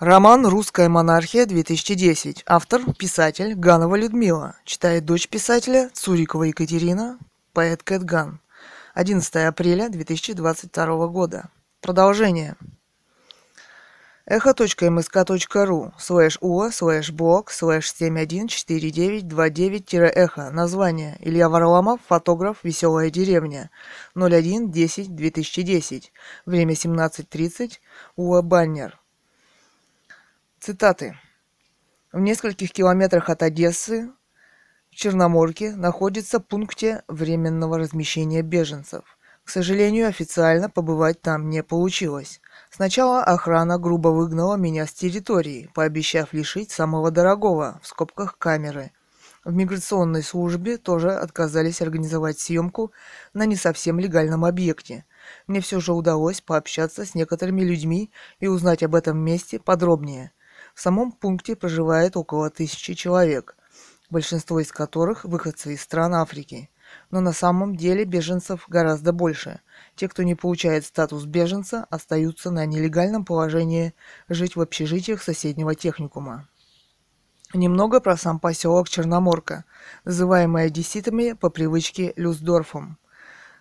Роман «Русская монархия-2010». Автор – писатель Ганова Людмила. Читает дочь писателя Цурикова Екатерина, поэт Кэтган. 11 апреля 2022 года. Продолжение. echo.msk.ru/ua/blog/714929-эхо. Название. Илья Варламов, фотограф, Веселая деревня. 01.10.2010. Время 17:30. УА Баннер. Цитаты. В нескольких километрах от Одессы, в Черноморке, находится пункт временного размещения беженцев. К сожалению, официально побывать там не получилось. Сначала охрана грубо выгнала меня с территории, пообещав лишить самого дорогого, в скобках камеры. В миграционной службе тоже отказались организовать съемку на не совсем легальном объекте. Мне все же удалось пообщаться с некоторыми людьми и узнать об этом месте подробнее. В самом пункте проживает около 1000 человек, большинство из которых выходцы из стран Африки. Но на самом деле беженцев гораздо больше. Те, кто не получает статус беженца, остаются на нелегальном положении жить в общежитиях соседнего техникума. Немного про сам поселок Черноморка, называемый одесситами по привычке Люсдорфом.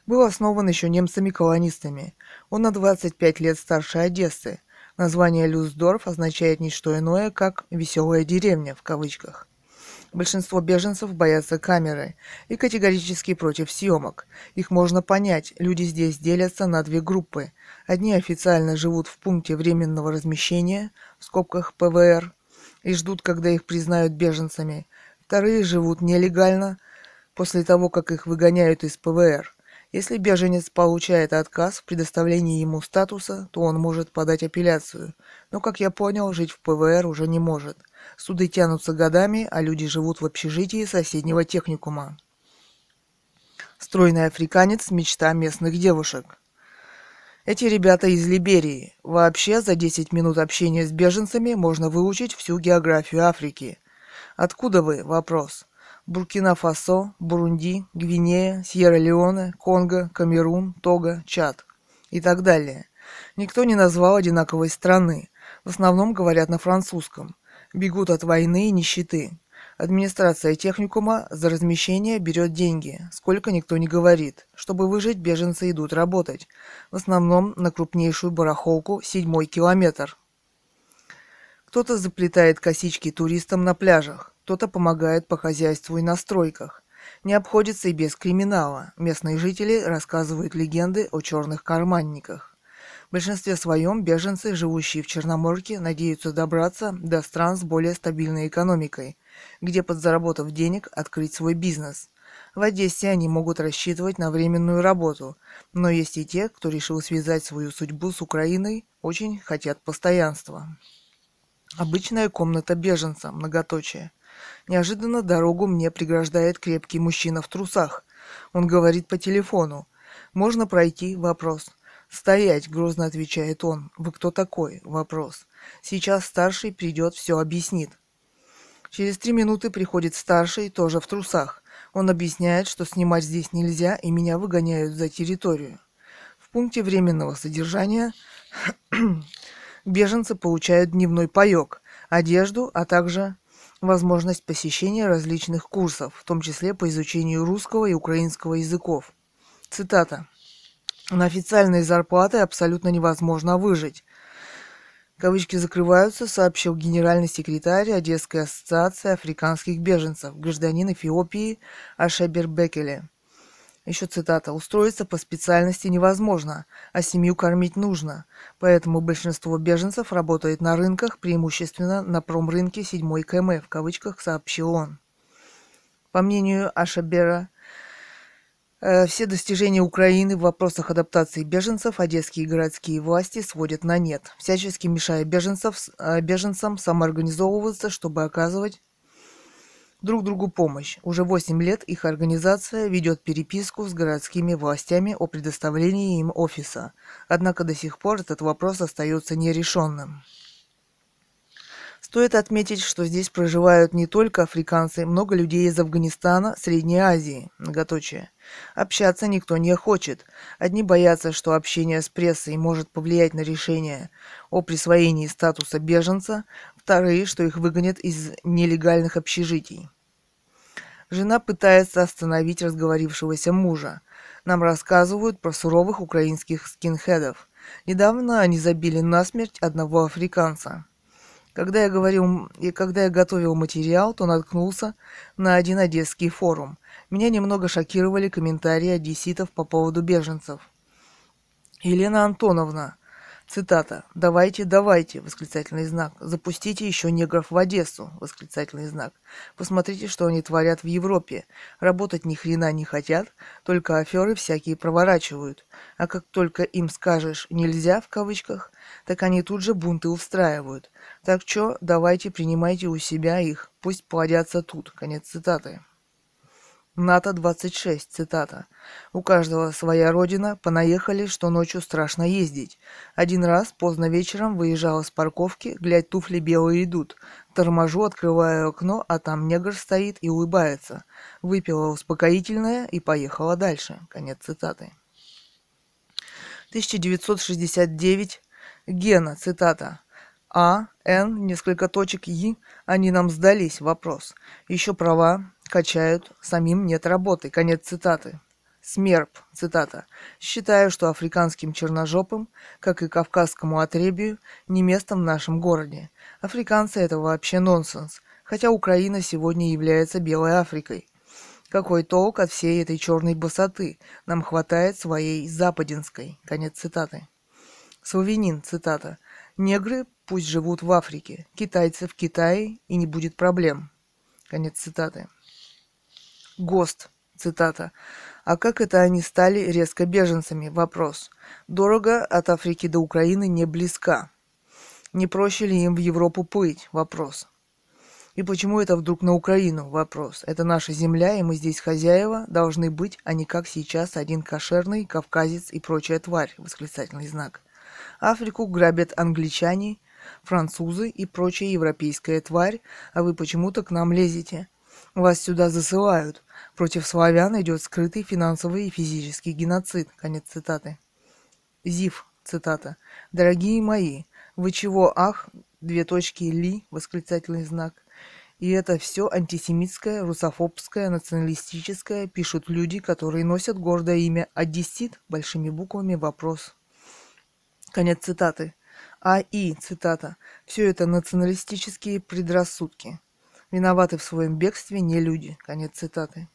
Был основан еще немцами-колонистами. Он на 25 лет старше Одессы. Название Люсдорф означает не что иное, как «веселая деревня» в кавычках. Большинство беженцев боятся камеры и категорически против съемок. Их можно понять, люди здесь делятся на две группы. Одни официально живут в пункте временного размещения, в скобках ПВР, и ждут, когда их признают беженцами. Вторые живут нелегально, после того, как их выгоняют из ПВР. Если беженец получает отказ в предоставлении ему статуса, то он может подать апелляцию. Но, как я понял, жить в ПВР уже не может. Суды тянутся годами, а люди живут в общежитии соседнего техникума. Стройный африканец – мечта местных девушек. Эти ребята из Либерии. Вообще, за 10 минут общения с беженцами можно выучить всю географию Африки. Откуда вы? Вопрос. Буркина-Фасо, Бурунди, Гвинея, Сьерра-Леоне, Конго, Камерун, Того, Чад и так далее. Никто не назвал одинаковой страны. В основном говорят на французском. Бегут от войны и нищеты. Администрация техникума за размещение берет деньги, сколько никто не говорит. Чтобы выжить, беженцы идут работать. В основном на крупнейшую барахолку «Седьмой километр». Кто-то заплетает косички туристам на пляжах. Кто-то помогает по хозяйству и на стройках. Не обходится и без криминала. Местные жители рассказывают легенды о черных карманниках. В большинстве своем беженцы, живущие в Черноморке, надеются добраться до стран с более стабильной экономикой, где, подзаработав денег, открыть свой бизнес. В Одессе они могут рассчитывать на временную работу, но есть и те, кто решил связать свою судьбу с Украиной, очень хотят постоянства. Обычная комната беженца, многоточие. Неожиданно дорогу мне преграждает крепкий мужчина в трусах. Он говорит по телефону. «Можно пройти?» Вопрос. «Стоять!» – грозно отвечает он. «Вы кто такой?» Вопрос. «Сейчас старший придет, все объяснит». Через 3 минуты приходит старший, тоже в трусах. Он объясняет, что снимать здесь нельзя и меня выгоняют за территорию. В пункте временного содержания беженцы получают дневной паёк, одежду, а также возможность посещения различных курсов, в том числе по изучению русского и украинского языков. Цитата. «На официальные зарплаты абсолютно невозможно выжить». Кавычки закрываются, сообщил генеральный секретарь Одесской ассоциации африканских беженцев, гражданин Эфиопии Ашебер Бекеле. Еще цитата. «Устроиться по специальности невозможно, а семью кормить нужно. Поэтому большинство беженцев работает на рынках, преимущественно на промрынке 7 КМ», в кавычках сообщил он. По мнению Ашебера, все достижения Украины в вопросах адаптации беженцев одесские городские власти сводят на нет, всячески мешая беженцам самоорганизовываться, чтобы оказывать друг другу помощь. Уже 8 лет их организация ведет переписку с городскими властями о предоставлении им офиса. Однако до сих пор этот вопрос остается нерешенным. Стоит отметить, что здесь проживают не только африканцы, много людей из Афганистана, Средней Азии, многоточие. Общаться никто не хочет. Одни боятся, что общение с прессой может повлиять на решение о присвоении статуса беженца, вторые, что их выгонят из нелегальных общежитий. Жена пытается остановить разговорившегося мужа. Нам рассказывают про суровых украинских скинхедов. Недавно они забили насмерть одного африканца. Когда я готовил материал, то наткнулся на один одесский форум. Меня немного шокировали комментарии одесситов по поводу беженцев. Елена Антоновна, цитата, «Давайте, восклицательный знак, запустите еще негров в Одессу, восклицательный знак. Посмотрите, что они творят в Европе. Работать ни хрена не хотят, только аферы всякие проворачивают. А как только им скажешь «нельзя» в кавычках, так они тут же бунты устраивают. Так что давайте принимайте у себя их, пусть плодятся тут». Конец цитаты. НАТО-26, цитата. «У каждого своя родина, понаехали, что ночью страшно ездить. Один раз поздно вечером выезжала с парковки, глядь, туфли белые идут. Торможу, открываю окно, а там негр стоит и улыбается. Выпила успокоительное и поехала дальше». Конец цитаты. 1969, Гена, цитата. Они нам сдались, вопрос. Еще права качают, самим нет работы. Конец цитаты. Смерп, цитата. «Считаю, что африканским черножопым, как и кавказскому отребью, не место в нашем городе. Африканцы – это вообще нонсенс, хотя Украина сегодня является Белой Африкой. Какой толк от всей этой черной босоты? Нам хватает своей западинской». Конец цитаты. Славянин, цитата. «Негры пусть живут в Африке, китайцы в Китае, и не будет проблем». Конец цитаты. ГОСТ, цитата. «А как это они стали резко беженцами? Вопрос. Дорога от Африки до Украины не близка. Не проще ли им в Европу плыть? Вопрос. И почему это вдруг на Украину? Вопрос. Это наша земля, и мы здесь хозяева, должны быть, а не как сейчас один кошерный, кавказец и прочая тварь». Восклицательный знак. «Африку грабят англичане, французы и прочая европейская тварь, а вы почему-то к нам лезете. Вас сюда засылают. Против славян идет скрытый финансовый и физический геноцид». Конец цитаты. Зив, цитата. «Дорогие мои, вы чего, ах, ? Восклицательный знак. И это все антисемитское, русофобское, националистическое, пишут люди, которые носят гордое имя одессит, большими буквами вопрос». Конец цитаты. АИ, цитата. «Все это националистические предрассудки. Виноваты в своем бегстве не люди». Конец цитаты.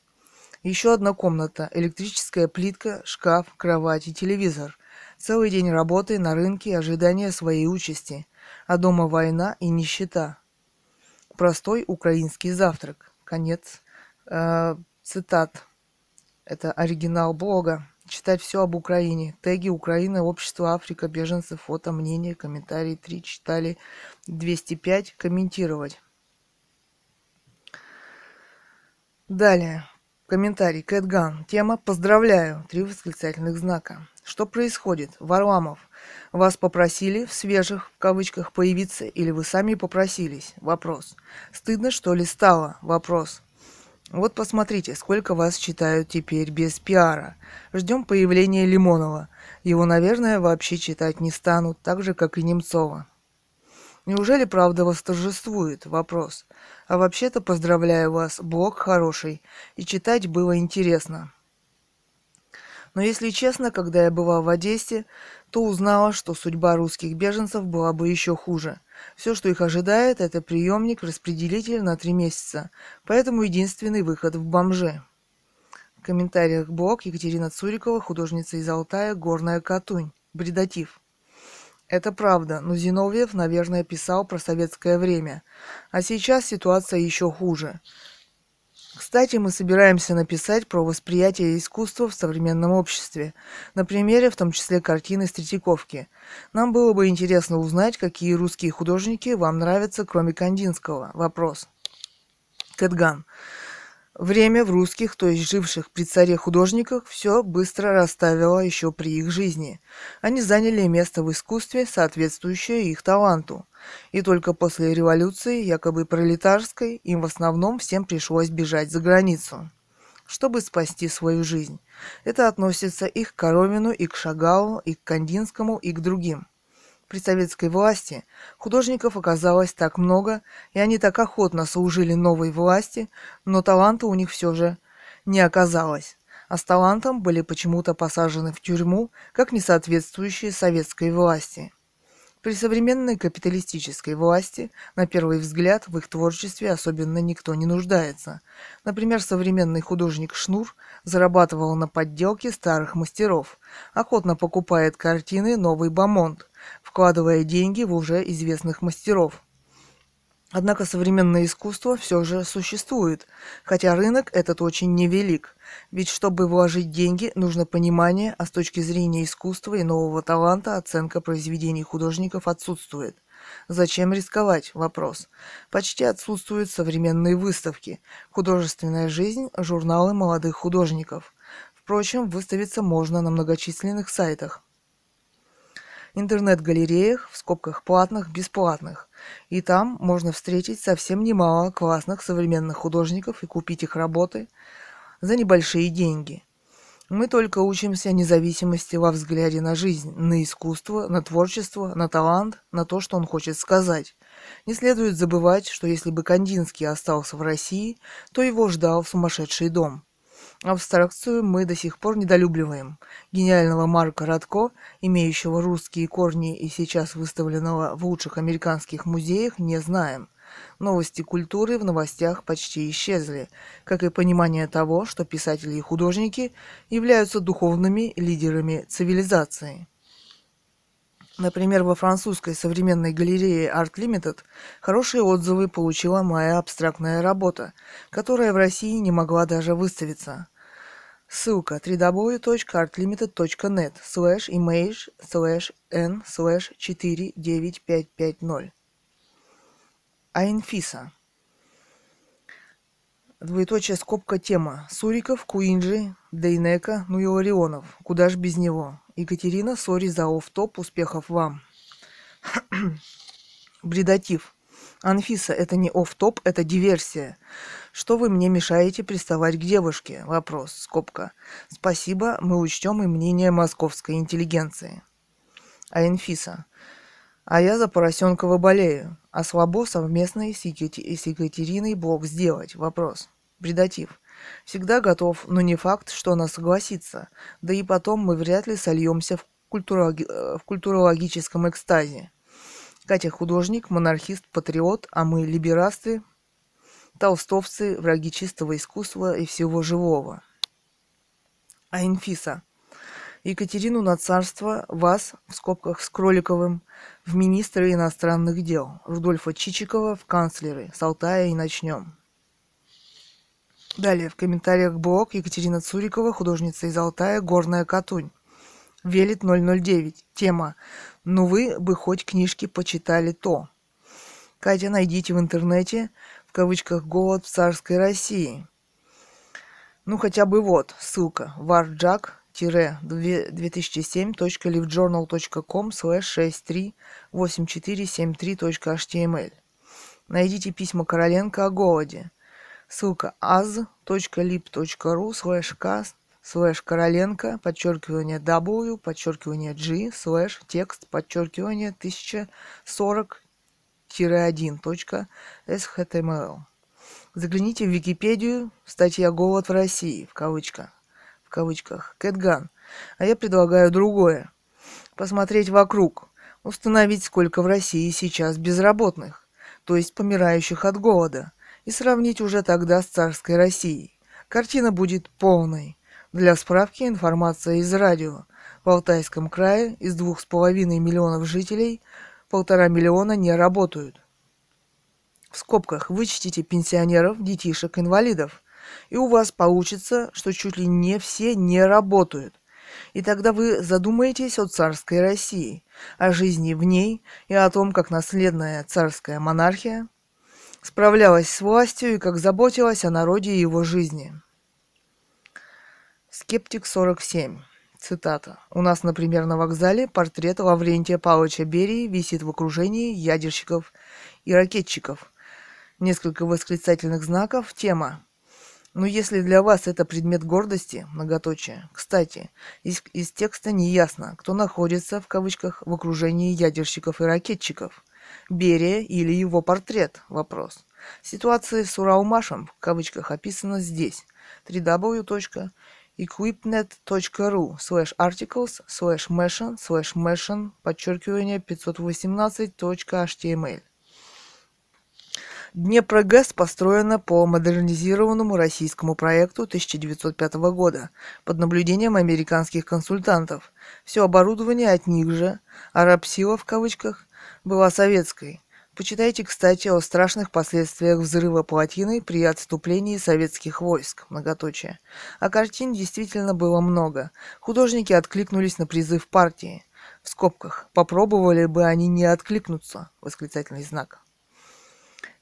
Еще одна комната. Электрическая плитка, шкаф, кровать и телевизор. Целый день работы на рынке, ожидания своей участи. А дома война и нищета. Простой украинский завтрак. Конец цитат. Это оригинал блога. Читать все об Украине. Теги «Украина», «Общество», «Африка», «Беженцы», фото, мнения, комментарии. 3 читали, 205 комментировать. Далее. Комментарий. Кэтган. Тема «Поздравляю». 3 восклицательных знака. Что происходит? Варламов. Вас попросили в свежих, в кавычках, появиться, или вы сами попросились? Вопрос. Стыдно, что ли, стало? Вопрос. Вот посмотрите, сколько вас читают теперь без пиара. Ждем появления Лимонова. Его, наверное, вообще читать не станут, так же, как и Немцова. Неужели правда восторжествует? Вопрос. А вообще-то поздравляю вас, блог хороший, и читать было интересно. Но если честно, когда я была в Одессе, то узнала, что судьба русских беженцев была бы еще хуже. Все, что их ожидает, это приемник-распределитель на 3 месяца. Поэтому единственный выход в бомжи. В комментариях блог Екатерина Цурикова, художница из Алтая, Горная Катунь. Бредатив. Это правда, но Зиновьев, наверное, писал про советское время. А сейчас ситуация еще хуже. Кстати, мы собираемся написать про восприятие искусства в современном обществе, на примере в том числе картины с Третьяковки. Нам было бы интересно узнать, какие русские художники вам нравятся, кроме Кандинского. Вопрос. Кэтган. Время в русских, то есть живших при царе художниках, все быстро расставило еще при их жизни. Они заняли место в искусстве, соответствующее их таланту. И только после революции, якобы пролетарской, им в основном всем пришлось бежать за границу, чтобы спасти свою жизнь. Это относится и к Коровину, и к Шагалу, и к Кандинскому, и к другим. При советской власти художников оказалось так много, и они так охотно служили новой власти, но таланта у них все же не оказалось. А с талантом были почему-то посажены в тюрьму, как несоответствующие советской власти. При современной капиталистической власти, на первый взгляд, в их творчестве особенно никто не нуждается. Например, современный художник Шнур зарабатывал на подделке старых мастеров, охотно покупает картины «Новый Бамонт», вкладывая деньги в уже известных мастеров. Однако современное искусство все же существует, хотя рынок этот очень невелик, ведь чтобы вложить деньги, нужно понимание, а с точки зрения искусства и нового таланта оценка произведений художников отсутствует. Зачем рисковать? Вопрос. Почти отсутствуют современные выставки, художественная жизнь, журналы молодых художников. Впрочем, выставиться можно на многочисленных сайтах, интернет-галереях, в скобках платных, бесплатных. И там можно встретить совсем немало классных современных художников и купить их работы за небольшие деньги. Мы только учимся независимости во взгляде на жизнь, на искусство, на творчество, на талант, на то, что он хочет сказать. Не следует забывать, что если бы Кандинский остался в России, то его ждал сумасшедший дом. Абстракцию мы до сих пор недолюбливаем. Гениального Марка Ротко, имеющего русские корни и сейчас выставленного в лучших американских музеях, не знаем. Новости культуры в новостях почти исчезли, как и понимание того, что писатели и художники являются духовными лидерами цивилизации. Например, во французской современной галерее Art Limited хорошие отзывы получила моя абстрактная работа, которая в России не могла даже выставиться. Ссылка www.artlimited.net/image/n/49550. Айнфиса. .. Тема. Суриков, Куинджи, Дейнека, ну и Ларионов. Куда ж без него. Екатерина, сори за офф-топ, успехов вам. Бредатив. Анфиса, это не офф-топ, это диверсия. Что вы мне мешаете приставать к девушке? Вопрос, . Спасибо, мы учтем и мнение московской интеллигенции. Айнфиса. А я за Поросенкова болею. А слабо совместно с Екатериной блог сделать? Вопрос. Бредатив. Всегда готов, но не факт, что она согласится. Да и потом мы вряд ли сольемся в культурологическом экстазе. Катя художник, монархист, патриот, а мы либерасты, толстовцы, враги чистого искусства и всего живого. Айнфиса. Екатерину на царство, вас, ... с Кроликовым, в министры иностранных дел, Рудольфа Чичикова в канцлеры, с Алтая и начнем. Далее в комментариях блог Екатерина Цурикова, художница из Алтая, Горная Катунь. Велит 009. Тема. Ну вы бы хоть книжки почитали то. Катя, найдите в интернете, ... голод в царской России. Ну хотя бы вот, ссылка. warjak-2007.livejournal.com/638473.html. Найдите письма Короленко о голоде. Ссылка az.lib.ru/k/Короленко/G/text/1040-1.shtml. Загляните в Википедию, статья «Голод в России» в кавычках Кэтган. А я предлагаю другое. Посмотреть вокруг, установить, сколько в России сейчас безработных, то есть помирающих от голода, и сравнить уже тогда с царской Россией. Картина будет полной. Для справки информация из радио. В Алтайском крае из 2,5 миллиона жителей 1,5 миллиона не работают. . Вычтите пенсионеров, детишек, инвалидов, и у вас получится, что чуть ли не все не работают. И тогда вы задумаетесь о царской России, о жизни в ней и о том, как наследная царская монархия справлялась с властью и как заботилась о народе и его жизни. Скептик 47. Цитата. «У нас, например, на вокзале портрет Лаврентия Павловича Берии висит в окружении ядерщиков и ракетчиков. Несколько восклицательных знаков. Тема. Но если для вас это предмет гордости, многоточие. Кстати, из текста не ясно, кто находится, в кавычках, в окружении ядерщиков и ракетчиков. Берия или его портрет? Вопрос. Ситуация с Уралмашем, в кавычках, описана здесь. www.equipnet.ru/articles/meshon/meshon_518.html. Днепрогэс построена по модернизированному российскому проекту 1905 года под наблюдением американских консультантов. Все оборудование от них же, «Арабсила» в кавычках, была советской. Почитайте, кстати, о страшных последствиях взрыва плотины при отступлении советских войск. Многоточие. А картин действительно было много. Художники откликнулись на призыв партии. В скобках. Попробовали бы они не откликнуться. Восклицательный знак.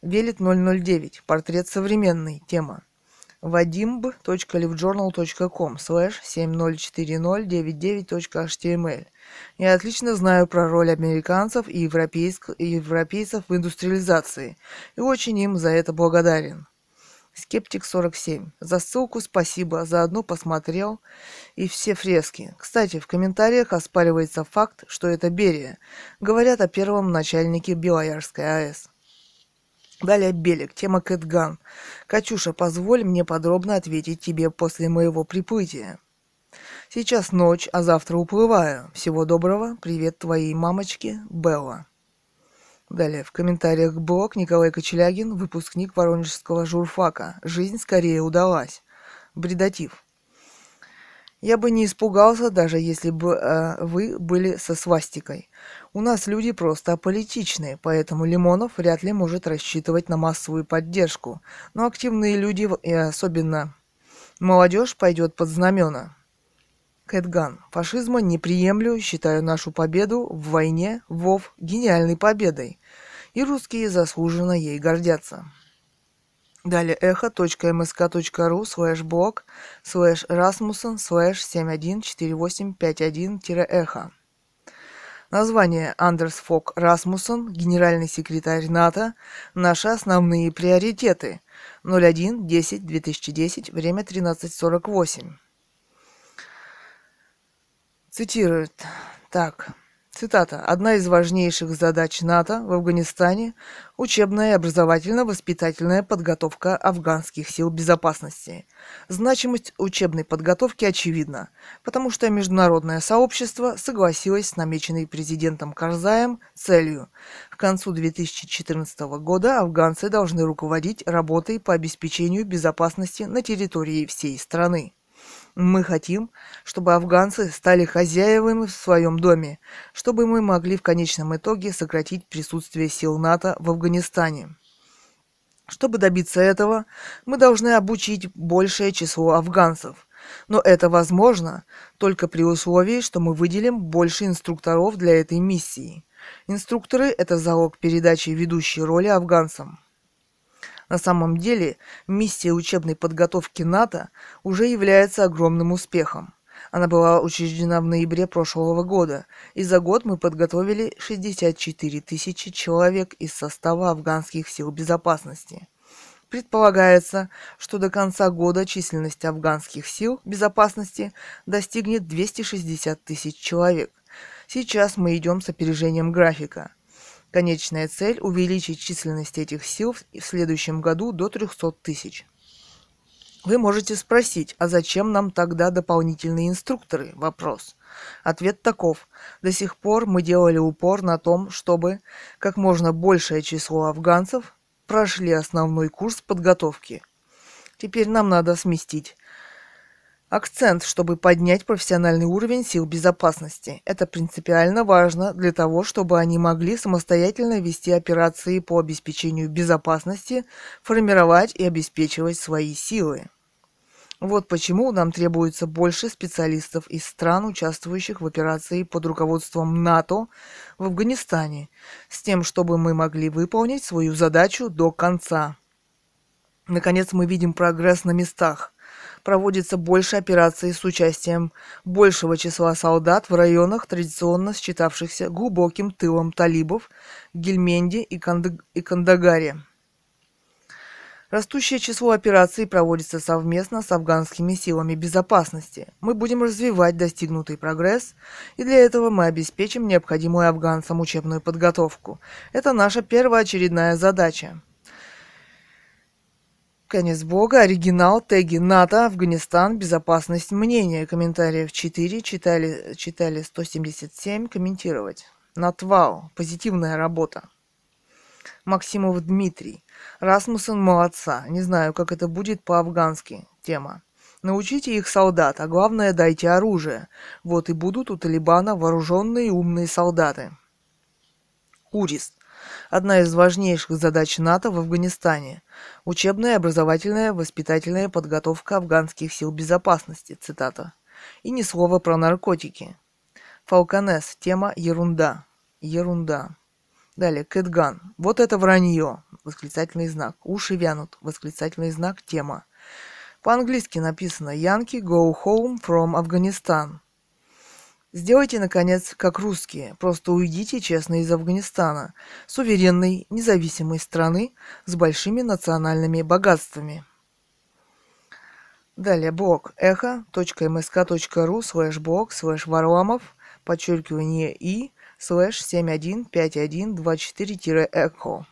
Велит 009. Портрет современный. Тема. vadimb.livejournal.com/7040999.html. Я отлично знаю про роль американцев и европейцев в индустриализации и очень им за это благодарен. Скептик 47. За ссылку спасибо, заодно посмотрел и все фрески. Кстати, в комментариях оспаривается факт, что это Берия. Говорят о первом начальнике Белоярской АЭС. Далее Белик. Тема Кэтган. «Катюша, позволь мне подробно ответить тебе после моего приплытия. Сейчас ночь, а завтра уплываю. Всего доброго. Привет твоей мамочке, Белла». Далее. В комментариях блог Николай Кочелягин, выпускник Воронежского журфака. «Жизнь скорее удалась». Бредатив. «Я бы не испугался, даже если бы вы были со свастикой. У нас люди просто аполитичные, поэтому Лимонов вряд ли может рассчитывать на массовую поддержку. Но активные люди, и особенно молодежь, пойдет под знамена». Кэтган. «Фашизма не приемлю, считаю нашу победу в войне ВОВ гениальной победой. И русские заслуженно ей гордятся». Далее echo.msk.ru/blog/rasmussen/714851-echo. Название: Андерс Фок Расмуссен, генеральный секретарь НАТО. Наши основные приоритеты. 01.10.2010, время 13:48. Цитирует. Так. Цитата. «Одна из важнейших задач НАТО в Афганистане – учебная и образовательно-воспитательная подготовка афганских сил безопасности. Значимость учебной подготовки очевидна, потому что международное сообщество согласилось с намеченной президентом Карзаем целью. К концу 2014 года афганцы должны руководить работой по обеспечению безопасности на территории всей страны. Мы хотим, чтобы афганцы стали хозяевами в своем доме, чтобы мы могли в конечном итоге сократить присутствие сил НАТО в Афганистане. Чтобы добиться этого, мы должны обучить большее число афганцев. Но это возможно только при условии, что мы выделим больше инструкторов для этой миссии. Инструкторы – это залог передачи ведущей роли афганцам. На самом деле, миссия учебной подготовки НАТО уже является огромным успехом. Она была учреждена в ноябре прошлого года, и за год мы подготовили 64 тысячи человек из состава афганских сил безопасности. Предполагается, что до конца года численность афганских сил безопасности достигнет 260 тысяч человек. Сейчас мы идем с опережением графика. Конечная цель – увеличить численность этих сил в следующем году до 300 тысяч. Вы можете спросить, а зачем нам тогда дополнительные инструкторы? Вопрос. Ответ таков. До сих пор мы делали упор на том, чтобы как можно большее число афганцев прошли основной курс подготовки. Теперь нам надо сместить акцент, чтобы поднять профессиональный уровень сил безопасности. Это принципиально важно для того, чтобы они могли самостоятельно вести операции по обеспечению безопасности, формировать и обеспечивать свои силы. Вот почему нам требуется больше специалистов из стран, участвующих в операции под руководством НАТО в Афганистане, с тем, чтобы мы могли выполнить свою задачу до конца. Наконец, мы видим прогресс на местах. Проводится больше операций с участием большего числа солдат в районах, традиционно считавшихся глубоким тылом талибов, Гельменде и Кандагаре. Растущее число операций проводится совместно с афганскими силами безопасности. Мы будем развивать достигнутый прогресс, и для этого мы обеспечим необходимую афганцам учебную подготовку. Это наша первоочередная задача. Конец блога. Оригинал. Теги НАТО. Афганистан. Безопасность. Мнение. Комментариев 4. Читали 177. Комментировать. Натвал. Позитивная работа. Максимов Дмитрий. Расмуссен молодца. Не знаю, как это будет по-афгански. Тема. Научите их солдат, а главное дайте оружие. Вот и будут у Талибана вооруженные умные солдаты. Урис. Одна из важнейших задач НАТО в Афганистане. Учебная, образовательная, воспитательная подготовка афганских сил безопасности. Цитата. И ни слова про наркотики. Фалконес. Тема ерунда. Ерунда. Далее, Кэтган. Вот это вранье. Восклицательный знак. Уши вянут. Восклицательный знак. Тема. По-английски написано «Yankee go home from Afghanistan». Сделайте, наконец, как русские. Просто уйдите честно из Афганистана. Суверенной, независимой страны с большими национальными богатствами. Далее, блог. echo.msk.ru/blog/varlamov_i/715124-echo.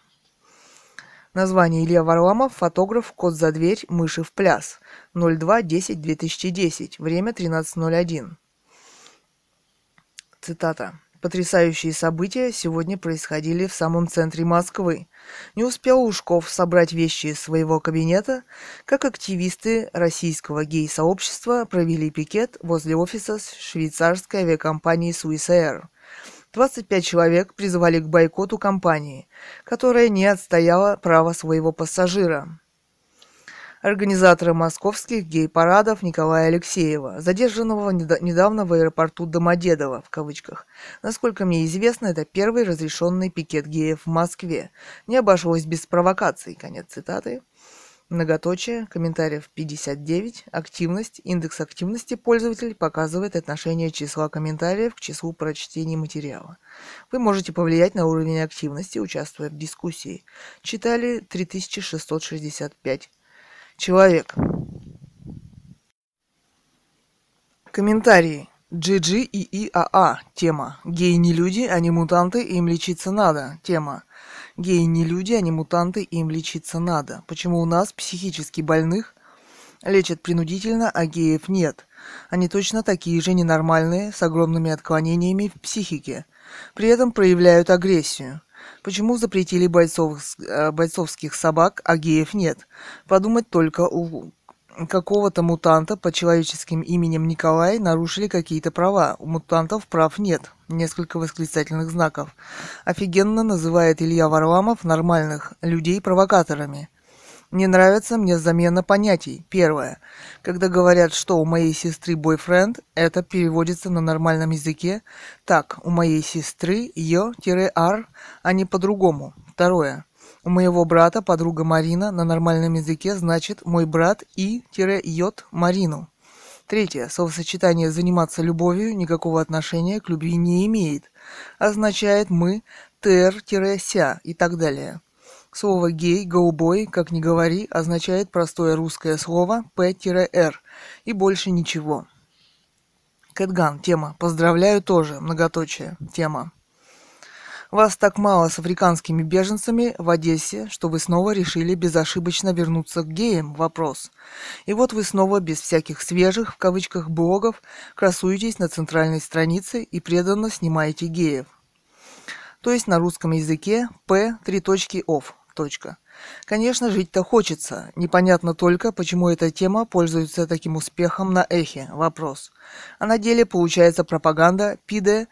Название: Илья Варламов, фотограф, код за дверь, мыши в пляс. 02.10.2010, время 13:01. Цитата. Потрясающие события сегодня происходили в самом центре Москвы. Не успел Ушков собрать вещи из своего кабинета, как активисты российского гей-сообщества провели пикет возле офиса швейцарской авиакомпании Swiss Air. 25 человек призвали к бойкоту компании, которая не отстояла права своего пассажира. Организатора московских гей-парадов Николая Алексеева, задержанного недавно в аэропорту Домодедово, в кавычках. Насколько мне известно, это первый разрешенный пикет геев в Москве. Не обошлось без провокаций. Конец цитаты. Многоточие. Комментариев 59. Активность. Индекс активности пользователей показывает отношение числа комментариев к числу прочтений материала. Вы можете повлиять на уровень активности, участвуя в дискуссии. Читали 3665. Человек. Комментарии. Джиджи и ИАА. Тема. Геи не люди, они мутанты, им лечиться надо. Тема. Геи не люди, они мутанты, им лечиться надо. Почему у нас психически больных лечат принудительно, а геев нет? Они точно такие же ненормальные, с огромными отклонениями в психике. При этом проявляют агрессию. Почему запретили бойцовских собак, а геев нет? Подумать только, у какого-то мутанта под человеческим именем Николай нарушили какие-то права. У мутантов прав нет. Несколько восклицательных знаков. Офигенно называет Илья Варламов нормальных людей провокаторами. Не нравится мне замена понятий. Первое. Когда говорят, что у моей сестры бойфренд, это переводится на нормальном языке так: у моей сестры ее-ар, а не по-другому. Второе. У моего брата подруга Марина на нормальном языке значит мой брат и-йот Марину. Третье. Словосочетание «заниматься любовью» никакого отношения к любви не имеет. Означает «мы», «тер-ся» и так далее. Слово «гей», «голубой», как ни говори, означает простое русское слово «п-р» и больше ничего. Кэтган. Тема. Поздравляю тоже. Многоточие. Тема. Вас так мало с африканскими беженцами в Одессе, что вы снова решили безошибочно вернуться к геям? Вопрос. И вот вы снова без всяких «свежих» в кавычках блогов красуетесь на центральной странице и преданно снимаете геев. То есть на русском языке «p:/off». Конечно, жить-то хочется. Непонятно только, почему эта тема пользуется таким успехом на эхе. Вопрос. А на деле получается пропаганда «pide:/ii».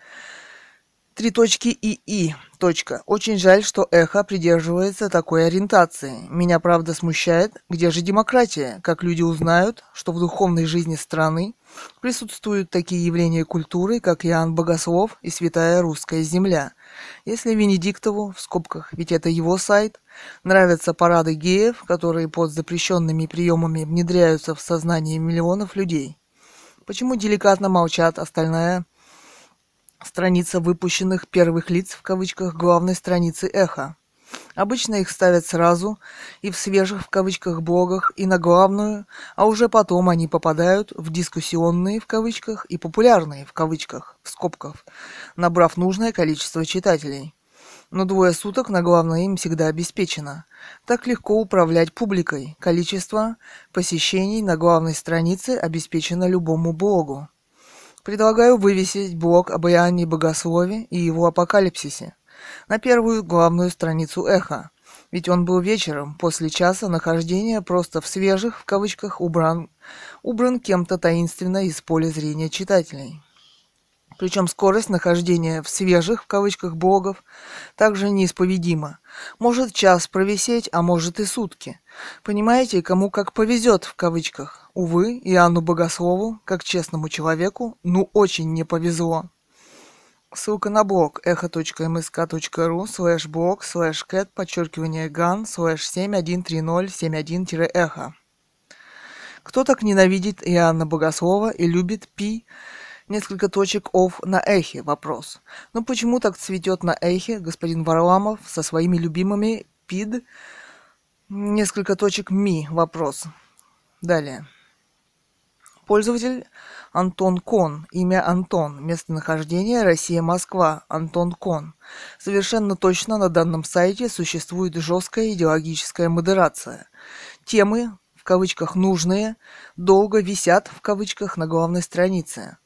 Очень жаль, что эхо придерживается такой ориентации. Меня правда смущает, где же демократия, как люди узнают, что в духовной жизни страны присутствуют такие явления культуры, как Иоанн Богослов и Святая Русская Земля. Если Венедиктову, в скобках, ведь это его сайт, нравятся парады геев, которые под запрещенными приемами внедряются в сознание миллионов людей. Почему деликатно молчат остальная страница выпущенных первых лиц в кавычках главной страницы «Эхо»? Обычно их ставят сразу и в свежих в кавычках блогах, и на главную, а уже потом они попадают в дискуссионные в кавычках и популярные в кавычках, в скобках, набрав нужное количество читателей. Но двое суток на главное им всегда обеспечено. Так легко управлять публикой. Количество посещений на главной странице обеспечено любому блогу. Предлагаю вывесить блог об Иоанне Богослове и его апокалипсисе на первую главную страницу «Эхо», ведь он был вечером, после часа нахождения просто в свежих, в кавычках, убран кем-то таинственно из поля зрения читателей. Причем скорость нахождения в свежих, в кавычках, блогов также неисповедима. Может час провисеть, а может и сутки. Понимаете, кому как повезет, в кавычках. Увы, Иоанну Богослову, как честному человеку, ну очень не повезло. Ссылка на блог echo.msk.ru/blog/cat_gan/713071-эхо. Кто так ненавидит Иоанна Богослова и любит пи? Несколько точек ОФ на эхе вопрос. Но почему так цветет на эхе господин Варламов со своими любимыми пид? Несколько точек ми вопрос. Далее. Пользователь Антон Кон. Имя Антон. Местонахождение Россия, Москва. Антон Кон. Совершенно точно на данном сайте существует жесткая идеологическая модерация. Темы, в кавычках, нужные, долго висят, в кавычках, на главной странице.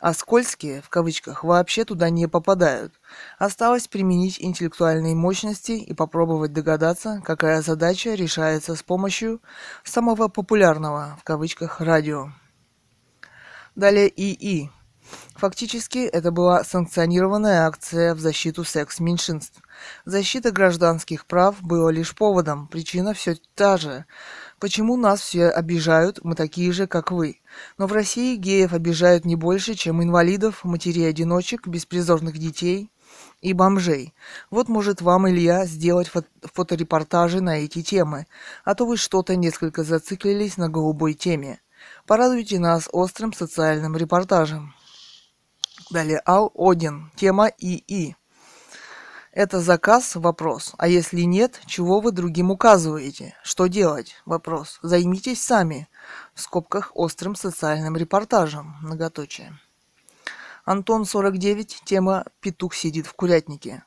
А скользкие, в кавычках, вообще туда не попадают. Осталось применить интеллектуальные мощности и попробовать догадаться, какая задача решается с помощью самого популярного, в кавычках, радио. Далее ИИ. Фактически это была санкционированная акция в защиту секс-меньшинств. Защита гражданских прав была лишь поводом, причина все та же. Почему нас все обижают, мы такие же, как вы? Но в России геев обижают не больше, чем инвалидов, матерей-одиночек, беспризорных детей и бомжей. Вот может вам, Илья, сделать фоторепортажи на эти темы, а то вы что-то несколько зациклились на голубой теме. Порадуйте нас острым социальным репортажем. Далее Ал Один. Тема ИИ. Это заказ? Вопрос. А если нет, чего вы другим указываете? Что делать? Вопрос. Займитесь сами. В скобках острым социальным репортажем. Многоточие. Антон 49. Тема «Петух сидит в курятнике».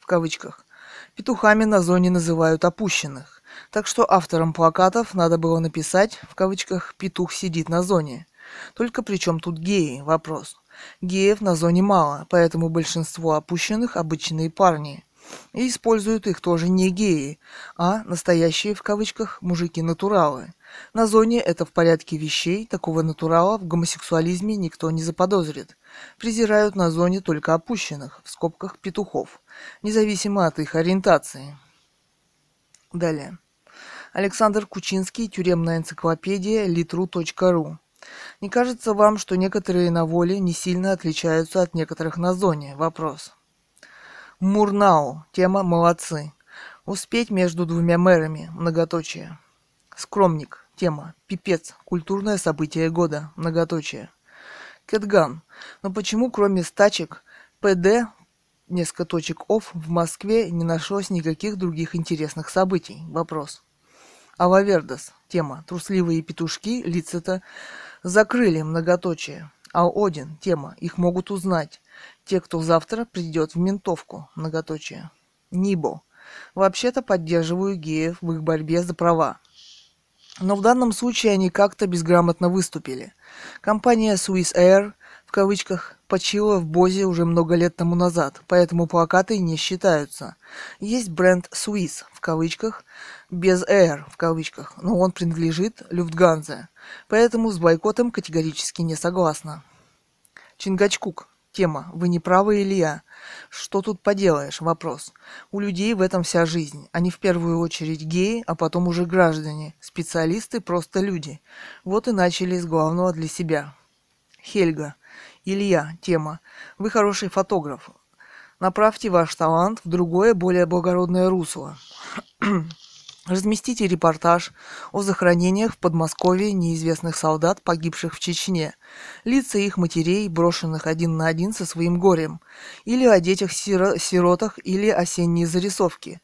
В кавычках. Петухами на зоне называют опущенных. Так что авторам плакатов надо было написать, в кавычках, «Петух сидит на зоне». Только при чем тут геи? Вопрос. Геев на зоне мало, поэтому большинство опущенных – обычные парни. И используют их тоже не геи, а настоящие, в кавычках, мужики-натуралы. На зоне это в порядке вещей, такого натурала в гомосексуализме никто не заподозрит. Презирают на зоне только опущенных, в скобках петухов, независимо от их ориентации. Далее. Александр Кучинский, тюремная энциклопедия, litru.ru. Не кажется вам, что некоторые на воле не сильно отличаются от некоторых на зоне? Вопрос. Мурнау. Тема «Молодцы». Успеть между двумя мэрами. Многоточие. Скромник. Тема «Пипец. Культурное событие года». Многоточие. Кэтган. Но почему кроме стачек ПД, несколько точек ОФ, в Москве не нашлось никаких других интересных событий? Вопрос. Алавердас. Тема «Трусливые петушки. Лица-то закрыли». Многоточие. Ал-Один. Тема «Их могут узнать. Те, кто завтра придет в ментовку». Многоточие. Нибо. Вообще-то поддерживаю геев в их борьбе за права. Но в данном случае они как-то безграмотно выступили. Компания Swiss Air, в кавычках, почила в Бозе уже много лет тому назад, поэтому плакаты не считаются. Есть бренд Swiss, в кавычках, без Air, в кавычках, но он принадлежит Люфтганзе, поэтому с бойкотом категорически не согласна. Чингачкук. тема. Вы не правы, Илья. Что тут поделаешь? Вопрос. У людей в этом вся жизнь. Они в первую очередь геи, а потом уже граждане. Специалисты просто люди. Вот и начали с главного для себя. Хельга. Илья. Тема. Вы хороший фотограф. Направьте ваш талант в другое, более благородное русло. Разместите репортаж о захоронениях в Подмосковье неизвестных солдат, погибших в Чечне, лица их матерей, брошенных один на один со своим горем, или о детях-сиротах, или осенние зарисовки.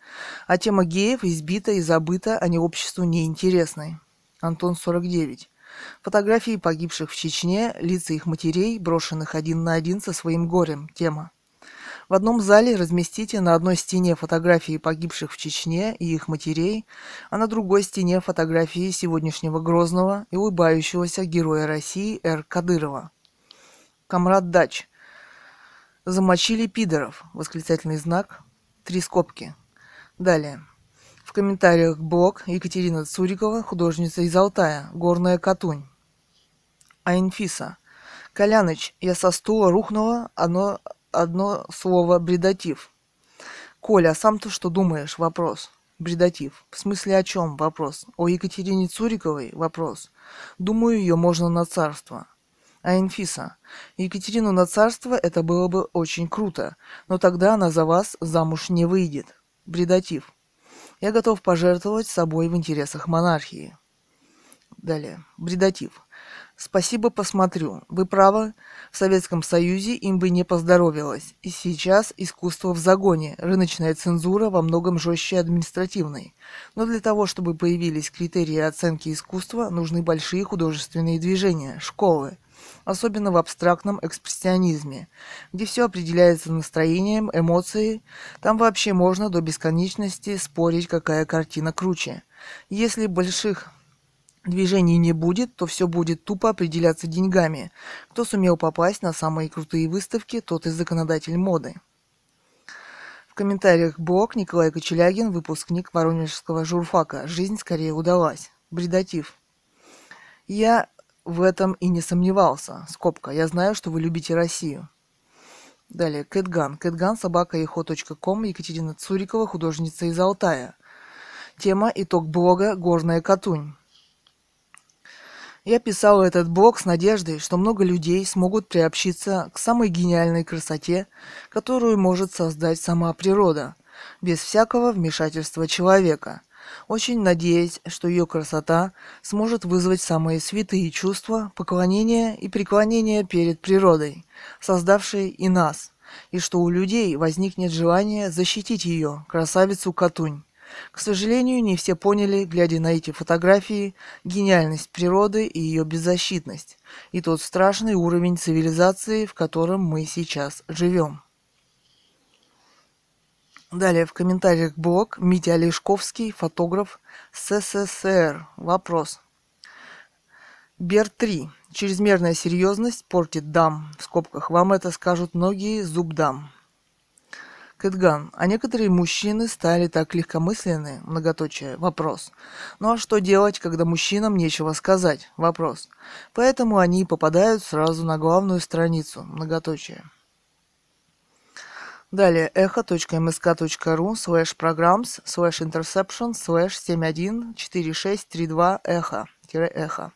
А тема геев избита и забыта, они обществу неинтересны. Антон, 49. Фотографии погибших в Чечне, лица их матерей, брошенных один на один со своим горем. Тема. В одном зале разместите на одной стене фотографии погибших в Чечне и их матерей, а на другой стене фотографии сегодняшнего грозного и улыбающегося героя России Р. Кадырова. Камрад Дач. Замочили пидоров. Восклицательный знак. 3 скобки. Далее. В комментариях блог Екатерина Цурикова, художница из Алтая, Горная Катунь. Айнфиса. Коляныч, я со стула рухнула, одно слово бредатив. Коля, а сам-то что думаешь? Вопрос. Бредатив. В смысле о чем? Вопрос. О Екатерине Цуриковой? Вопрос. Думаю, ее можно на царство. А Инфиса. Екатерину на царство это было бы очень круто, но тогда она за вас замуж не выйдет. Бредатив. Я готов пожертвовать собой в интересах монархии. Далее. Бредатив. Спасибо, посмотрю. Вы правы, в Советском Союзе им бы не поздоровилось. И сейчас искусство в загоне, рыночная цензура во многом жестче административной. Но для того, чтобы появились критерии оценки искусства, нужны большие художественные движения, школы. Особенно в абстрактном экспрессионизме, где все определяется настроением, эмоцией. Там вообще можно до бесконечности спорить, какая картина круче. Если больших движений не будет, то все будет тупо определяться деньгами. Кто сумел попасть на самые крутые выставки, тот и законодатель моды. В комментариях блог Николай Кочелягин, выпускник Воронежского журфака. Жизнь скорее удалась. Бредатив. Я в этом и не сомневался. Скобка. Я знаю, что вы любите Россию. Далее. Кэтган. Кэтган, @eho.com. Екатерина Цурикова, художница из Алтая. Тема «Итог блога. Горная Катунь». Я писала этот блог с надеждой, что много людей смогут приобщиться к самой гениальной красоте, которую может создать сама природа, без всякого вмешательства человека. Очень надеюсь, что ее красота сможет вызвать самые святые чувства, поклонения и преклонения перед природой, создавшей и нас, и что у людей возникнет желание защитить ее, красавицу Катунь. К сожалению, не все поняли, глядя на эти фотографии, гениальность природы и ее беззащитность, и тот страшный уровень цивилизации, в котором мы сейчас живем. Далее в комментариях блог Митя Олешковский, фотограф СССР. Вопрос. Бер-3. Чрезмерная серьезность портит дам. В скобках вам это скажут многие зуб дам. Кэтган. А некоторые мужчины стали так легкомысленны, многоточие, вопрос. Ну а что делать, когда мужчинам нечего сказать, вопрос. Поэтому они попадают сразу на главную страницу, многоточие. Далее, echo.msk.ru/programs/interception/714632echo.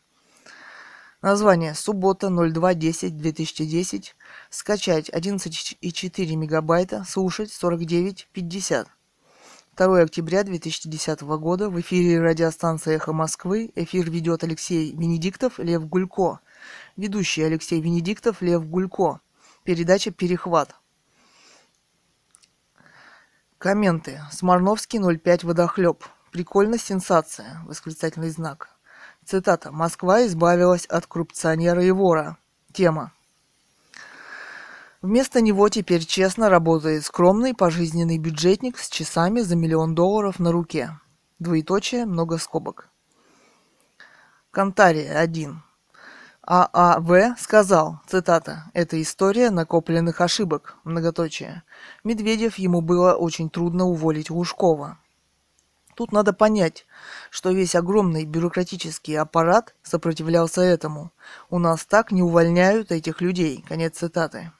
Название «Суббота 02.10.2010». Скачать 11,4 мегабайта. Слушать 49.50. 2 октября 2010 года. В эфире радиостанция «Эхо Москвы». Эфир ведет Алексей Венедиктов, Лев Гулько. Ведущий Алексей Венедиктов, Лев Гулько. Передача «Перехват». Комменты. Сморновский 05 водохлеб. Прикольно, сенсация. Восклицательный знак. Цитата. «Москва избавилась от коррупционера и вора». Тема. Вместо него теперь честно работает скромный пожизненный бюджетник с часами за $1 000 000 на руке. Двоеточие, много скобок. Кантария 1. ААВ сказал, цитата, «Это история накопленных ошибок», многоточие. Медведев ему было очень трудно уволить Лужкова. Тут надо понять, что весь огромный бюрократический аппарат сопротивлялся этому. У нас так не увольняют этих людей. Конец цитаты.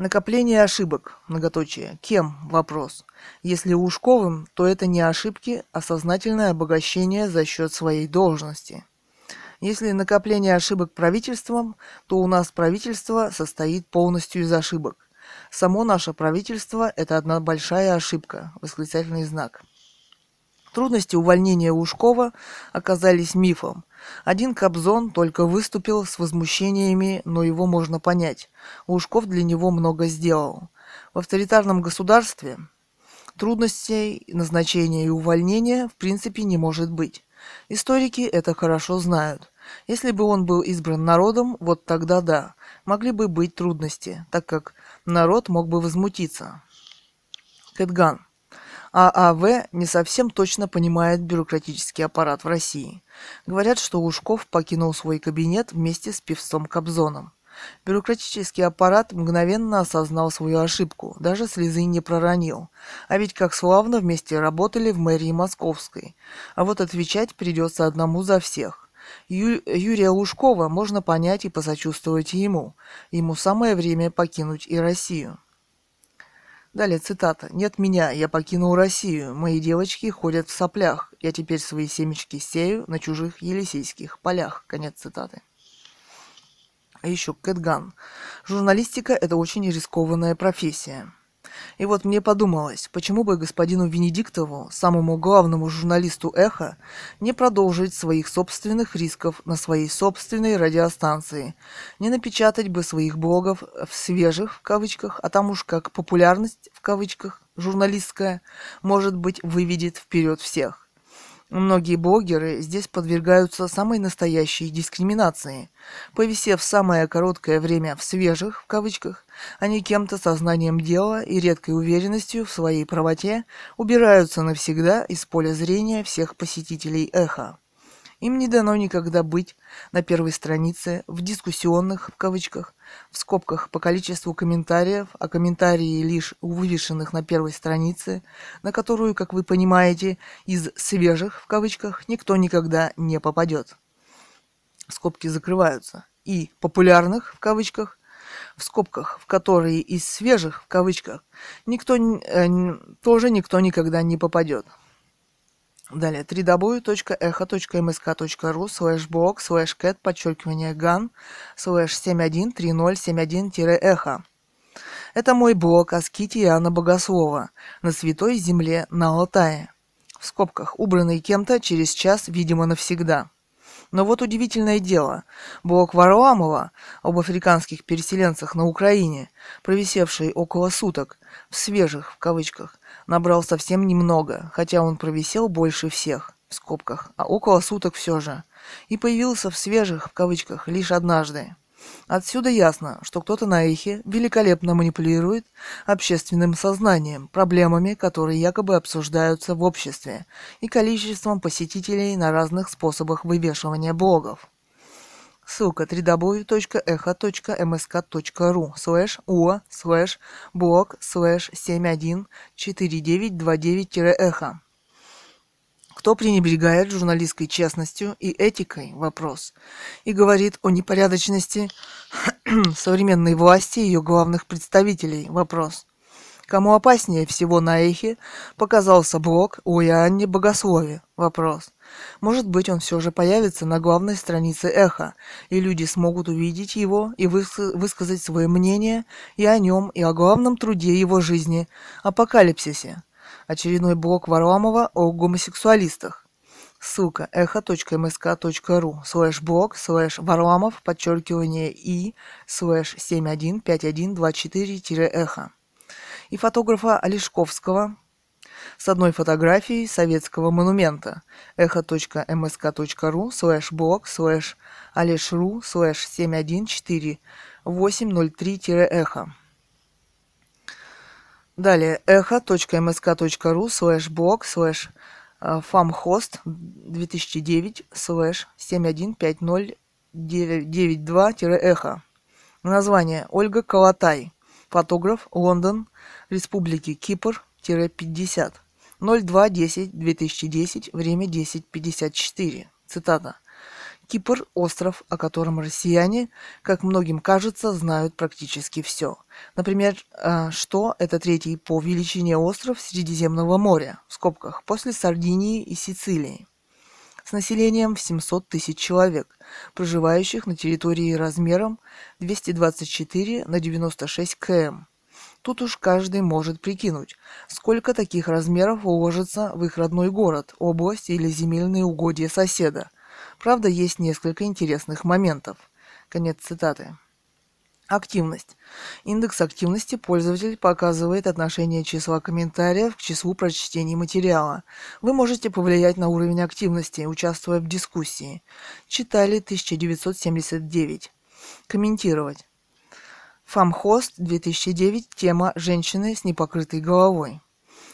Накопление ошибок, многоточие. Кем? Вопрос. Если Лужковым, то это не ошибки, а сознательное обогащение за счет своей должности. Если накопление ошибок правительством, то у нас правительство состоит полностью из ошибок. Само наше правительство – это одна большая ошибка, восклицательный знак. Трудности увольнения Лужкова оказались мифом. Один Кобзон только выступил с возмущениями, но его можно понять. Лужков для него много сделал. В авторитарном государстве трудностей назначения и увольнения в принципе не может быть. Историки это хорошо знают. Если бы он был избран народом, вот тогда да, могли бы быть трудности, так как народ мог бы возмутиться. Кэтган. ААВ не совсем точно понимает бюрократический аппарат в России. Говорят, что Лужков покинул свой кабинет вместе с певцом Кобзоном. Бюрократический аппарат мгновенно осознал свою ошибку, даже слезы не проронил. А ведь как славно вместе работали в мэрии Московской. А вот отвечать придется одному за всех. Юрия Лужкова можно понять и посочувствовать ему. Ему самое время покинуть и Россию. Далее цитата. «Нет меня, я покинул Россию. Мои девочки ходят в соплях. Я теперь свои семечки сею на чужих елисейских полях». Конец цитаты. А еще Кэтган. «Журналистика – это очень рискованная профессия». И вот мне подумалось, почему бы господину Венедиктову, самому главному журналисту «Эхо», не продолжить своих собственных рисков на своей собственной радиостанции, не напечатать бы своих блогов в «свежих», в кавычках, а там уж как «популярность», в кавычках, журналистская, может быть, выведет вперед всех. Многие блогеры здесь подвергаются самой настоящей дискриминации. Повисев самое короткое время в «свежих», в кавычках, они кем-то со знанием дела и редкой уверенностью в своей правоте убираются навсегда из поля зрения всех посетителей «Эхо». Им не дано никогда быть на первой странице, в дискуссионных, в кавычках, в скобках по количеству комментариев, а комментарии лишь вывешенных на первой странице, на которую, как вы понимаете, из «свежих», в кавычках, никто никогда не попадет. Скобки закрываются. И «популярных», в кавычках, в скобках, в которые из «свежих», в кавычках, тоже никто никогда не попадет. Далее, www.echo.msk.ru/blog/cat_gan/713071-эхо. Это мой блог о ските Иоанна Богослова на святой земле на Алтае. В скобках, убранный кем-то через час, видимо, навсегда. Но вот удивительное дело. Блог Варламова об африканских переселенцах на Украине, провисевший около суток, в «свежих», в кавычках, набрал совсем немного, хотя он провисел больше всех, в скобках, а около суток все же, и появился в «свежих», в кавычках, лишь однажды. Отсюда ясно, что кто-то на «Эхе» великолепно манипулирует общественным сознанием, проблемами, которые якобы обсуждаются в обществе, и количеством посетителей на разных способах вывешивания блогов. Ссылка www.echo.msk.ru/uo/blog/714929-эхо. Кто пренебрегает журналистской честностью и этикой, вопрос, и говорит о непорядочности современной власти и ее главных представителей, вопрос. Кому опаснее всего на «Эхе» показался блог о Иоанне Богослове, вопрос. Может быть, он все же появится на главной странице «Эхо», и люди смогут увидеть его и высказать свое мнение и о нем, и о главном труде его жизни – апокалипсисе. Очередной блог Варламова о гомосексуалистах. Ссылка echo.msk.ru/blog/varlamov_i/715124-эхо. И фотографа Олешковского с одной фотографией советского монумента echo.msk.ru/blog/aleshru/714803-эхо. Далее echo.msk.ru/blog/famhost2009/715092-эхо. Название: Ольга Колотай, фотограф, Лондон, Республики Кипр, 50, 02.10.2010, время 10.54. Цитата. Кипр – остров, о котором россияне, как многим кажется, знают практически все. Например, что это третий по величине остров Средиземного моря, в скобках, после Сардинии и Сицилии, с населением в 700 тысяч человек, проживающих на территории размером 224 на 96 км. Тут уж каждый может прикинуть, сколько таких размеров уложится в их родной город, область или земельные угодья соседа. Правда, есть несколько интересных моментов. Конец цитаты. Активность. Индекс активности пользователь показывает отношение числа комментариев к числу прочтений материала. Вы можете повлиять на уровень активности, участвуя в дискуссии. Читали 1979. Комментировать. Фамхост 2009. Тема «Женщины с непокрытой головой».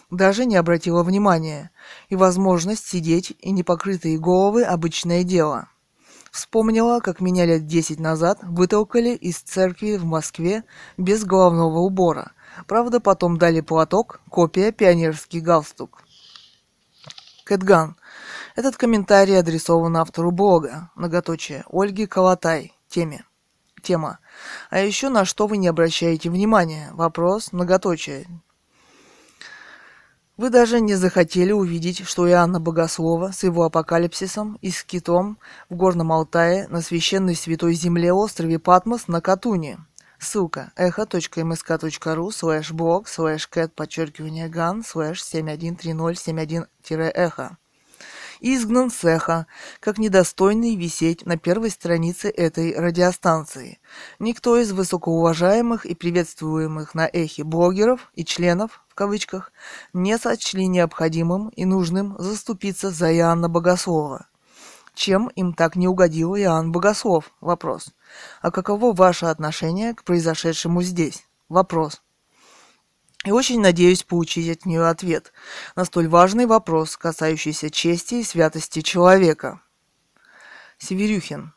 Даже не обратила внимания. И возможность сидеть, и непокрытые головы – обычное дело. Вспомнила, как меня лет 10 назад вытолкали из церкви в Москве без головного убора. Правда, потом дали платок, копия, пионерский галстук. Кэтган. Этот комментарий адресован автору блога, многоточие, Ольге Колотай, тема. А еще на что вы не обращаете внимания? Вопрос, многоточие. Вы даже не захотели увидеть, что Иоанна Богослова с его апокалипсисом и скитом в Горном Алтае на священной святой земле острове Патмос на Катуне. Ссылка echo.msk.ru/blog/cat_gan/713071-эхо. Изгнан с эхо, как недостойный висеть на первой странице этой радиостанции. Никто из высокоуважаемых и приветствуемых на эхе блогеров и членов, в кавычках, не сочли необходимым и нужным заступиться за Иоанна Богослова. Чем им так не угодил Иоанн Богослов? Вопрос. А каково ваше отношение к произошедшему здесь? Вопрос. И очень надеюсь получить от нее ответ на столь важный вопрос, касающийся чести и святости человека. Северюхин.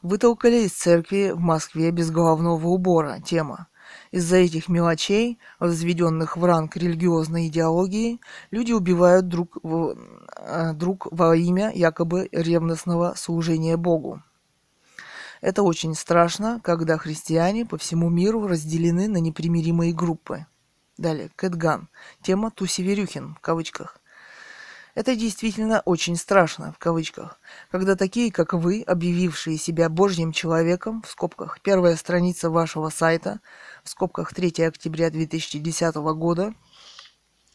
Вытолкали из церкви в Москве без головного убора. Тема. Из-за этих мелочей, возведенных в ранг религиозной идеологии, люди убивают друг во имя якобы ревностного служения Богу. Это очень страшно, когда христиане по всему миру разделены на непримиримые группы. Далее, Кэтган. Тема «Ту Северюхин» в кавычках. Это действительно очень страшно в кавычках, когда такие, как вы, объявившие себя Божьим человеком, в скобках, первая страница вашего сайта, в скобках, 3 октября 2010 года,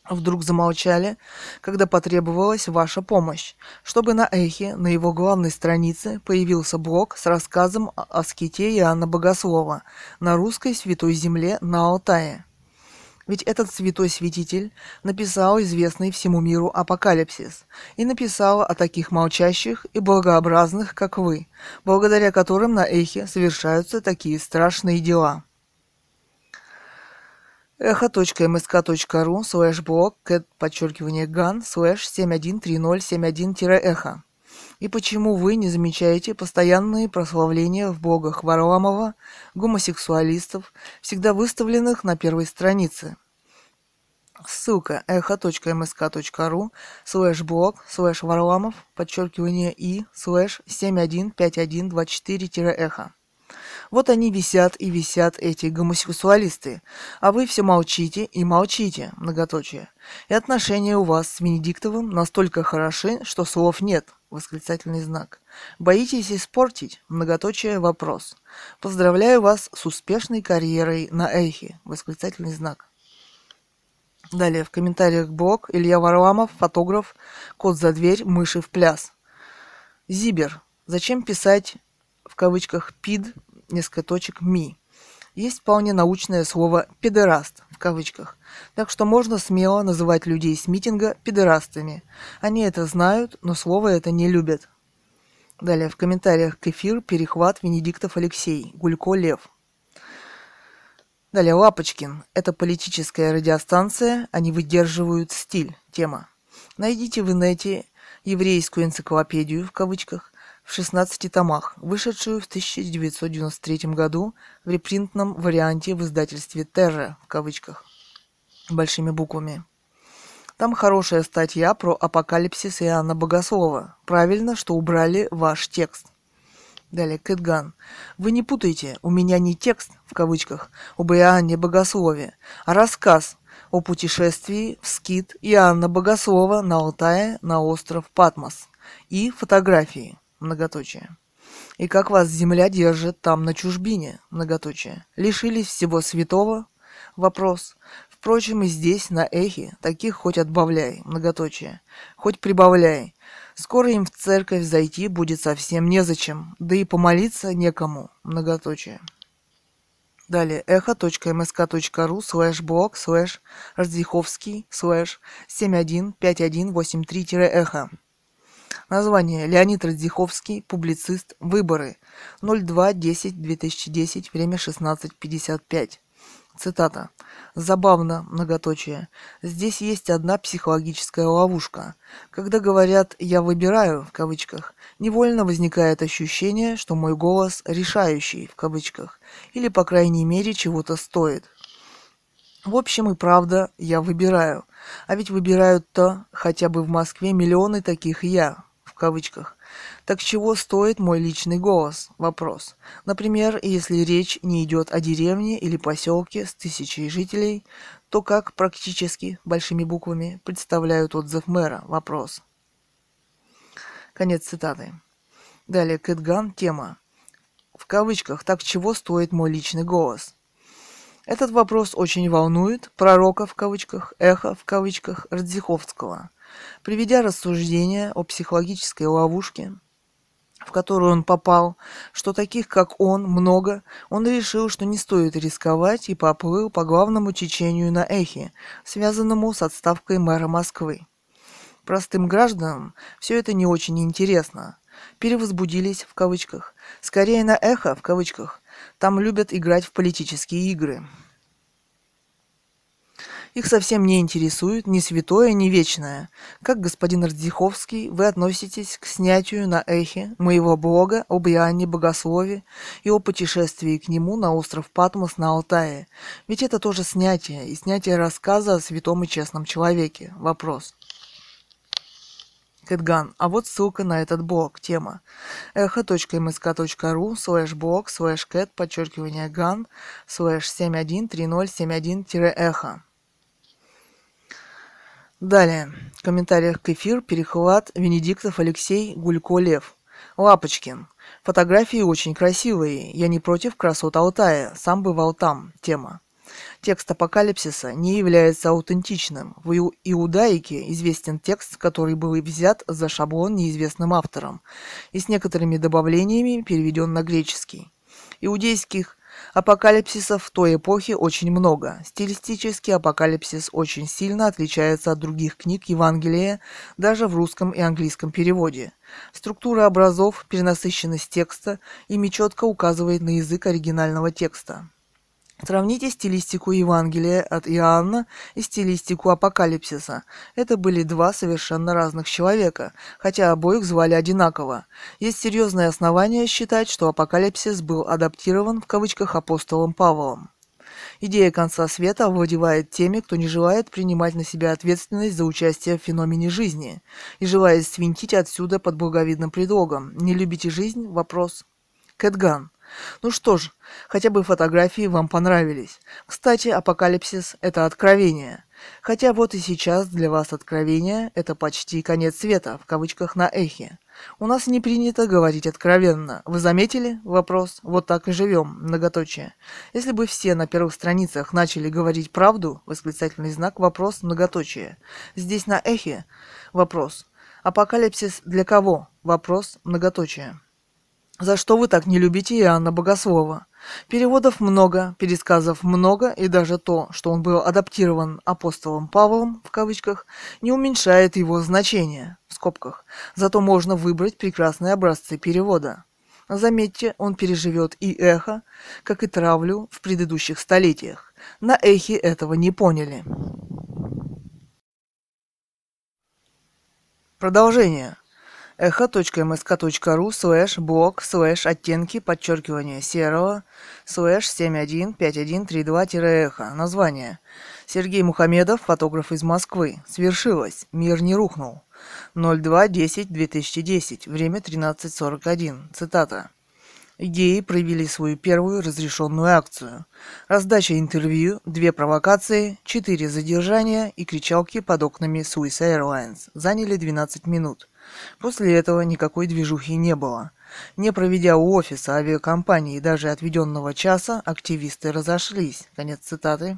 вдруг замолчали, когда потребовалась ваша помощь, чтобы на эхе, на его главной странице, появился блог с рассказом о ските Иоанна Богослова на русской святой земле на Алтае. Ведь этот святой святитель написал известный всему миру апокалипсис и написал о таких молчащих и благообразных, как вы, благодаря которым на эхе совершаются такие страшные дела. echo.msk.ru/blog/gan/713071-эхо. И почему вы не замечаете постоянные прославления в блогах Варламова, гомосексуалистов, всегда выставленных на первой странице? Ссылка echo.msk.ru/blog/varlamov_i/715124-эхо. Вот они висят и висят, эти гомосексуалисты, а вы все молчите и молчите, многоточие. И отношения у вас с Венедиктовым настолько хороши, что слов нет, восклицательный знак. Боитесь испортить, многоточие, вопрос. Поздравляю вас с успешной карьерой на эхе, восклицательный знак. Далее, в комментариях блог Илья Варламов, фотограф, кот за дверь, мыши в пляс. Зибер, зачем писать в кавычках «пид» несколько точек «ми». Есть вполне научное слово «педераст» в кавычках, так что можно смело называть людей с митинга педерастами. Они это знают, но слово это не любят. Далее, в комментариях «Кефир», «Перехват», «Венедиктов Алексей», «Гулько Лев». Далее, «Лапочкин». Это политическая радиостанция, они выдерживают стиль. Тема. Найдите в инете «еврейскую энциклопедию» в кавычках, в 16 томах, вышедшую в 1993 году в репринтном варианте в издательстве «Терра» в кавычках, большими буквами. Там хорошая статья про апокалипсис Иоанна Богослова. Правильно, что убрали ваш текст. Далее, Кэтган. Вы не путайте, у меня не текст, в кавычках, об Иоанне Богослове, а рассказ о путешествии в скит Иоанна Богослова на Алтае на остров Патмос и фотографии, многоточие. И как вас земля держит там на чужбине, многоточие. Лишились всего святого? Вопрос. Впрочем, и здесь, на эхе, таких хоть отбавляй, многоточие, хоть прибавляй. Скоро им в церковь зайти будет совсем незачем, да и помолиться некому, многоточие. Далее, echo.msk.ru/blog/Раздиховский/715183-эхо. Название: Леонид Раздиховский, публицист, выборы, 02.10.2010, время 16:55. Цитата. «Забавно, многоточие. Здесь есть одна психологическая ловушка. Когда говорят «я выбираю», в кавычках, невольно возникает ощущение, что мой голос «решающий», в кавычках, или, по крайней мере, чего-то стоит. В общем, и правда, я выбираю. А ведь выбирают-то хотя бы в Москве миллионы таких «я», в кавычках. Так чего стоит мой личный голос? Вопрос. Например, если речь не идет о деревне или поселке с тысячей жителей, то как практически, большими буквами, представляют отзыв мэра? Вопрос. Конец цитаты. Далее, Кэтган, тема. В кавычках, так чего стоит мой личный голос? Этот вопрос очень волнует пророка, в кавычках, эхо, в кавычках, Раздиховского. Приведя рассуждения о психологической ловушке, в которую он попал, что таких, как он, много, он решил, что не стоит рисковать и поплыл по главному течению на эхе, связанному с отставкой мэра Москвы. Простым гражданам все это не очень интересно. Перевозбудились, в кавычках, скорее на эхо, в кавычках, там любят играть в политические игры. Их совсем не интересует ни святое, ни вечное. Как, господин Раздиховский, вы относитесь к снятию на эхе моего блога об Иоанне Богослове и о путешествии к нему на остров Патмос на Алтае? Ведь это тоже снятие, и снятие рассказа о святом и честном человеке. Вопрос. Кэтган. А вот ссылка на этот блог. Тема. echo.msk.ru/blog/cat_gan/713071-эхо. Далее. В комментариях к эфир перехват Венедиктов Алексей, Гулько Лев. Лапочкин. Фотографии очень красивые. Я не против красот Алтая. Сам бывал там. Тема. Текст апокалипсиса не является аутентичным. В иудаике известен текст, который был взят за шаблон неизвестным автором и с некоторыми добавлениями переведен на греческий. Иудейских апокалипсисов в той эпохе очень много. Стилистически апокалипсис очень сильно отличается от других книг Евангелия, даже в русском и английском переводе. Структура образов, перенасыщенность текста, ими четко указывает на язык оригинального текста. Сравните стилистику Евангелия от Иоанна и стилистику апокалипсиса. Это были два совершенно разных человека, хотя обоих звали одинаково. Есть серьезные основания считать, что апокалипсис был адаптирован в кавычках апостолом Павлом. Идея конца света овладевает теми, кто не желает принимать на себя ответственность за участие в феномене жизни и желает свинтить отсюда под благовидным предлогом. Не любите жизнь? Вопрос. Кэтган. Ну что ж, хотя бы фотографии вам понравились. Кстати, апокалипсис – это откровение. Хотя вот и сейчас для вас откровение – это почти конец света, в кавычках на эхе. У нас не принято говорить откровенно. Вы заметили? Вопрос. Вот так и живем, многоточие. Если бы все на первых страницах начали говорить правду, восклицательный знак, вопрос, многоточие. Здесь на эхе, вопрос. Апокалипсис для кого? Вопрос, многоточие. За что вы так не любите Иоанна Богослова? Переводов много, пересказов много, и даже то, что он был адаптирован апостолом Павлом, в кавычках, не уменьшает его значения, в скобках. Зато можно выбрать прекрасные образцы перевода. Заметьте, он переживет и эхо, как и травлю в предыдущих столетиях. На эхе этого не поняли. Продолжение. echo.msk.ru/blog/оттенки_серого/715132-эхо. Название. Сергей Мухамедов, фотограф из Москвы. Свершилось. Мир не рухнул. 02.10.2010. Время 13:41. Цитата. Геи провели свою первую разрешенную акцию. Раздача интервью, 2 провокации, 4 задержания и кричалки под окнами Swiss Airlines заняли 12 минут. После этого никакой движухи не было. Не проведя у офиса авиакомпании даже отведенного часа, активисты разошлись. Конец цитаты.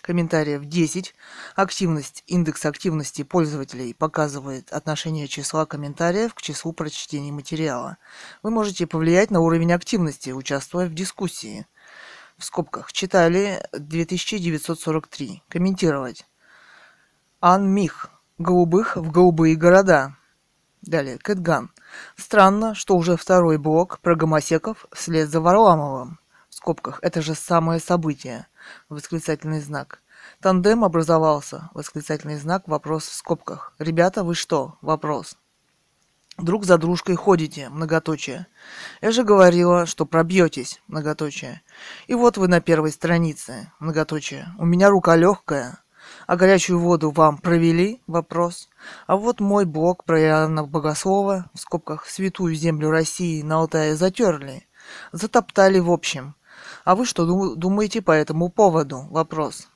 Комментариев 10. Активность, индекс активности пользователей показывает отношение числа комментариев к числу прочтений материала. Вы можете повлиять на уровень активности, участвуя в дискуссии. В скобках. Читали 2943. Комментировать. Ан Мих. Голубых в голубые города. Далее. Кэтган. Странно, что уже второй блок про гомосеков вслед за Варламовым. В скобках. Это же самое событие. Восклицательный знак. Тандем образовался. Восклицательный знак. Вопрос в скобках. Ребята, вы что? Вопрос. Друг за дружкой ходите. Многоточие. Я же говорила, что пробьетесь. Многоточие. И вот вы на первой странице. Многоточие. У меня рука легкая. А горячую воду вам провели? Вопрос. А вот мой блог про Иоанна Богослова, в скобках, святую землю России на Алтае затерли. Затоптали в общем. А вы что думаете по этому поводу? Вопрос.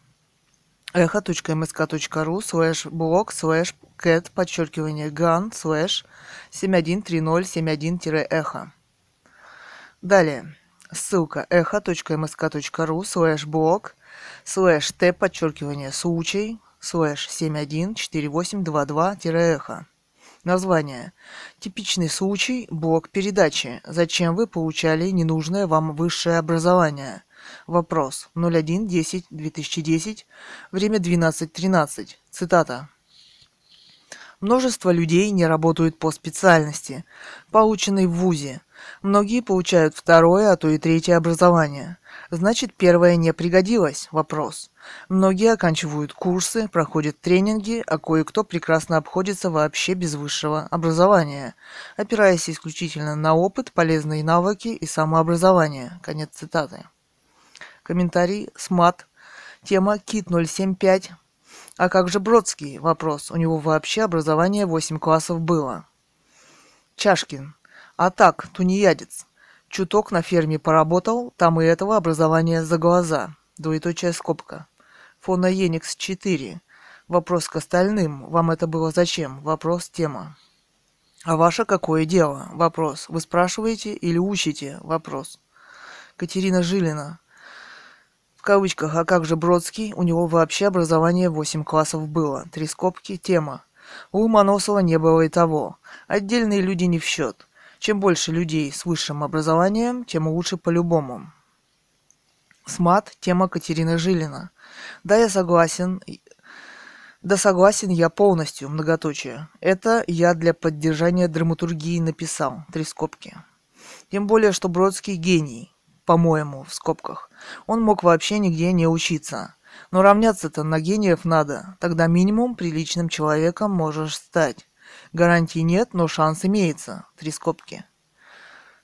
echo.msk.ru/blog/cat_gun/713071-echo. Далее. Ссылка echo.msk.ru/blog/t_случай/714822-эхо. Название. Типичный случай блок передачи. Зачем вы получали ненужное вам высшее образование? Вопрос. 01.10.2010. Время 12:13. Цитата. Множество людей не работают по специальности, полученной в вузе. Многие получают второе, а то и третье образование. Значит, первое не пригодилось? Вопрос. Многие оканчивают курсы, проходят тренинги, а кое-кто прекрасно обходится вообще без высшего образования, опираясь исключительно на опыт, полезные навыки и самообразование. Конец цитаты. Комментарий СМАТ. Тема КИТ 075. А как же Бродский? Вопрос. У него вообще образование 8 классов было. Чашкин. А так, тунеядец. Чуток на ферме поработал, там и этого образования за глаза. Двоеточая скобка. Фона Еникс 4. Вопрос к остальным. Вам это было зачем? Вопрос тема. А ваше какое дело? Вопрос. Вы спрашиваете или учите? Вопрос. Катерина Жилина. В кавычках. А как же Бродский? У него вообще образование 8 классов было. 3 скобки. Тема. У Ломоносова не было и того. Отдельные люди не в счет. Чем больше людей с высшим образованием, тем лучше по-любому. СМАТ. Тема Катерина Жилина. Да, я согласен. Да, согласен я полностью. Многоточие. Это я для поддержания драматургии написал. 3 скобки. Тем более, что Бродский гений. По-моему, в скобках. Он мог вообще нигде не учиться. Но равняться-то на гениев надо. Тогда минимум приличным человеком можешь стать. Гарантий нет, но шанс имеется. 3 скобки.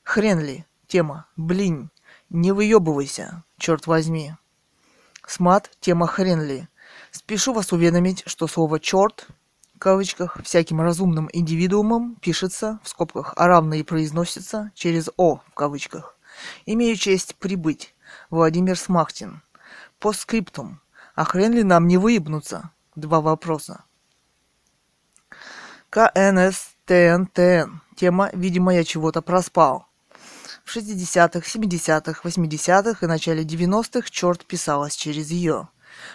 Хренли. Тема. Блин. Не выебывайся. Черт возьми. СМАТ. Тема Хренли. Спешу вас уведомить, что слово «черт» в кавычках всяким разумным индивидуумом пишется в скобках, а равно и произносится через «о» в кавычках. Имею честь прибыть. Владимир Смахтин. Постскриптум. А Хренли нам не выебнуться? 2 вопроса. КНСТНТН. Тема «Видимо, я чего-то проспал». В 60-х, 70-х, 80-х и начале 90-х черт писалось через ее.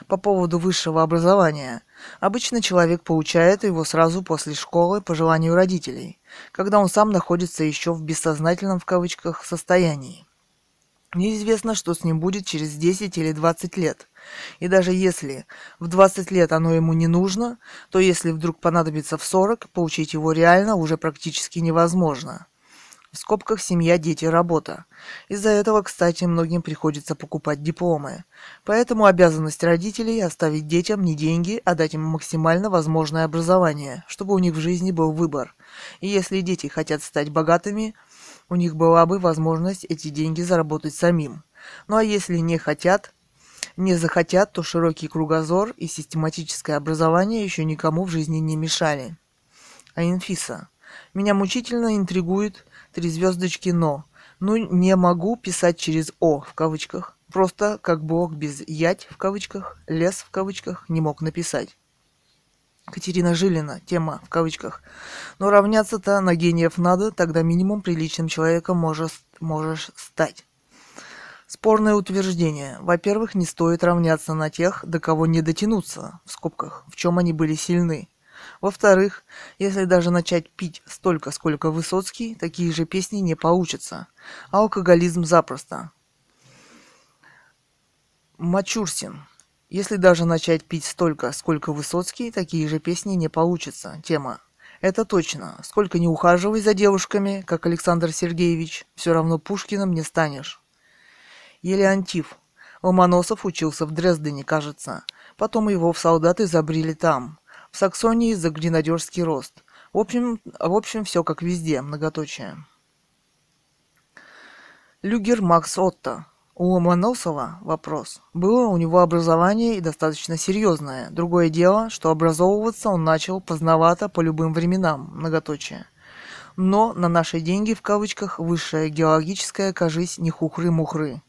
По поводу высшего образования. Обычно человек получает его сразу после школы по желанию родителей, когда он сам находится еще в «бессознательном» в кавычках состоянии. Неизвестно, что с ним будет через 10 или 20 лет. И даже если в 20 лет оно ему не нужно, то если вдруг понадобится в 40, получить его реально уже практически невозможно. В скобках «семья, дети, работа». Из-за этого, кстати, многим приходится покупать дипломы. Поэтому обязанность родителей оставить детям не деньги, а дать им максимально возможное образование, чтобы у них в жизни был выбор. И если дети хотят стать богатыми, у них была бы возможность эти деньги заработать самим. Ну а если не захотят, то широкий кругозор и систематическое образование еще никому в жизни не мешали. А Инфиса. Меня мучительно интригует 3 звездочки, но Ну, не могу писать через «о» в кавычках. Просто как бог без «ять» в кавычках, «лес» в кавычках не мог написать. Катерина Жилина, тема в кавычках. Но равняться-то на гениев надо, тогда минимум приличным человеком можешь стать. Спорное утверждение. Во-первых, не стоит равняться на тех, до кого не дотянуться, в скобках, в чем они были сильны. Во-вторых, если даже начать пить столько, сколько Высоцкий, такие же песни не получатся. Алкоголизм запросто. Мачурсин. Если даже начать пить столько, сколько Высоцкий, такие же песни не получатся. Тема. Это точно. Сколько не ухаживай за девушками, как Александр Сергеевич, все равно Пушкиным не станешь. Елеонтьев. Ломоносов учился в Дрездене, кажется. Потом его в солдаты забрили там. В Саксонии за гренадерский рост. В общем, все как везде, многоточие. Люгер Макс Отто. У Ломоносова вопрос. Было у него образование и достаточно серьезное. Другое дело, что образовываться он начал поздновато по любым временам, многоточие. Но на наши деньги, в кавычках, высшее геологическое, кажись, не хухры-мухры.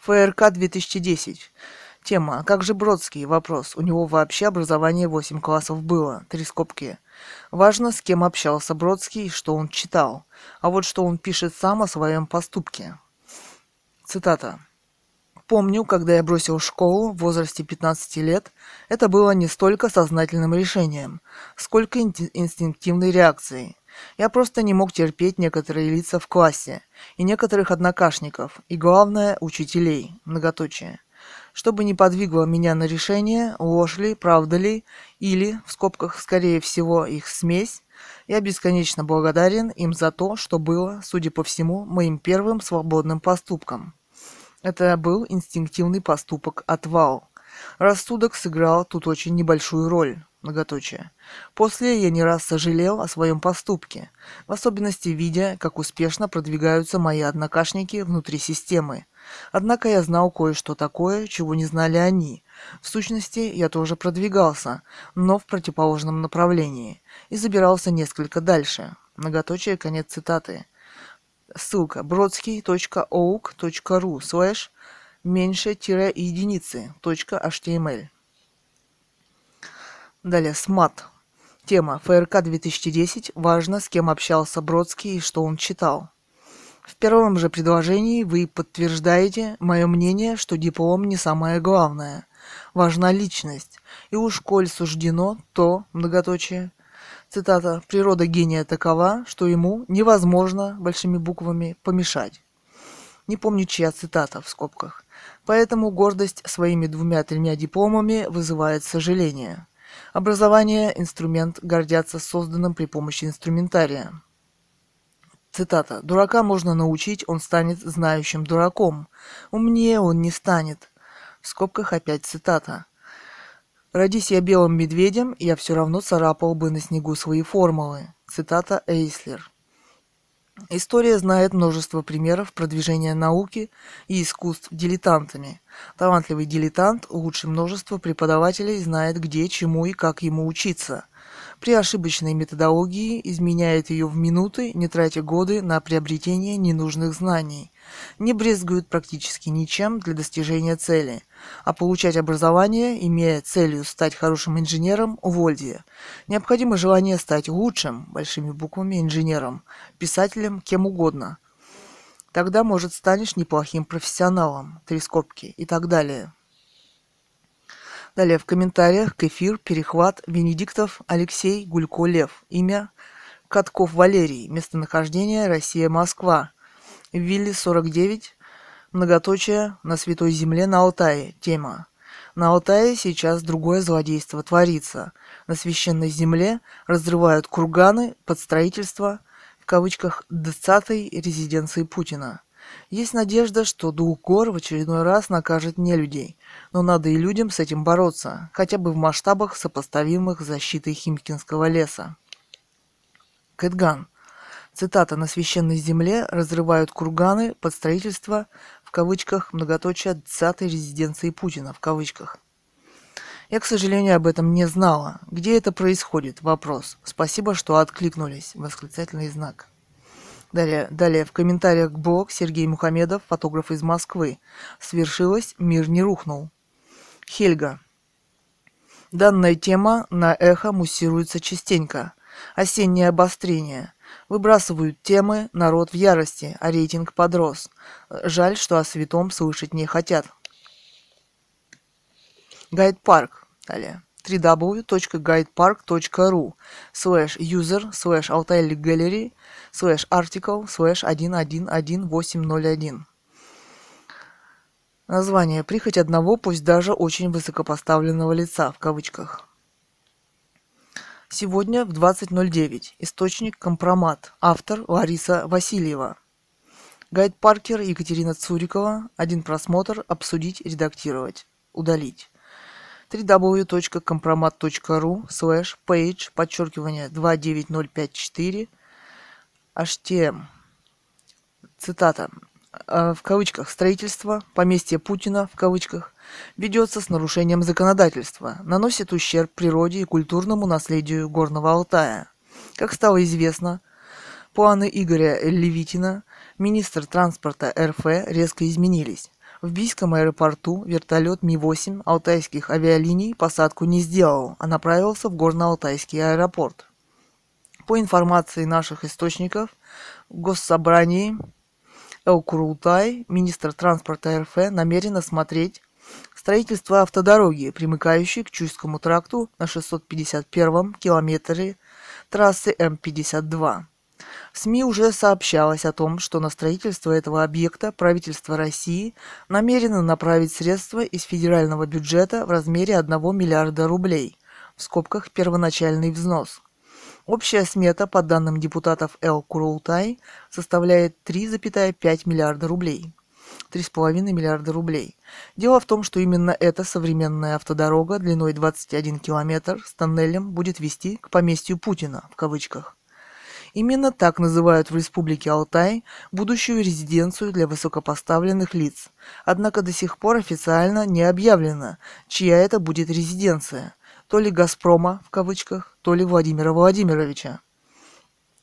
ФРК 2010. Тема. Как же Бродский? Вопрос. У него вообще образование 8 классов было. 3 скобки. Важно, с кем общался Бродский, что он читал. А вот что он пишет сам о своем поступке. Цитата. «Помню, когда я бросил школу в возрасте 15 лет, это было не столько сознательным решением, сколько инстинктивной реакцией. Я просто не мог терпеть некоторые лица в классе и некоторых однокашников, и, главное, учителей, многоточие. Что бы ни подвигло меня на решение, ложь ли, правда ли, или, в скобках, скорее всего, их смесь, я бесконечно благодарен им за то, что было, судя по всему, моим первым свободным поступком. Это был инстинктивный поступок «отвал». Рассудок сыграл тут очень небольшую роль. Многоточие. После я не раз сожалел о своем поступке, в особенности видя, как успешно продвигаются мои однокашники внутри системы. Однако я знал кое-что такое, чего не знали они. В сущности, я тоже продвигался, но в противоположном направлении, и забирался несколько дальше. Многоточие, конец цитаты. Ссылка brodsky.ouk.ru/меньше-единицы.html. Далее, СМАТ. Тема. ФРК 2010. Важно, с кем общался Бродский и что он читал. В первом же предложении вы подтверждаете мое мнение, что диплом не самое главное. Важна личность. И уж коль суждено, то, многоточие, цитата, природа гения такова, что ему невозможно, большими буквами, помешать. Не помню, чья цитата, в скобках. Поэтому гордость своими 2-3 дипломами вызывает сожаление. Образование, инструмент, гордятся созданным при помощи инструментария. Цитата. «Дурака можно научить, он станет знающим дураком. Умнее он не станет». В скобках опять цитата. «Родись я белым медведем, я все равно царапал бы на снегу свои формулы». Цитата Эйслер. История знает множество примеров продвижения науки и искусств дилетантами. Талантливый дилетант лучше множества преподавателей знает, где, чему и как ему учиться. При ошибочной методологии изменяет ее в минуты, не тратя годы на приобретение ненужных знаний. Не брезгует практически ничем для достижения цели. А получать образование, имея целью стать хорошим инженером, увольте. Необходимо желание стать лучшим, большими буквами, инженером, писателем, кем угодно. Тогда, может, станешь неплохим профессионалом, 3 скобки и так далее. Далее в комментариях Кефир, Перехват, Венедиктов, Алексей, Гулько, Лев. Имя Катков Валерий. Местонахождение Россия, Москва. Вилли 49. Многоточие. На Святой Земле, на Алтае. Тема. На Алтае сейчас другое злодейство творится. На Священной Земле разрывают курганы под строительство, в кавычках, 20-й резиденции Путина. Есть надежда, что дух гор в очередной раз накажет нелюдей, но надо и людям с этим бороться, хотя бы в масштабах, сопоставимых с защитой Химкинского леса. Кэтган. Цитата. «На священной земле разрывают курганы под строительство, в кавычках, многоточие, 20-й резиденции Путина, в кавычках». Я, к сожалению, об этом не знала. Где это происходит? Вопрос. Спасибо, что откликнулись. Восклицательный знак. Далее в комментариях блог Сергей Мухамедов, фотограф из Москвы. Свершилось, мир не рухнул. Хельга. Данная тема на эхо муссируется частенько. Осеннее обострение. Выбрасывают темы, народ в ярости, а рейтинг подрос. Жаль, что о святом слышать не хотят. Гайд-парк. Далее. www.guidepark.ru/user/altailik_gallery/article/111801. Название «Прихоть одного, пусть даже очень высокопоставленного лица» в кавычках. Сегодня в 20:09. Источник «Компромат». Автор Лариса Васильева. Гайд-паркер Екатерина Цурикова. Один просмотр. Обсудить, редактировать. Удалить. www.compromat.ru/page_29054htm. Цитата. В кавычках «строительство поместья Путина» в кавычках ведется с нарушением законодательства, наносит ущерб природе и культурному наследию Горного Алтая. Как стало известно, планы Игоря Левитина, министра транспорта РФ, резко изменились. В Бийском аэропорту вертолет Ми-8 алтайских авиалиний посадку не сделал, а направился в Горно-Алтайский аэропорт. По информации наших источников, в Госсобрании Эл-Курултай министр транспорта РФ намерен осмотреть строительство автодороги, примыкающей к Чуйскому тракту на 651-м километре трассы М-52. В СМИ уже сообщалось о том, что на строительство этого объекта правительство России намерено направить средства из федерального бюджета в размере 1 миллиарда рублей, в скобках первоначальный взнос. Общая смета, по данным депутатов Эл-Курултай, составляет 3,5 миллиарда рублей. 3,5 миллиарда рублей. Дело в том, что именно эта современная автодорога длиной 21 километр с тоннелем будет вести к поместью Путина, в кавычках. Именно так называют в Республике Алтай будущую резиденцию для высокопоставленных лиц. Однако до сих пор официально не объявлено, чья это будет резиденция. То ли «Газпрома», в кавычках, то ли Владимира Владимировича.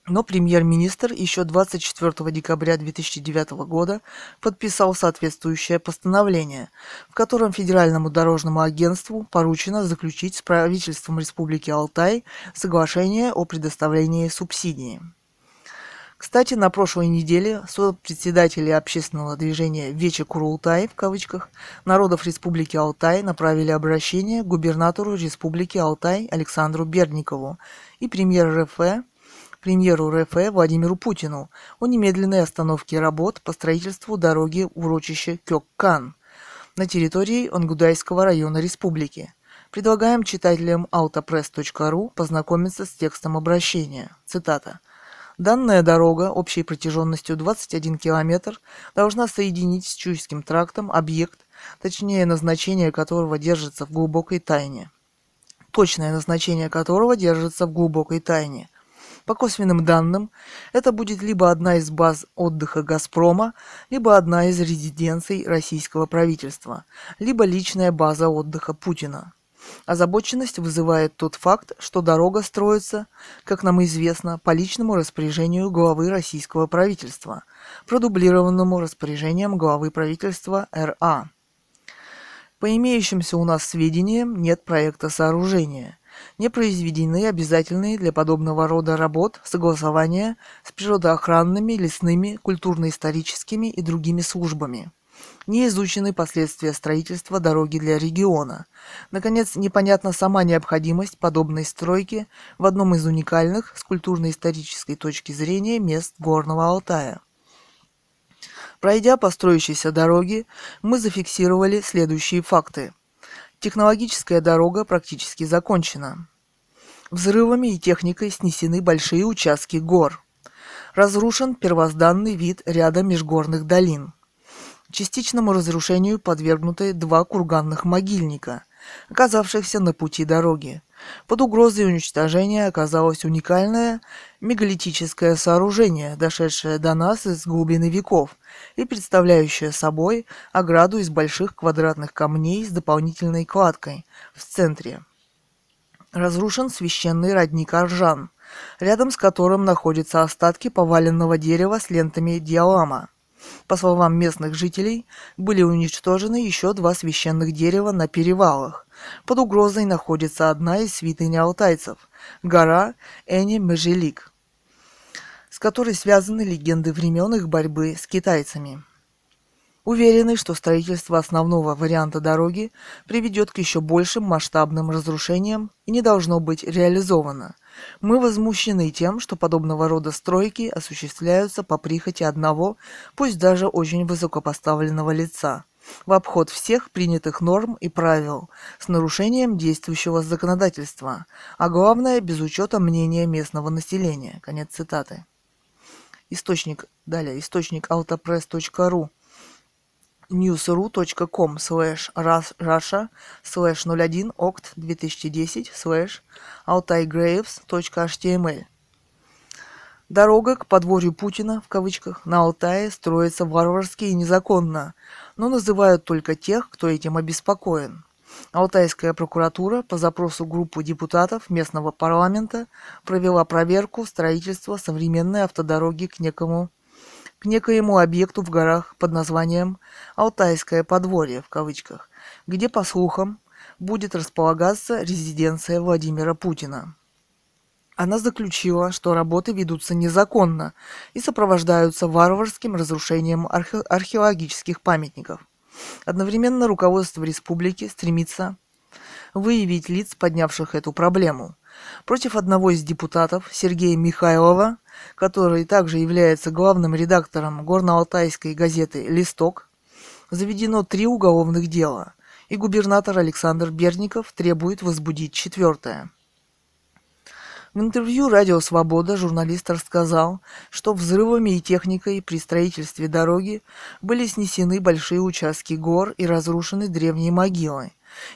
Но премьер-министр еще 24 декабря 2009 года подписал соответствующее постановление, в котором Федеральному дорожному агентству поручено заключить с правительством Республики Алтай соглашение о предоставлении субсидии. Кстати, на прошлой неделе сопредседатели общественного движения «Вече Курултай» в кавычках народов Республики Алтай направили обращение к губернатору Республики Алтай Александру Бердникову и премьеру РФ Владимиру Путину о немедленной остановке работ по строительству дороги урочище Кёк-Кан на территории Онгудайского района республики. Предлагаем читателям altapress.ru познакомиться с текстом обращения. Цитата. Данная дорога общей протяженностью 21 километр должна соединить с Чуйским трактом объект, точнее назначение которого держится в глубокой тайне. По косвенным данным, это будет либо одна из баз отдыха «Газпрома», либо одна из резиденций российского правительства, либо личная база отдыха Путина. Озабоченность вызывает тот факт, что дорога строится, как нам известно, по личному распоряжению главы российского правительства, продублированному распоряжением главы правительства РА. По имеющимся у нас сведениям, нет проекта сооружения. Не произведены обязательные для подобного рода работ согласования с природоохранными, лесными, культурно-историческими и другими службами. Не изучены последствия строительства дороги для региона. Наконец, непонятна сама необходимость подобной стройки в одном из уникальных с культурно-исторической точки зрения мест Горного Алтая. Пройдя по строящейся дороге, мы зафиксировали следующие факты. Технологическая дорога практически закончена. Взрывами и техникой снесены большие участки гор. Разрушен первозданный вид ряда межгорных долин. Частичному разрушению подвергнуты 2 курганных могильника, оказавшихся на пути дороги. Под угрозой уничтожения оказалось уникальное мегалитическое сооружение, дошедшее до нас из глубины веков и представляющее собой ограду из больших квадратных камней с дополнительной кладкой в центре. Разрушен священный родник Аржан, рядом с которым находятся остатки поваленного дерева с лентами диалама. По словам местных жителей, были уничтожены еще два священных дерева на перевалах. Под угрозой находится одна из святынь алтайцев – гора Эни-Межелик, с которой связаны легенды времен их борьбы с китайцами. Уверены, что строительство основного варианта дороги приведет к еще большим масштабным разрушениям и не должно быть реализовано. Мы возмущены тем, что подобного рода стройки осуществляются по прихоти одного, пусть даже очень высокопоставленного лица, в обход всех принятых норм и правил, с нарушением действующего законодательства, а главное, без учета мнения местного населения. Конец цитаты. Источник, далее, источник altapress.ru. news.ru.com/russia/01oct2010/altaigraves.html. Дорога к подворью Путина, в кавычках, на Алтае строится варварски и незаконно, но называют только тех, кто этим обеспокоен. Алтайская прокуратура по запросу группы депутатов местного парламента провела проверку строительства современной автодороги к некоему объекту в горах под названием «Алтайское подворье», в кавычках, где, по слухам, будет располагаться резиденция Владимира Путина. Она заключила, что работы ведутся незаконно и сопровождаются варварским разрушением археологических памятников. Одновременно руководство республики стремится выявить лиц, поднявших эту проблему. Против одного из депутатов, Сергея Михайлова, который также является главным редактором горно-алтайской газеты «Листок», заведено 3 уголовных дела, и губернатор Александр Бердников требует возбудить 4-е. В интервью «Радио Свобода» журналист рассказал, что взрывами и техникой при строительстве дороги были снесены большие участки гор и разрушены древние могилы.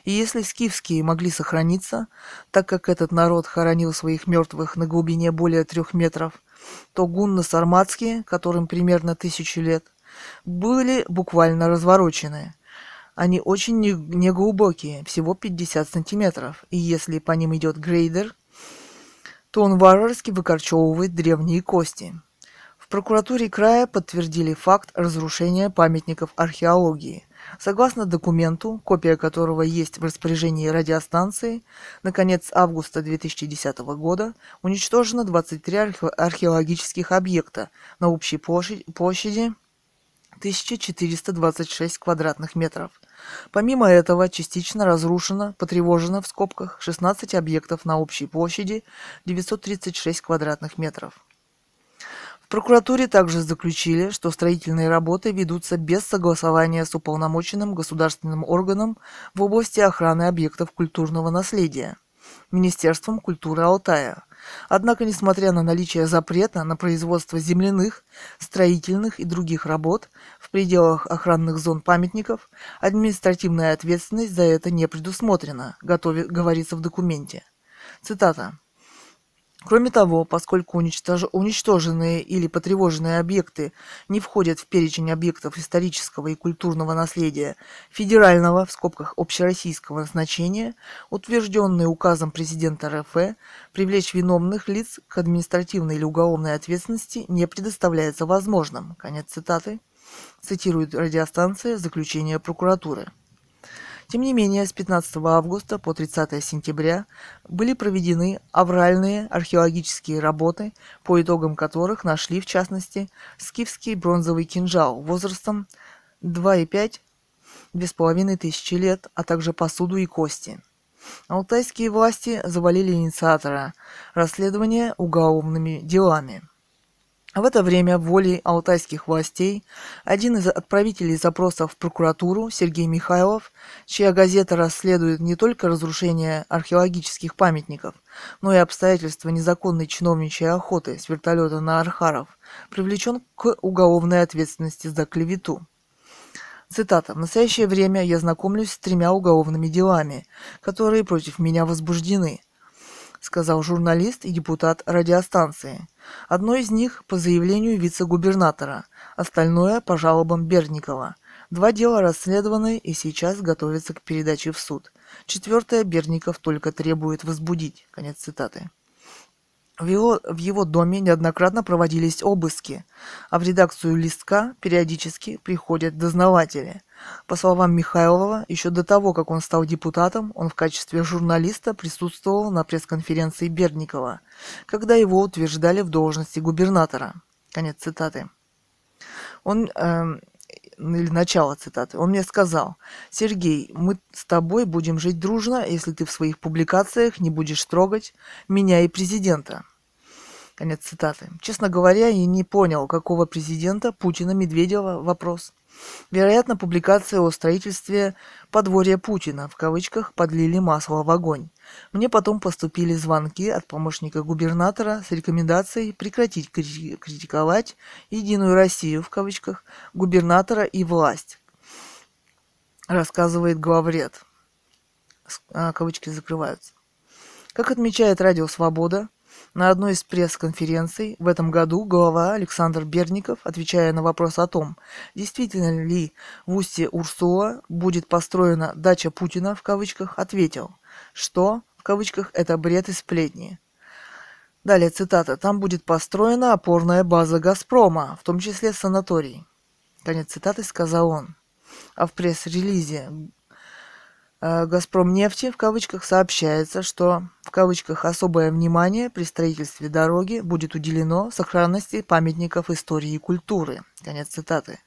И если скифские могли сохраниться, так как этот народ хоронил своих мертвых на глубине более 3 метров, то гунно-сарматские, которым примерно 1000 лет, были буквально разворочены. Они очень неглубокие, всего 50 сантиметров, и если по ним идет грейдер, то он варварски выкорчевывает древние кости. В прокуратуре края подтвердили факт разрушения памятников археологии. Согласно документу, копия которого есть в распоряжении радиостанции, на конец августа 2010 года уничтожено 23 археологических объекта на общей площади 1426 квадратных метров. Помимо этого, частично разрушено, потревожено в скобках 16 объектов на общей площади 936 квадратных метров. В прокуратуре также заключили, что строительные работы ведутся без согласования с уполномоченным государственным органом в области охраны объектов культурного наследия, Министерством культуры Алтая. Однако, несмотря на наличие запрета на производство земляных, строительных и других работ в пределах охранных зон памятников, административная ответственность за это не предусмотрена, говорится в документе. Цитата. Кроме того, поскольку уничтоженные или потревоженные объекты не входят в перечень объектов исторического и культурного наследия федерального, в скобках, общероссийского значения, утвержденные указом президента РФ, привлечь виновных лиц к административной или уголовной ответственности не предоставляется возможным. Конец цитаты. Цитирует радиостанция заключение прокуратуры. Тем не менее, с 15 августа по 30 сентября были проведены авральные археологические работы, по итогам которых нашли, в частности, скифский бронзовый кинжал возрастом 2,5–2,5 тысячи лет, а также посуду и кости. Алтайские власти завалили инициатора расследования уголовными делами. В это время волей алтайских властей один из отправителей запроса в прокуратуру Сергей Михайлов, чья газета расследует не только разрушение археологических памятников, но и обстоятельства незаконной чиновничьей охоты с вертолета на Архаров, привлечен к уголовной ответственности за клевету. Цитата. «В настоящее время я знакомлюсь с 3 уголовными делами, которые против меня возбуждены», сказал журналист и депутат радиостанции. Одно из них по заявлению вице-губернатора, остальное по жалобам Бердникова. 2 дела расследованы и сейчас готовятся к передаче в суд. 4-е Бердников только требует возбудить. Конец цитаты. В его доме неоднократно проводились обыски, а в редакцию «Листка» периодически приходят дознаватели. По словам Михайлова, еще до того, как он стал депутатом, он в качестве журналиста присутствовал на пресс-конференции Бердникова, когда его утверждали в должности губернатора. Конец цитаты. Или начало цитаты. Он мне сказал: «Сергей, мы с тобой будем жить дружно, если ты в своих публикациях не будешь трогать меня и президента». Конец цитаты. Честно говоря, я не понял, какого президента, Путина, Медведева, вопрос. Вероятно, публикация о строительстве «подворья Путина» в кавычках подлили масло в огонь. Мне потом поступили звонки от помощника губернатора с рекомендацией прекратить критиковать «Единую Россию» в кавычках, губернатора и власть, рассказывает главред. Кавычки закрываются. Как отмечает «Радио Свобода», на одной из пресс-конференций в этом году глава Александр Бердников, отвечая на вопрос о том, действительно ли в устье Урсула будет построена «дача Путина» в кавычках, ответил, что в кавычках «это бред и сплетни». Далее цитата: «Там будет построена опорная база «Газпрома», в том числе санаторий». Конец цитаты, сказал он. А в пресс-релизе «Газпромнефти» в кавычках сообщается, что в кавычках «особое внимание при строительстве дороги будет уделено сохранности памятников истории и культуры». Конец цитаты.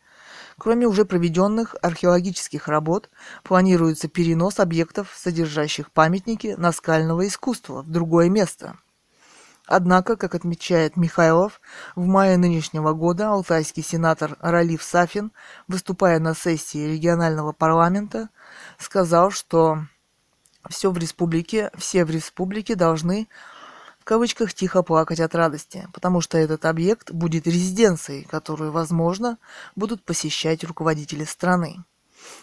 Кроме уже проведенных археологических работ, планируется перенос объектов, содержащих памятники наскального искусства, в другое место. Однако, как отмечает Михайлов, в мае нынешнего года алтайский сенатор Ралиф Сафин, выступая на сессии регионального парламента, сказал, что все в республике должны в кавычках «тихо плакать от радости», потому что этот объект будет резиденцией, которую, возможно, будут посещать руководители страны.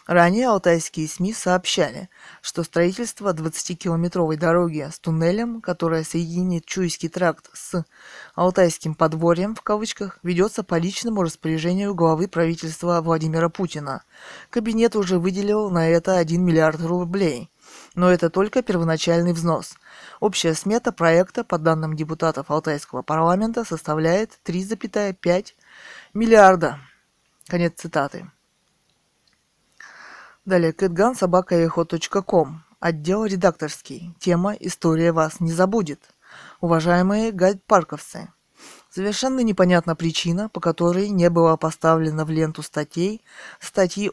Ранее алтайские СМИ сообщали, что строительство 20-километровой дороги с туннелем, которая соединит Чуйский тракт с «Алтайским подворьем» в кавычках, ведется по личному распоряжению главы правительства Владимира Путина. Кабинет уже выделил на это 1 миллиард рублей, но это только первоначальный взнос. Общая смета проекта, по данным депутатов Алтайского парламента, составляет 3,5 миллиарда. Конец цитаты. Далее, katgan@eho.com, отдел редакторский, тема «История вас не забудет». Уважаемые гайд-парковцы, совершенно непонятна причина, по которой не было поставлено в ленту статьи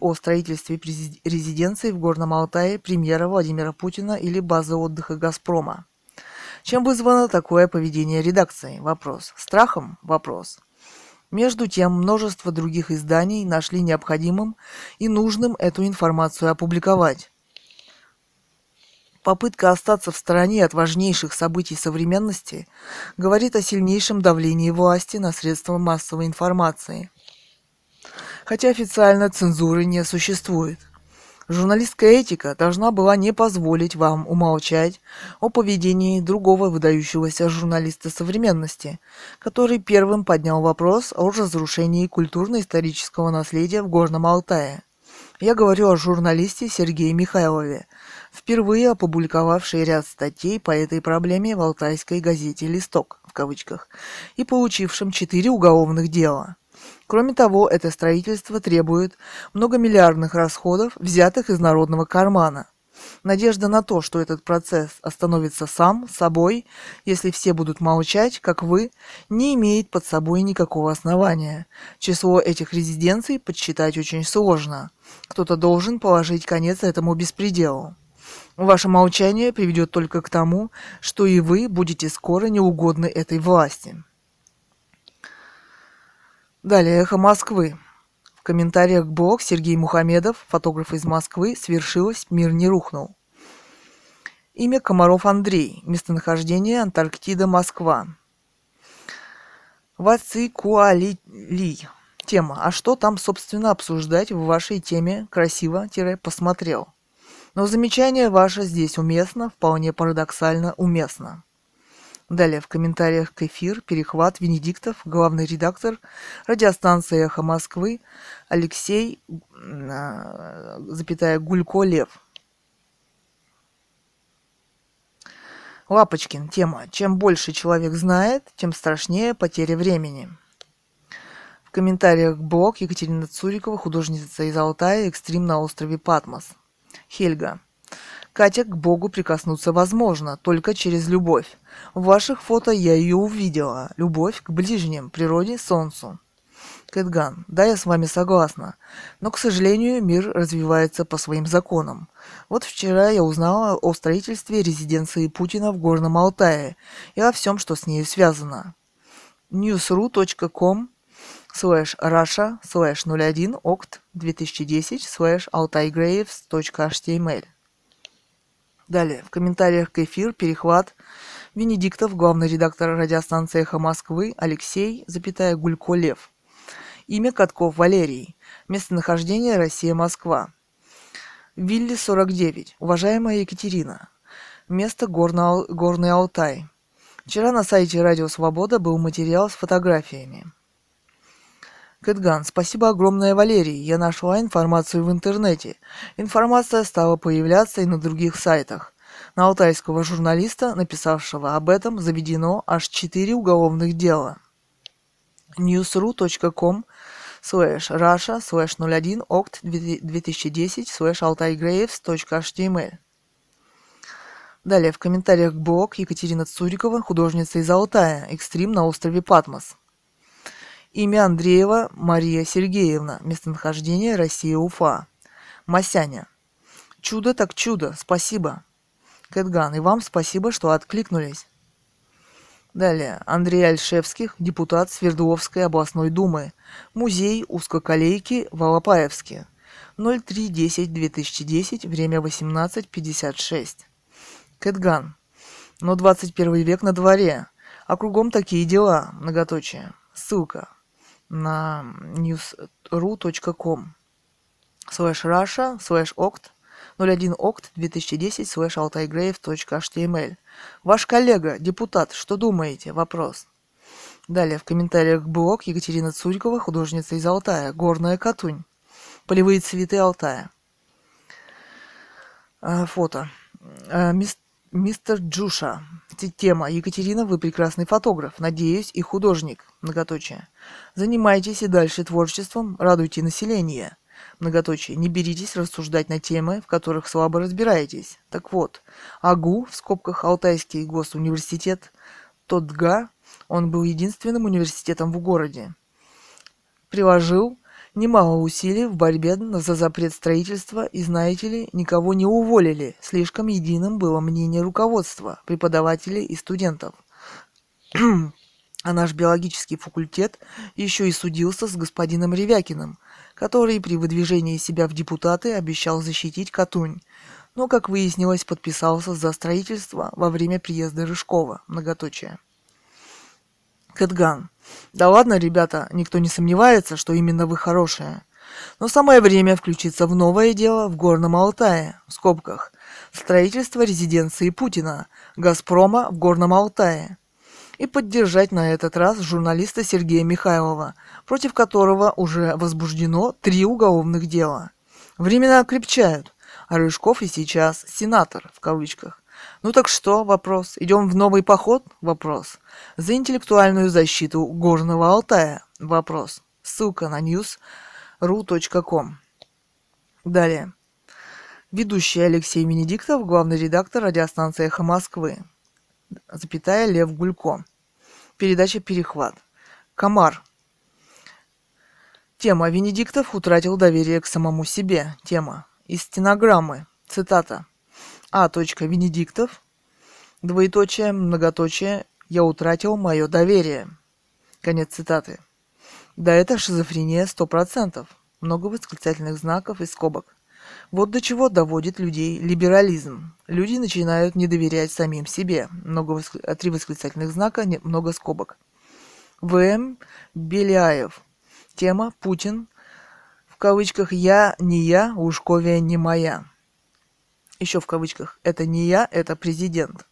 о строительстве резиденции в Горном Алтае премьера Владимира Путина или базы отдыха «Газпрома». Чем вызвано такое поведение редакции? Вопрос. Страхом? Вопрос. Между тем, множество других изданий нашли необходимым и нужным эту информацию опубликовать. Попытка остаться в стороне от важнейших событий современности говорит о сильнейшем давлении власти на средства массовой информации, хотя официально цензуры не существует. Журналистская этика должна была не позволить вам умолчать о поведении другого выдающегося журналиста современности, который первым поднял вопрос о разрушении культурно-исторического наследия в Горном Алтае. Я говорю о журналисте Сергее Михайлове, впервые опубликовавший ряд статей по этой проблеме в алтайской газете «Листок» в кавычках и получившем 4 уголовных дела. Кроме того, это строительство требует многомиллиардных расходов, взятых из народного кармана. Надежда на то, что этот процесс остановится сам собой, если все будут молчать, как вы, не имеет под собой никакого основания. Число этих резиденций подсчитать очень сложно. Кто-то должен положить конец этому беспределу. Ваше молчание приведет только к тому, что и вы будете скоро неугодны этой власти. Далее, «Эхо Москвы». В комментариях блог Сергей Мухамедов, фотограф из Москвы, «Свершилось, мир не рухнул». Имя Комаров Андрей, местонахождение Антарктида, Москва. Вацикуали. Тема: «А что там, собственно, обсуждать в вашей теме красиво-посмотрел? Но замечание ваше здесь уместно, вполне парадоксально уместно». Далее в комментариях к эфир «Перехват» Венедиктов, главный редактор радиостанции «Эхо Москвы» Алексей Гулько-Лев. Лапочкин. Тема: чем больше человек знает, тем страшнее потеря времени. В комментариях блог Екатерина Цурикова, художница из Алтая, экстрим на острове Патмос. Хельга. Катя, к Богу прикоснуться возможно, только через любовь. В ваших фото я ее увидела. Любовь к ближним, природе, солнцу. Кэтган. Да, я с вами согласна. Но, к сожалению, мир развивается по своим законам. Вот вчера я узнала о строительстве резиденции Путина в Горном Алтае и о всем, что с ней связано. newsru.com/russia/01oct2010/altaigraves.html. Далее. В комментариях к эфир перехват Венедиктов, главный редактор радиостанции «Эхо Москвы», Алексей, Гулько Лев. Имя: Катков Валерий. Местонахождение: Россия, Москва. Вилли, 49. Уважаемая Екатерина. Место: Горный Алтай. Вчера на сайте «Радио Свобода» был материал с фотографиями. Кэтган. Спасибо огромное, Валерий. Я нашла информацию в интернете. Информация стала появляться и на других сайтах. На алтайского журналиста, написавшего об этом, заведено аж 4 уголовных дела. newsru.com/russia/01oct2010/altaigraves.html. Далее. В комментариях к блог Екатерина Цурикова, художница из Алтая, экстрим на острове Патмос. Имя: Андреева Мария Сергеевна. Местонахождение: Россия, Уфа. Масяня. Чудо так чудо. Спасибо. Кэтган. И вам спасибо, что откликнулись. Далее. Андрей Альшевских, депутат Свердловской областной думы. Музей узкоколейки в Алапаевске. 03.10.2010. Время 18:56. Кэтган. Но 21 век на дворе. А кругом такие дела. Многоточие. Ссылка на newsru.com/russia/oct2010/altaigraves.html. Ваш коллега, депутат, что думаете? Вопрос. Далее. В комментариях блог Екатерина Цурикова, художница из Алтая, Горная Катунь. Полевые цветы Алтая. Фото. Мистер Джуша. Тема: Екатерина, вы прекрасный фотограф, надеюсь, и художник. Многоточие. Занимайтесь и дальше творчеством, радуйте население. Многоточие. Не беритесь рассуждать на темы, в которых слабо разбираетесь. Так вот, АГУ, в скобках Алтайский госуниверситет, ТОТГА, он был единственным университетом в городе. Приложил немало усилий в борьбе за запрет строительства, и, знаете ли, никого не уволили. Слишком единым было мнение руководства, преподавателей и студентов. А наш биологический факультет еще и судился с господином Ревякиным, который при выдвижении себя в депутаты обещал защитить Катунь, но, как выяснилось, подписался за строительство во время приезда Рыжкова. Многоточие. Кэтган. Да ладно, ребята, никто не сомневается, что именно вы хорошие. Но самое время включиться в новое дело в Горном Алтае, в скобках, строительство резиденции Путина, Газпрома в Горном Алтае. И поддержать на этот раз журналиста Сергея Михайлова, против которого уже возбуждено 3 уголовных дела. Времена крепчают, а Рыжков и сейчас «сенатор» в кавычках. Ну так что? Вопрос. Идем в новый поход? Вопрос. За интеллектуальную защиту Горного Алтая? Вопрос. Ссылка на newsru.com. Далее. Ведущий Алексей Венедиктов, главный редактор радиостанции «Эхо Москвы», Лев Гулько. Передача «Перехват». Комар. Тема: Венедиктов утратил доверие к самому себе. Тема: из стенограммы. Цитата. Венедиктов. ... Я утратил мое доверие. Конец цитаты. Да это шизофрения 100%. Много восклицательных знаков и скобок. Вот до чего доводит людей либерализм. Люди начинают не доверять самим себе. 3 восклицательных знака, много скобок. В.М. Беляев. Тема: Путин. В кавычках «я, не я, Лужковия не моя». Еще в кавычках «это не я, это президент».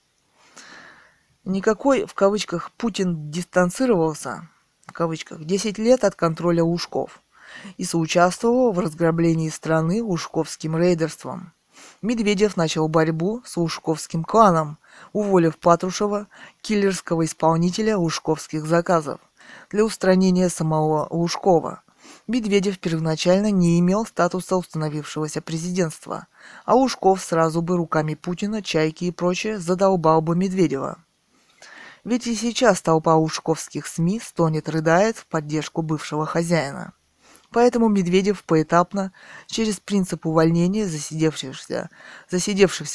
Никакой, в кавычках, Путин дистанцировался, в кавычках, 10 лет от контроля Лужков и соучаствовал в разграблении страны лужковским рейдерством. Медведев начал борьбу с лужковским кланом, уволив Патрушева, киллерского исполнителя лужковских заказов, для устранения самого Лужкова. Медведев первоначально не имел статуса установившегося президентства, а Лужков сразу бы руками Путина, Чайки и прочее задолбал бы Медведева. Ведь и сейчас толпа лужковских СМИ стонет, рыдает в поддержку бывшего хозяина. Поэтому Медведев поэтапно, через принцип увольнения засидевшихся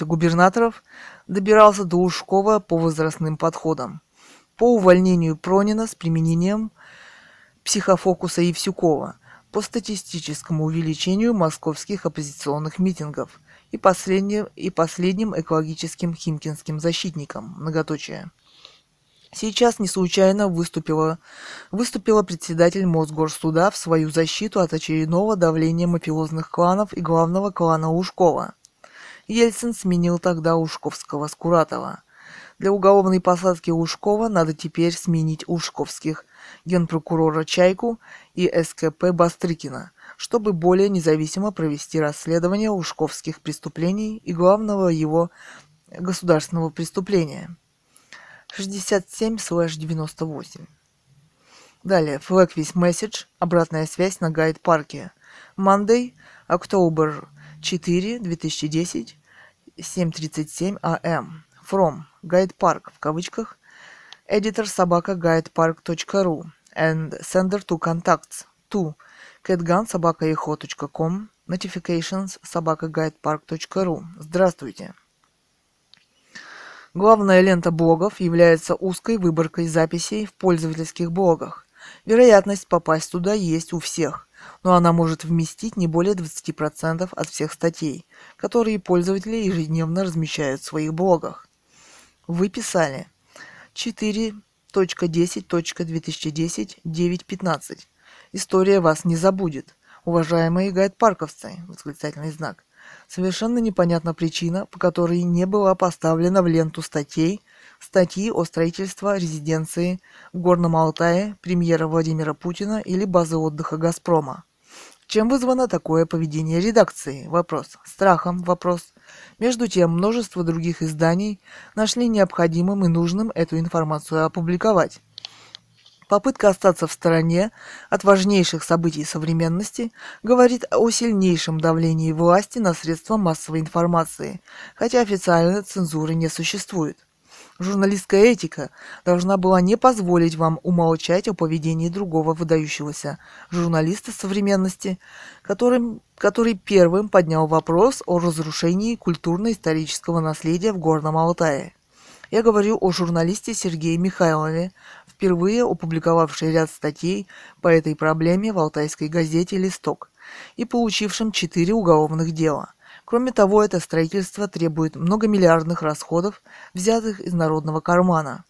губернаторов, добирался до Лужкова по возрастным подходам. По увольнению Пронина с применением психофокуса Евсюкова, по статистическому увеличению московских оппозиционных митингов и последним экологическим химкинским защитникам, многоточие. Сейчас не случайно выступила председатель Мосгорсуда в свою защиту от очередного давления мафиозных кланов и главного клана Лужкова. Ельцин сменил тогда Лужковского с Куратова. Для уголовной посадки Лужкова надо теперь сменить Лужковских, генпрокурора Чайку и СКП Бастрыкина, чтобы более независимо провести расследование лужковских преступлений и главного его государственного преступления. 67/98. Далее. Флеквис Месседж. Обратная связь на Гайд-парке. Monday, October 4, 2010, 7:37 АМ. From Гайд-парк в кавычках. editor@guidepark.ru and sender to contacts to catgun@eho.com notifications@guidepark.ru. Здравствуйте. Главная лента блогов является узкой выборкой записей в пользовательских блогах. Вероятность попасть туда есть у всех, но она может вместить не более 20% от всех статей, которые пользователи ежедневно размещают в своих блогах. Вы писали 4.10.2010 9.15. История вас не забудет, уважаемые гайд-парковцы! Восклицательный знак. Совершенно непонятна причина, по которой не была поставлена в ленту статьи о строительстве резиденции в Горном Алтае премьера Владимира Путина или базы отдыха «Газпрома». Чем вызвано такое поведение редакции? Вопрос. Страхом? Вопрос. Между тем, множество других изданий нашли необходимым и нужным эту информацию опубликовать. Попытка остаться в стороне от важнейших событий современности говорит о сильнейшем давлении власти на средства массовой информации, хотя официально цензуры не существует. Журналистская этика должна была не позволить вам умолчать о поведении другого выдающегося журналиста современности, который первым поднял вопрос о разрушении культурно-исторического наследия в Горном Алтае. Я говорю о журналисте Сергее Михайлове, впервые опубликовавший ряд статей по этой проблеме в алтайской газете «Листок» и получившим 4 уголовных дела. Кроме того, это строительство требует многомиллиардных расходов, взятых из народного кармана.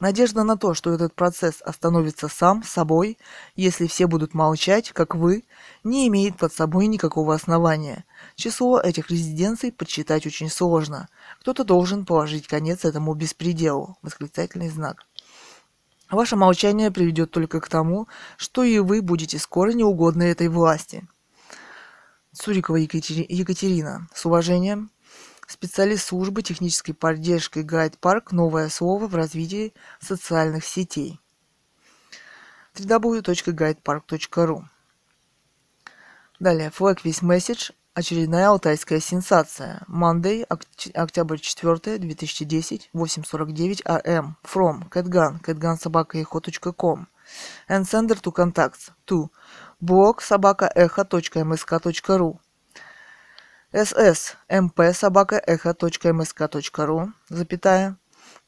Надежда на то, что этот процесс остановится сам собой, если все будут молчать, как вы, не имеет под собой никакого основания. Число этих резиденций подсчитать очень сложно. Кто-то должен положить конец этому беспределу. Восклицательный знак. Ваше молчание приведет только к тому, что и вы будете скоро неугодны этой власти. Цурикова Екатерина. С уважением. Специалист службы технической поддержки «Гайд-парк. Новое слово в развитии социальных сетей». www.guidepark.ru. Далее. Флеквис Месседж. Очередная алтайская сенсация. Monday, октябрь 4, 2010, 8:49 АМ. From catgun@eho.com and sender to contacts to blog@eho.msk.ru ssmp@eho.msk.ru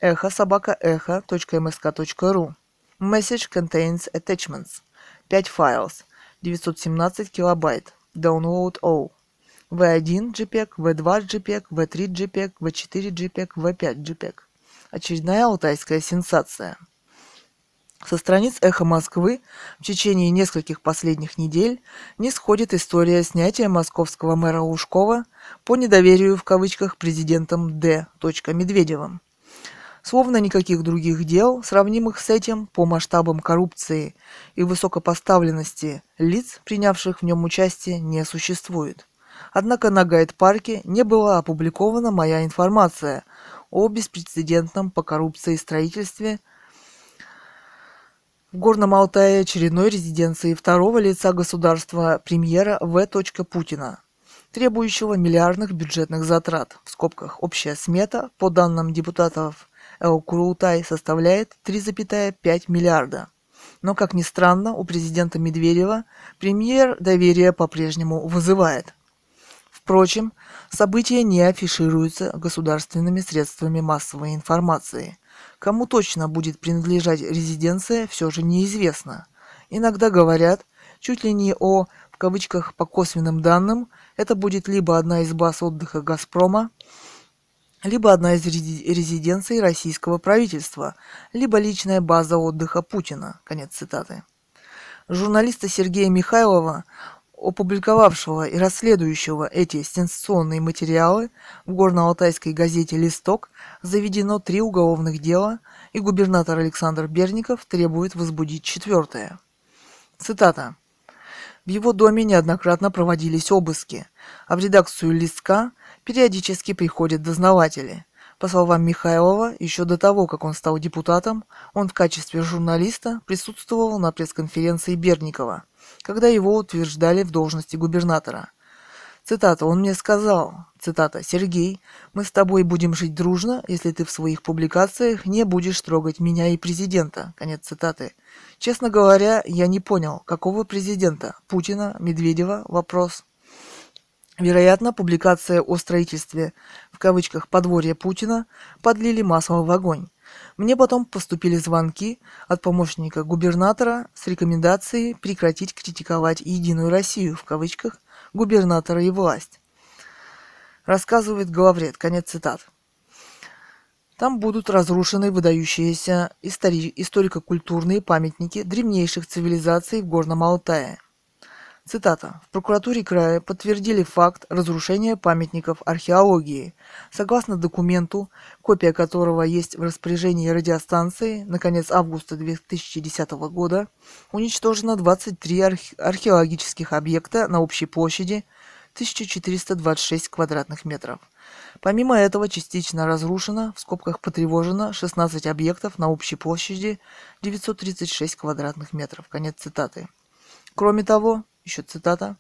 echo@eho.msk.ru. Message contains attachments 5 files 917 килобайт. Download all. V1 JPEG, V2 JPEG, V3 JPEG, V4 JPEG, V5 JPEG. Очередная алтайская сенсация. Со страниц «Эхо Москвы» в течение нескольких последних недель не сходит история снятия московского мэра Лужкова по недоверию в кавычках президентом Д. Медведевым. Словно никаких других дел, сравнимых с этим по масштабам коррупции и высокопоставленности лиц, принявших в нем участие, не существует. Однако на Гайд-парке не была опубликована моя информация о беспрецедентном по коррупции строительстве в Горном Алтае очередной резиденции второго лица государства премьера В. Путина, требующего миллиардных бюджетных затрат. В скобках общая смета, по данным депутатов Элкурултай, составляет 3,5 миллиарда. Но, как ни странно, у президента Медведева премьер доверие по-прежнему вызывает. Впрочем, события не афишируются государственными средствами массовой информации. Кому точно будет принадлежать резиденция, все же неизвестно. Иногда говорят, чуть ли не о, в кавычках, по косвенным данным, это будет либо одна из баз отдыха «Газпрома», либо одна из резиденций российского правительства, либо личная база отдыха Путина. Конец цитаты. Журналиста Сергея Михайлова, опубликовавшего и расследующего эти сенсационные материалы, в горно-алтайской газете «Листок» заведено 3 уголовных дела, и губернатор Александр Берников требует возбудить 4-е. Цитата. В его доме неоднократно проводились обыски, а в редакцию «Листка» периодически приходят дознаватели. По словам Михайлова, еще до того, как он стал депутатом, он в качестве журналиста присутствовал на пресс-конференции Берникова, когда его утверждали в должности губернатора. Цитата. «Он мне сказал, цитата, Сергей, мы с тобой будем жить дружно, если ты в своих публикациях не будешь трогать меня и президента». Конец цитаты. Честно говоря, я не понял, какого президента? Путина? Медведева? Вопрос. Вероятно, публикация о строительстве, в кавычках, подворья Путина подлили масло в огонь. Мне потом поступили звонки от помощника губернатора с рекомендацией прекратить критиковать «Единую Россию», в кавычках, губернатора и власть. Рассказывает главред. Конец цитат. Там будут разрушены выдающиеся историко-культурные памятники древнейших цивилизаций в Горном Алтае. Цитата. В прокуратуре края подтвердили факт разрушения памятников археологии. Согласно документу, копия которого есть в распоряжении радиостанции на конец августа 2010 года, уничтожено 23 археологических объекта на общей площади 1426 квадратных метров. Помимо этого частично разрушено, в скобках потревожено, 16 объектов на общей площади 936 квадратных метров. Конец цитаты. Кроме того, еще цитата.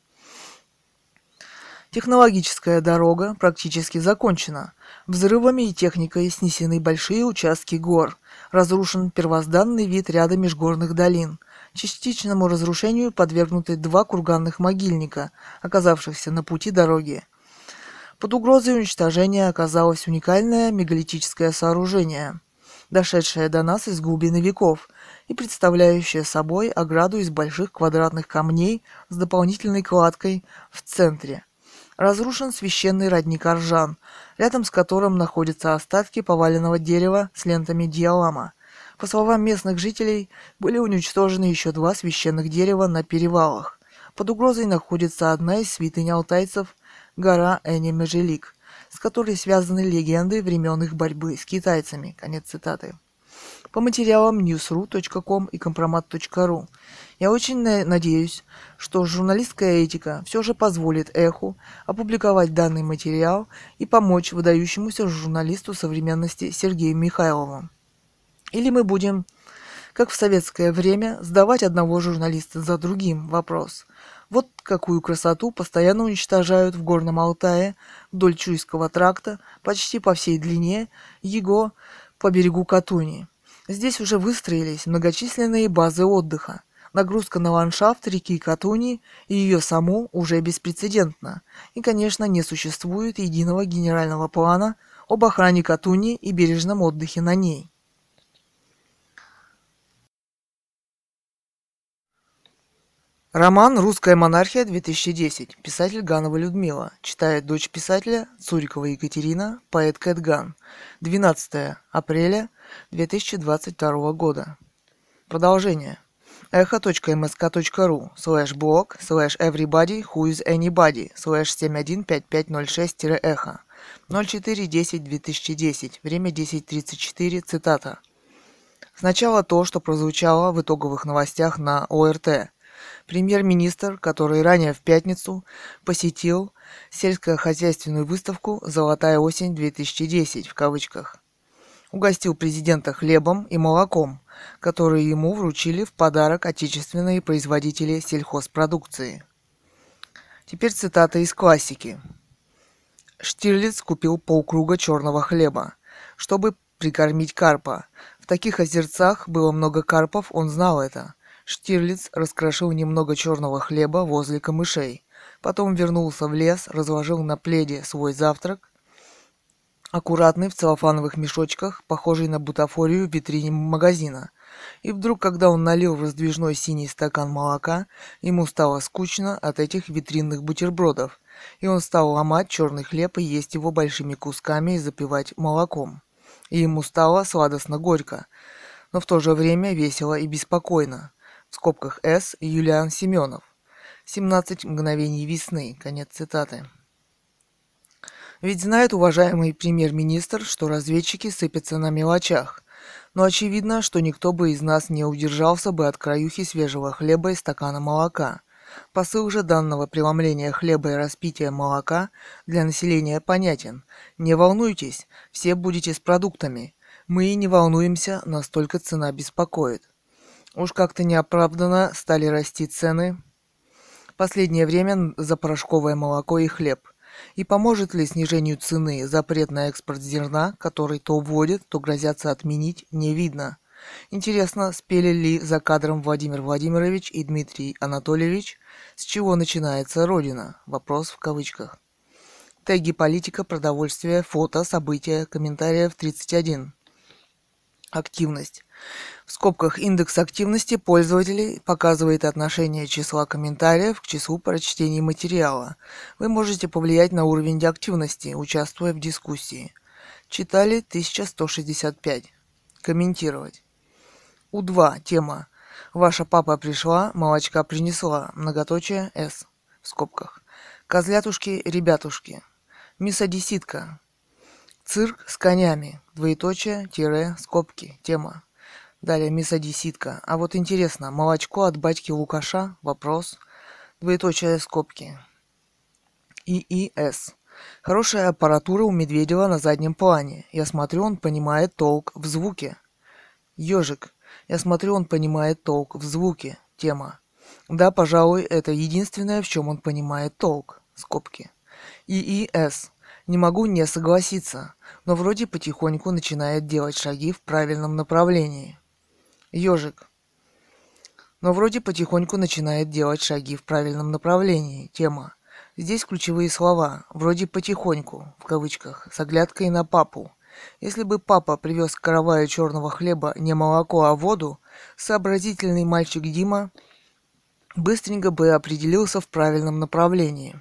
Технологическая дорога практически закончена. Взрывами и техникой снесены большие участки гор. Разрушен первозданный вид ряда межгорных долин. Частичному разрушению подвергнуты 2 курганных могильника, оказавшихся на пути дороги. Под угрозой уничтожения оказалось уникальное мегалитическое сооружение, дошедшее до нас из глубины веков и представляющая собой ограду из больших квадратных камней с дополнительной кладкой в центре. Разрушен священный родник Аржан, рядом с которым находятся остатки поваленного дерева с лентами Дьялама. По словам местных жителей, были уничтожены еще 2 священных дерева на перевалах. Под угрозой находится одна из святынь алтайцев – гора Эни-Межелик, с которой связаны легенды времен их борьбы с китайцами. Конец цитаты. По материалам newsru.com и kompromat.ru. Я очень надеюсь, что журналистская этика все же позволит «Эху» опубликовать данный материал и помочь выдающемуся журналисту современности Сергею Михайлову. Или мы будем, как в советское время, сдавать одного журналиста за другим. Вопрос. Вот какую красоту постоянно уничтожают в Горном Алтае, вдоль Чуйского тракта, почти по всей длине его по берегу Катуни. Здесь уже выстроились многочисленные базы отдыха. Нагрузка на ландшафт реки Катуни и ее саму уже беспрецедентна. И, конечно, не существует единого генерального плана об охране Катуни и бережном отдыхе на ней. Роман «Русская монархия-2010». Писатель Ганова Людмила. Читает дочь писателя Цурикова Екатерина, поэт Кэт Ган. 12 апреля 2022 года. Продолжение. echo.msk.ru/blog/everybody-who-is-anybody/715506-echo 04.10.2010. Время 10.34. Цитата. Сначала то, что прозвучало в итоговых новостях на ОРТ. Премьер-министр, который ранее в пятницу посетил сельскохозяйственную выставку «Золотая осень-2010» в кавычках, угостил президента хлебом и молоком, которые ему вручили в подарок отечественные производители сельхозпродукции. Теперь цитата из классики. Штирлиц купил полкруга черного хлеба, чтобы прикормить карпа. В таких озерцах было много карпов, он знал это. Штирлиц раскрошил немного черного хлеба возле камышей. Потом вернулся в лес, разложил на пледе свой завтрак, аккуратный в целлофановых мешочках, похожий на бутафорию в витрине магазина. И вдруг, когда он налил в раздвижной синий стакан молока, ему стало скучно от этих витринных бутербродов, и он стал ломать черный хлеб и есть его большими кусками и запивать молоком. И ему стало сладостно-горько, но в то же время весело и беспокойно. В скобках С. Юлиан Семенов. 17 мгновений весны. Конец цитаты. Ведь знает уважаемый премьер-министр, что разведчики сыпятся на мелочах. Но очевидно, что никто бы из нас не удержался бы от краюхи свежего хлеба и стакана молока. Посыл же данного преломления хлеба и распития молока для населения понятен. Не волнуйтесь, все будете с продуктами. Мы и не волнуемся, настолько цена беспокоит. Уж как-то неоправданно стали расти цены в последнее время за порошковое молоко и хлеб. И поможет ли снижению цены запрет на экспорт зерна, который то вводят, то грозятся отменить, не видно. Интересно, спели ли за кадром Владимир Владимирович и Дмитрий Анатольевич, с чего начинается Родина? Вопрос в кавычках. Теги политика, продовольствие, фото, события, комментариев 31. Активность. В скобках индекс активности пользователей показывает отношение числа комментариев к числу прочтений материала. Вы можете повлиять на уровень активности, участвуя в дискуссии. Читали 1165. Комментировать. У2. Тема. Ваша папа пришла, молочка принесла. Многоточие С. В скобках. Козлятушки, ребятушки. Мисодеситка. Цирк с конями. Двоеточие, тире, скобки, тема. Далее мисодеситка. А вот интересно, молочко от батьки Лукаша? Вопрос. Двоеточие, скобки. ИИС. Хорошая аппаратура у Медведева на заднем плане. Я смотрю, он понимает толк в звуке. Ёжик. Я смотрю, он понимает толк в звуке. Тема. Да, пожалуй, это единственное, в чем он понимает толк. Скобки. ИИС. Не могу не согласиться, но вроде потихоньку начинает делать шаги в правильном направлении. Ёжик. Но вроде потихоньку начинает делать шаги в правильном направлении. Тема. Здесь ключевые слова. Вроде потихоньку, в кавычках, с оглядкой на папу. Если бы папа привез к караваю черного хлеба не молоко, а воду, сообразительный мальчик Дима быстренько бы определился в правильном направлении.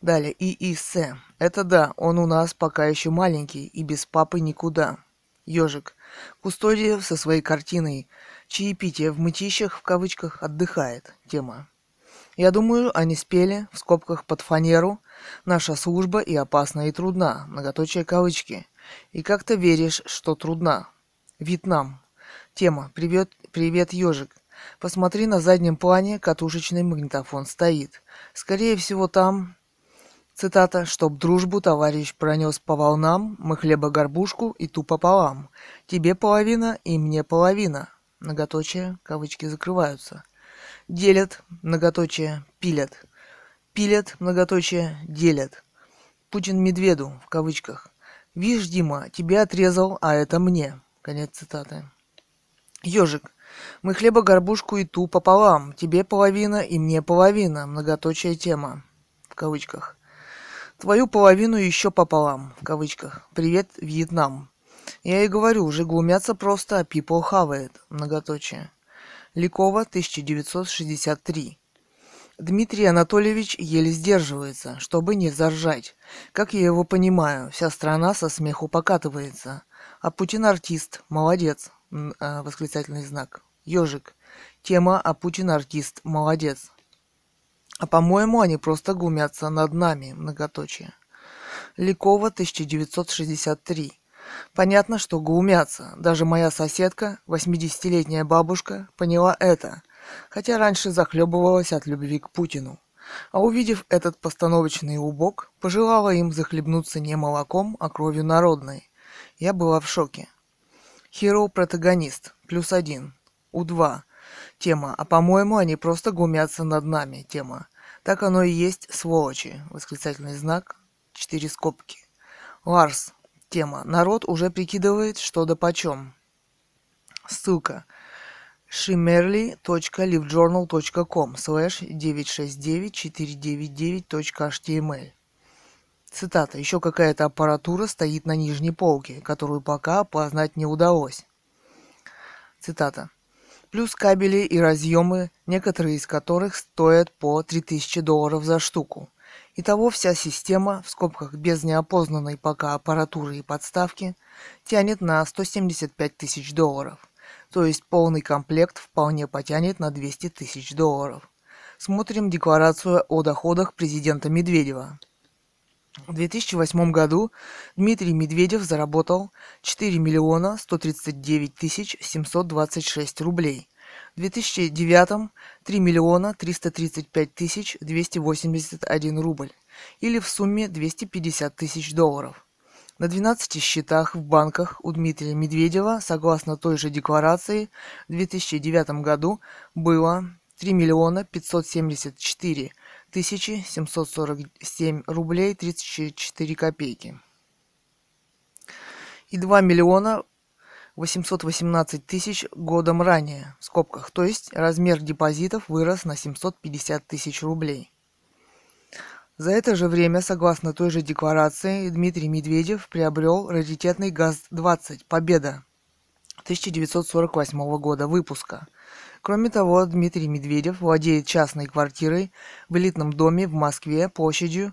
Далее, ИИС. Это да, он у нас пока еще маленький и без папы никуда. Ёжик. Кустодиев со своей картиной «Чаепитие в мытищах» в кавычках отдыхает. Тема. Я думаю, они спели, в скобках под фанеру, «Наша служба и опасна, и трудна», многоточие кавычки. И как-то веришь, что трудна. Вьетнам. Тема. Привет, ёжик. Посмотри, на заднем плане катушечный магнитофон стоит. Скорее всего, там... Цитата, «Чтоб дружбу товарищ пронес по волнам, мы хлеба-горбушку и ту пополам. Тебе половина и мне половина». Многоточие, кавычки закрываются. Делят, многоточие, пилят. Пилят, многоточие, делят. Путин медведу, в кавычках. «Вишь, Дима, тебе отрезал, а это мне». Конец цитаты. Ёжик. «Мы хлеба-горбушку и ту пополам. Тебе половина и мне половина». Многоточие тема, в кавычках. «Твою половину еще пополам», в кавычках. «Привет, Вьетнам». Я и говорю, уже глумятся просто, а people хавает. Многоточие. Ликова, 1963. Дмитрий Анатольевич еле сдерживается, чтобы не заржать. Как я его понимаю, вся страна со смеху покатывается. А Путин артист, молодец. Восклицательный знак. Ёжик. Тема «А Путин артист, молодец». А по-моему, они просто глумятся над нами, многоточие. Ликова, 1963. Понятно, что глумятся. Даже моя соседка, 80-летняя бабушка, поняла это, хотя раньше захлебывалась от любви к Путину. а увидев этот постановочный убог, пожелала им захлебнуться не молоком, а кровью народной. Я была в шоке. Хиро-протагонист, +1, У2, тема, а по-моему они просто глумятся над нами, тема. Так оно и есть, сволочи, ! 4 скобки. Ларс, тема, народ уже прикидывает, что да почем. Ссылка. shimerly.livejournal.com/969499.html. Цитата. Еще какая-то аппаратура стоит на нижней полке, которую пока опознать не удалось. Цитата. Плюс кабели и разъемы, некоторые из которых стоят по $3000 за штуку. Итого вся система, в скобках без неопознанной пока аппаратуры и подставки, тянет на $175 000. То есть полный комплект вполне потянет на $200 000. Смотрим декларацию о доходах президента Медведева. В 2008 году Дмитрий Медведев заработал 4 139 726 рублей. В 2009 – 3 335 281 рубль, или в сумме $250 000. На 12 счетах в банках у Дмитрия Медведева, согласно той же декларации, в 2009 году было 3 574 747 рублей 34 копейки и 2 818 000 годом ранее, в скобках, то есть размер депозитов вырос на 750 000 рублей. За это же время, согласно той же декларации, Дмитрий Медведев приобрел раритетный ГАЗ-20 «Победа» 1948 года выпуска. Кроме того, Дмитрий Медведев владеет частной квартирой в элитном доме в Москве площадью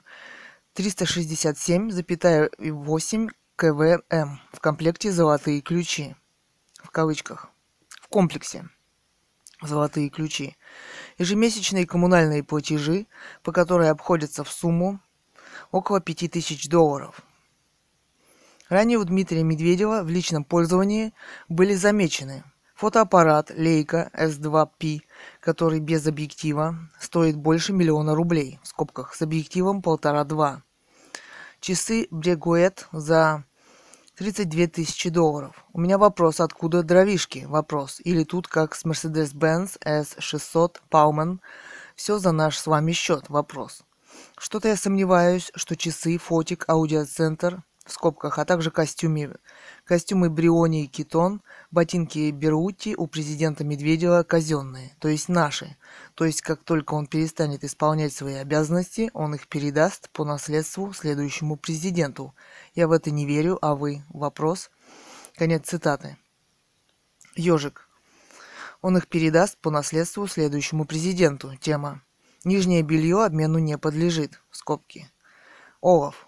367,8 квм в комплекте «Золотые ключи» в кавычках, в комплексе «Золотые ключи». Ежемесячные коммунальные платежи, по которой обходятся в сумму около $5000. Ранее у Дмитрия Медведева в личном пользовании были замечены фотоаппарат Leica S2P, который без объектива стоит больше $1 000 000, в скобках, с объективом 1,5-2. Часы Breguet за $32 000. У меня вопрос, откуда дровишки? Вопрос. Или тут, как с Mercedes-Benz S600 Pullman, все за наш с вами счет? Вопрос. Что-то я сомневаюсь, что часы, фотик, аудиоцентр, в скобках, а также костюмы Бриони и Китон, ботинки Берутти у президента Медведева казенные, то есть наши. То есть, как только он перестанет исполнять свои обязанности, он их передаст по наследству следующему президенту. Я в это не верю, а вы? Вопрос. Конец цитаты. Ёжик. Он их передаст по наследству следующему президенту. Тема. Нижнее белье обмену не подлежит. Скобки. Олаф.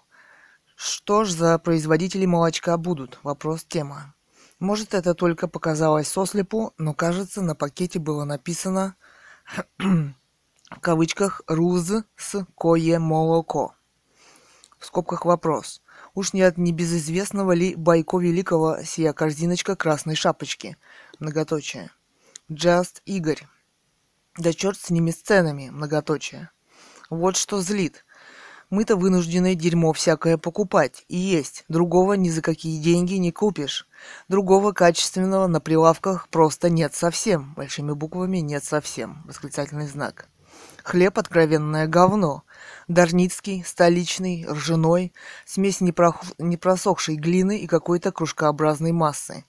Что ж за производители молочка будут? Вопрос. Тема. Может, это только показалось сослепу, но, кажется, на пакете было написано в кавычках «рузское молоко». В скобках вопрос. Уж не от небезызвестного ли Бойко Великого сия корзиночка красной шапочки? Многоточие. Just Игорь. Да черт с ними сценами. Многоточие. Вот что злит. Мы-то вынуждены дерьмо всякое покупать и есть. Другого ни за какие деньги не купишь. Другого качественного на прилавках просто нет совсем. Большими буквами нет совсем. !. Хлеб – откровенное говно. Дарницкий, столичный, ржаной, смесь непросохшей глины и какой-то кружкообразной массы.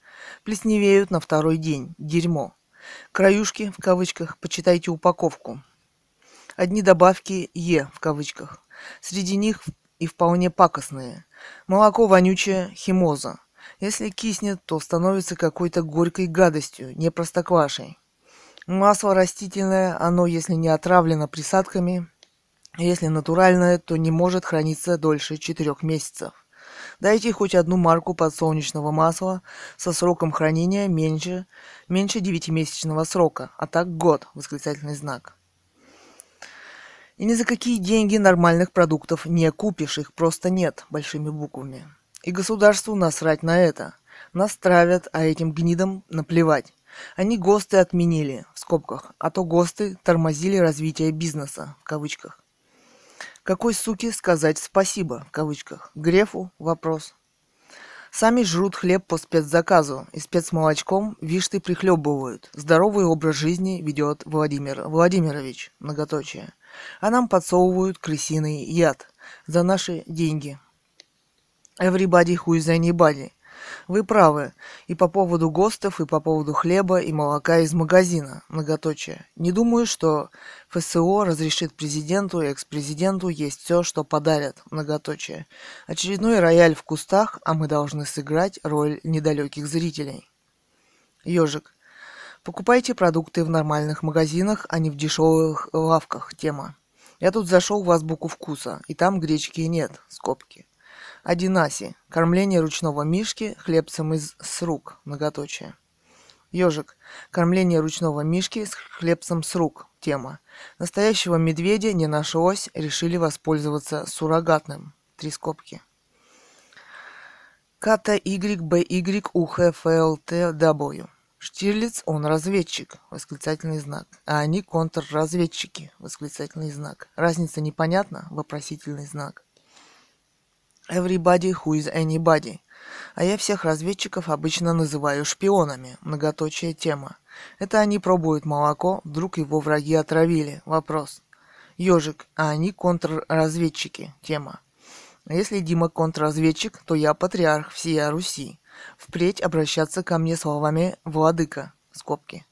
Плесневеют на второй день. Дерьмо. Краюшки, в кавычках, почитайте упаковку. Одни добавки «Е», в кавычках. Среди них и вполне пакостные. Молоко вонючее, химоза. Если киснет, то становится какой-то горькой гадостью, не простоквашей. Масло растительное, оно, если не отравлено присадками, если натуральное, то не может храниться дольше 4 месяцев. Дайте хоть одну марку подсолнечного масла со сроком хранения меньше 9-месячного срока, а так год, !. И ни за какие деньги нормальных продуктов не купишь, их просто нет, большими буквами. И государству насрать на это. Нас травят, а этим гнидам наплевать. Они ГОСТы отменили, в скобках, а то ГОСТы тормозили развитие бизнеса, в кавычках. Какой суке сказать «спасибо» в кавычках? Грефу вопрос. Сами жрут хлеб по спецзаказу и спецмолочком вишты прихлебывают. Здоровый образ жизни ведет Владимир Владимирович, многоточие. А нам подсовывают крысиный яд за наши деньги. Everybody who is anybody. Вы правы. И по поводу ГОСТов, и по поводу хлеба и молока из магазина. Многоточие. Не думаю, что ФСО разрешит президенту и экс-президенту есть все, что подарят. Многоточие. Очередной рояль в кустах, а мы должны сыграть роль недалеких зрителей. Ёжик. Покупайте продукты в нормальных магазинах, а не в дешевых лавках. Тема. Я тут зашел в азбуку вкуса, и там гречки нет. Скобки. Одинаси. Кормление ручного мишки хлебцем с рук. Многоточие. Ёжик. Кормление ручного мишки с хлебцем с рук. Тема. Настоящего медведя не нашлось, решили воспользоваться суррогатным. Три скобки. КТYBYUHFLTW. Штирлиц, он разведчик, восклицательный знак. А они контрразведчики, восклицательный знак. Разница непонятна, вопросительный знак. Everybody who is anybody. А я всех разведчиков обычно называю шпионами. Многоточие тема. Это они пробуют молоко, вдруг его враги отравили. Вопрос. Ёжик, а они контрразведчики. Тема. Если Дима контрразведчик, то я патриарх всея Руси. Впредь обращаться ко мне словами «владыка». Скобки.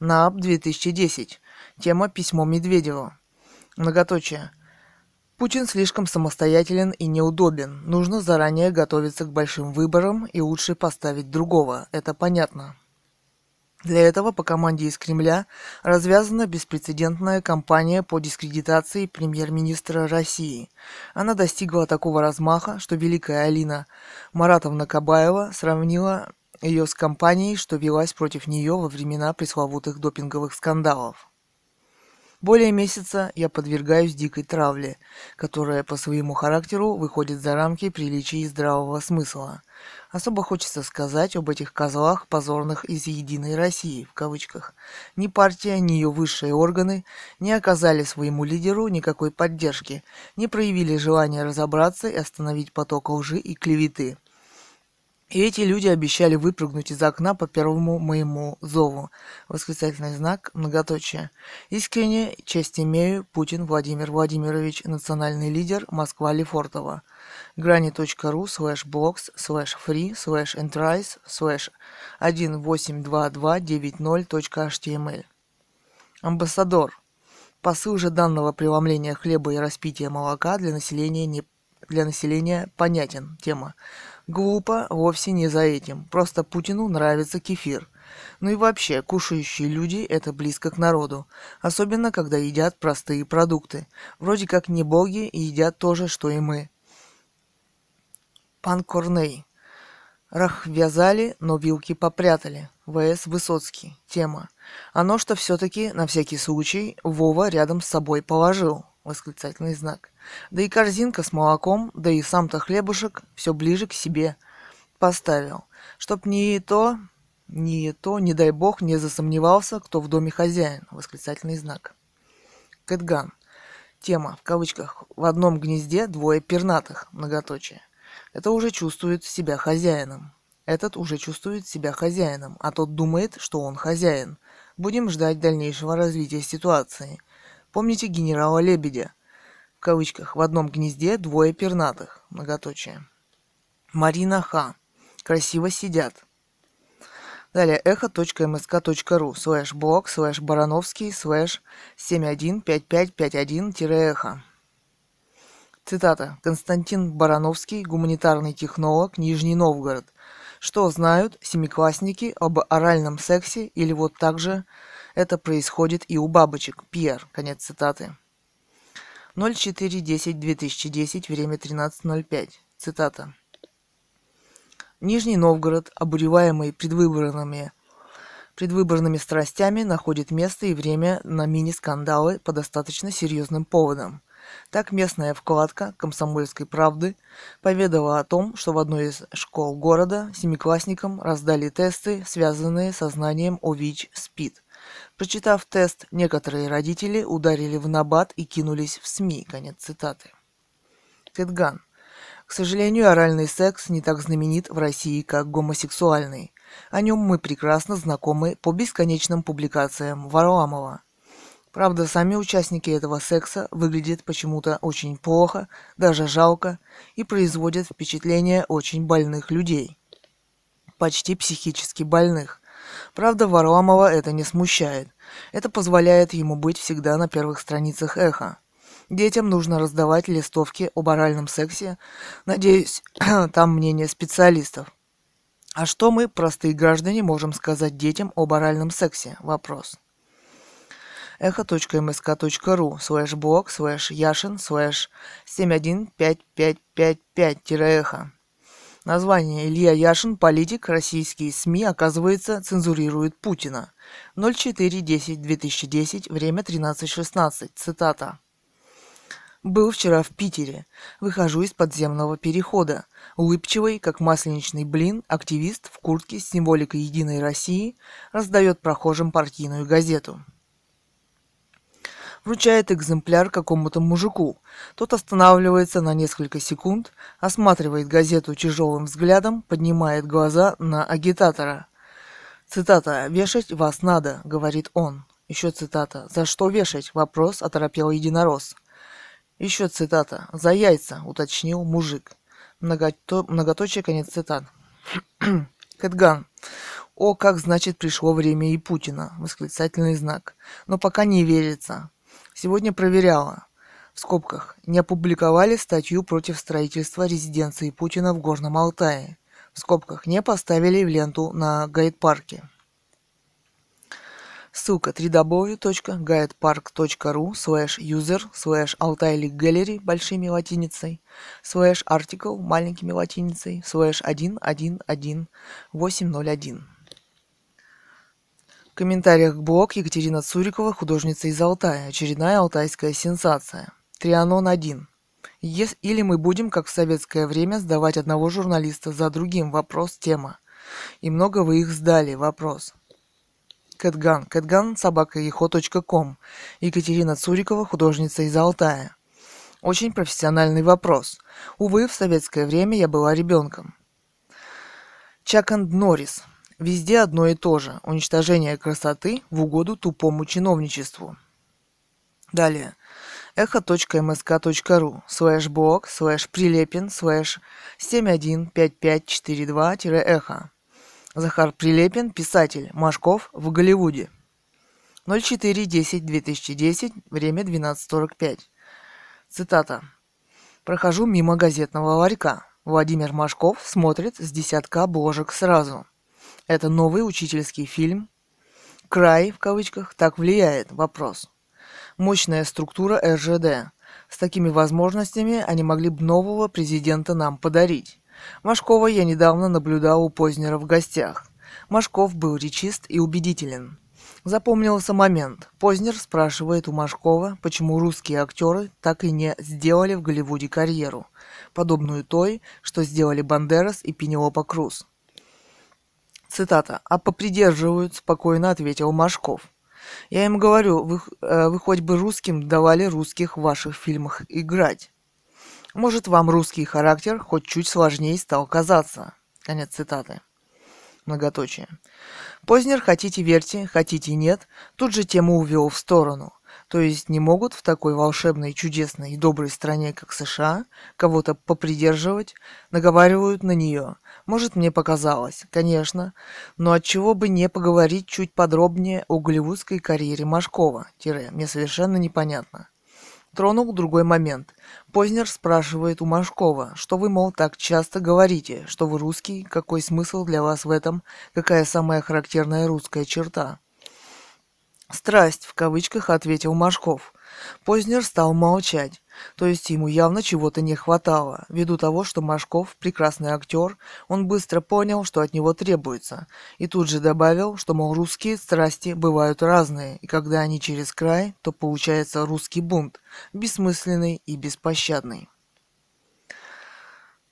НААП 2010. Тема «Письмо Медведеву». Многоточие. Путин слишком самостоятелен и неудобен. Нужно заранее готовиться к большим выборам и лучше поставить другого. Это понятно. Для этого по команде из Кремля развязана беспрецедентная кампания по дискредитации премьер-министра России. Она достигла такого размаха, что великая Алина Маратовна Кабаева сравнила ее с кампанией, что велась против нее во времена пресловутых допинговых скандалов. Более месяца я подвергаюсь дикой травле, которая по своему характеру выходит за рамки приличий и здравого смысла. Особо хочется сказать об этих козлах, позорных из «Единой России», в кавычках. Ни партия, ни ее высшие органы не оказали своему лидеру никакой поддержки, не проявили желания разобраться и остановить поток лжи и клеветы. И эти люди обещали выпрыгнуть из окна по первому моему зову. Восклицательный знак, многоточие. Искренне честь имею, Путин Владимир Владимирович, национальный лидер, Москва, Лефортово. grani.ru/blogs/free/entrice/182290.html. Амбассадор. Посыл же данного преломления хлеба и распития молока для населения понятен. Тема. Глупо, вовсе не за этим. Просто Путину нравится кефир. Ну и вообще, кушающие люди – это близко к народу. Особенно, когда едят простые продукты. Вроде как не боги и едят то же, что и мы. Пан Корней. Рах вязали, но вилки попрятали. В.С. Высоцкий. Тема. Оно, что все-таки, на всякий случай, Вова рядом с собой положил. Восклицательный знак. Да и корзинка с молоком, да и сам-то хлебушек все ближе к себе поставил. Чтоб не дай бог, не засомневался, кто в доме хозяин. Восклицательный знак. Кэтган. Тема, в кавычках, в одном гнезде двое пернатых, многоточие. Это уже чувствует себя хозяином. Этот уже чувствует себя хозяином, а тот думает, что он хозяин. Будем ждать дальнейшего развития ситуации. Помните генерала Лебедя? В кавычках. В одном гнезде двое пернатых. Многоточие. Марина Х. Красиво сидят. Далее. echo.msk.ru/blog/Барановский/715551-эхо. Цитата. Константин Барановский, гуманитарный технолог, Нижний Новгород. Что знают семиклассники об оральном сексе или вот так же... Это происходит и у бабочек. Пьер. Конец цитаты. 04.10.2010. Время 13.05. Цитата. Нижний Новгород, обуреваемый предвыборными страстями, находит место и время на мини-скандалы по достаточно серьезным поводам. Так местная вкладка «Комсомольской правды» поведала о том, что в одной из школ города семиклассникам раздали тесты, связанные со знанием о ВИЧ-СПИД. Прочитав тест, некоторые родители ударили в набат и кинулись в СМИ. Конец цитаты. Фетган. К сожалению, оральный секс не так знаменит в России, как гомосексуальный. О нем мы прекрасно знакомы по бесконечным публикациям Варламова. Правда, сами участники этого секса выглядят почему-то очень плохо, даже жалко, и производят впечатление очень больных людей. Почти психически больных. Правда, Варламова это не смущает. Это позволяет ему быть всегда на первых страницах «Эхо». Детям нужно раздавать листовки об оральном сексе. Надеюсь, там мнение специалистов. А что мы, простые граждане, можем сказать детям об оральном сексе? Вопрос. echo.msk.ru/blog/yashin/715555-эхо. Название: Илья Яшин, политик, российские СМИ, оказывается, цензурируют Путина. 04.10.2010, время 13.16. Цитата. «Был вчера в Питере. Выхожу из подземного перехода. Улыбчивый, как масленичный блин, активист в куртке с символикой «Единой России» раздает прохожим партийную газету». Вручает экземпляр какому-то мужику. Тот останавливается на несколько секунд, осматривает газету тяжелым взглядом, поднимает глаза на агитатора. Цитата. «Вешать вас надо», — говорит он. Еще цитата. «За что вешать?» — вопрос оторопел единорос. Еще цитата. «За яйца», — уточнил мужик. Многоточие, конец цитат. Кэтган. «О, как, значит, пришло время и Путина!» — восклицательный знак. «Но пока не верится». Сегодня проверяла, в скобках, не опубликовали статью против строительства резиденции Путина в Горном Алтае, в скобках, не поставили в ленту на гайд-парке. Ссылка www.guidepark.ru/user/altaileague-gallery большими латиницей, /article маленькими латиницей, /1111801. В комментариях блог Екатерина Цурикова, художница из Алтая. Очередная алтайская сенсация. Трианон-1. Или мы будем, как в советское время, сдавать одного журналиста за другим? Вопрос, тема. И много вы их сдали? Вопрос. Кэтган. Кэтган@eho.com. Екатерина Цурикова, художница из Алтая. Очень профессиональный вопрос. Увы, в советское время я была ребенком. Чаканд Норрис. Везде одно и то же. Уничтожение красоты в угоду тупому чиновничеству. Далее. echo.msk.ru/blog/прилепин/715542-эхо. Захар Прилепин, писатель. Машков в Голливуде. 04.10.2010, время 12.45. Цитата. «Прохожу мимо газетного ларька. Владимир Машков смотрит с десятка обложек сразу. Это новый учительский фильм. Край, в кавычках, так влияет. Вопрос. Мощная структура РЖД. С такими возможностями они могли бы нового президента нам подарить. Машкова я недавно наблюдал у Познера в гостях. Машков был речист и убедителен. Запомнился момент. Познер спрашивает у Машкова, почему русские актеры так и не сделали в Голливуде карьеру, подобную той, что сделали Бандерас и Пенелопа Круз. Цитата. «А попридерживают», — спокойно ответил Машков. «Я им говорю, вы хоть бы русским давали русских в ваших фильмах играть. Может, вам русский характер хоть чуть сложнее стал казаться». Конец цитаты. Многоточие. Познер, хотите верьте, хотите нет, тут же тему увел в сторону. То есть не могут в такой волшебной, чудесной и доброй стране, как США, кого-то попридерживать, наговаривают на нее. Может, мне показалось, конечно, но отчего бы не поговорить чуть подробнее о голливудской карьере Машкова, мне совершенно непонятно. Тронул другой момент. Познер спрашивает у Машкова, что вы, мол, так часто говорите, что вы русский, какой смысл для вас в этом, какая самая характерная русская черта. «Страсть», в кавычках, ответил Машков. Познер стал молчать, то есть ему явно чего-то не хватало. Ввиду того, что Машков прекрасный актер, он быстро понял, что от него требуется, и тут же добавил, что, мол, русские страсти бывают разные, и когда они через край, то получается русский бунт, бессмысленный и беспощадный.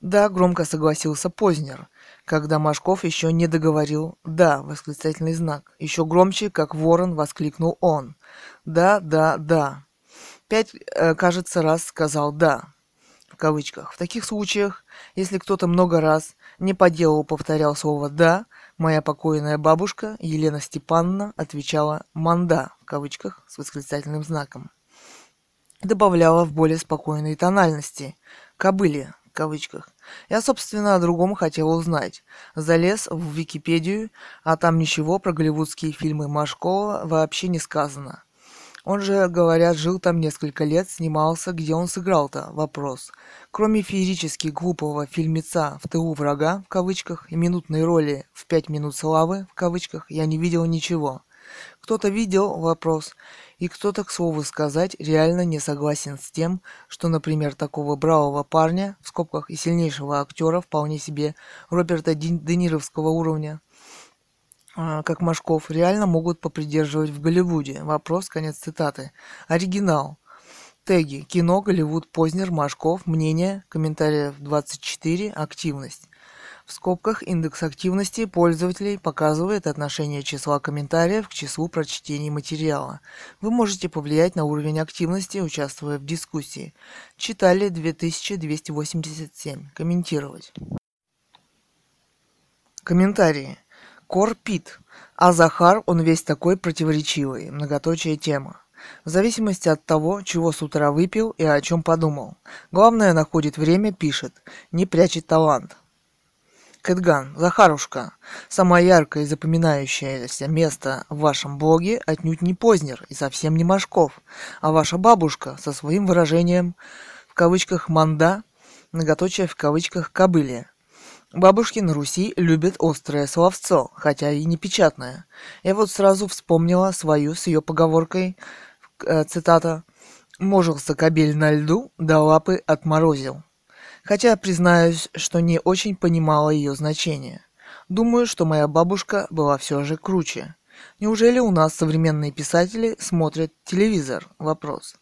«Да», — громко согласился Познер, когда Машков еще не договорил «да», восклицательный знак. Еще громче, как ворон, воскликнул он. «Да, да, да». 5, кажется, раз сказал «да», в кавычках. В таких случаях, если кто-то много раз не по делу повторял слово «да», моя покойная бабушка Елена Степановна отвечала «манда», в кавычках, с восклицательным знаком. Добавляла в более спокойные тональности «кобыле», в кавычках. Я, собственно, о другом хотела узнать. Залез в Википедию, а там ничего про голливудские фильмы Машкова вообще не сказано. Он же, говорят, жил там несколько лет, снимался, где он сыграл-то? Вопрос. Кроме феерически глупого фильмеца «В тылу врага», в кавычках, и минутной роли «В 5 минут славы», в кавычках, я не видел ничего. Кто-то видел? Вопрос. И кто-то, к слову сказать, реально не согласен с тем, что, например, такого бравого парня, в скобках, и сильнейшего актера, вполне себе Роберта Де Нировского уровня, как Машков, реально могут попридерживать в Голливуде. Вопрос, конец цитаты. Оригинал. Теги. Кино, Голливуд, Познер, Машков, мнение, комментариев 24, активность. В скобках индекс активности пользователей показывает отношение числа комментариев к числу прочтений материала. Вы можете повлиять на уровень активности, участвуя в дискуссии. Читали 2287. Комментировать. Комментарии. Корпит. А Захар, он весь такой противоречивый, многоточие тема. В зависимости от того, чего с утра выпил и о чем подумал. Главное, находит время, пишет, не прячет талант. Кэтган. Захарушка. Самое яркое и запоминающееся место в вашем блоге отнюдь не Познер и совсем не Машков, а ваша бабушка со своим выражением в кавычках «манда», многоточие в кавычках «кобыле». Бабушки на Руси любят острое словцо, хотя и непечатное. Я вот сразу вспомнила свою с ее поговоркой, цитата, «Можился кобель на льду, да лапы отморозил». Хотя, признаюсь, что не очень понимала ее значение. Думаю, что моя бабушка была все же круче. Неужели у нас современные писатели смотрят телевизор? Вопрос.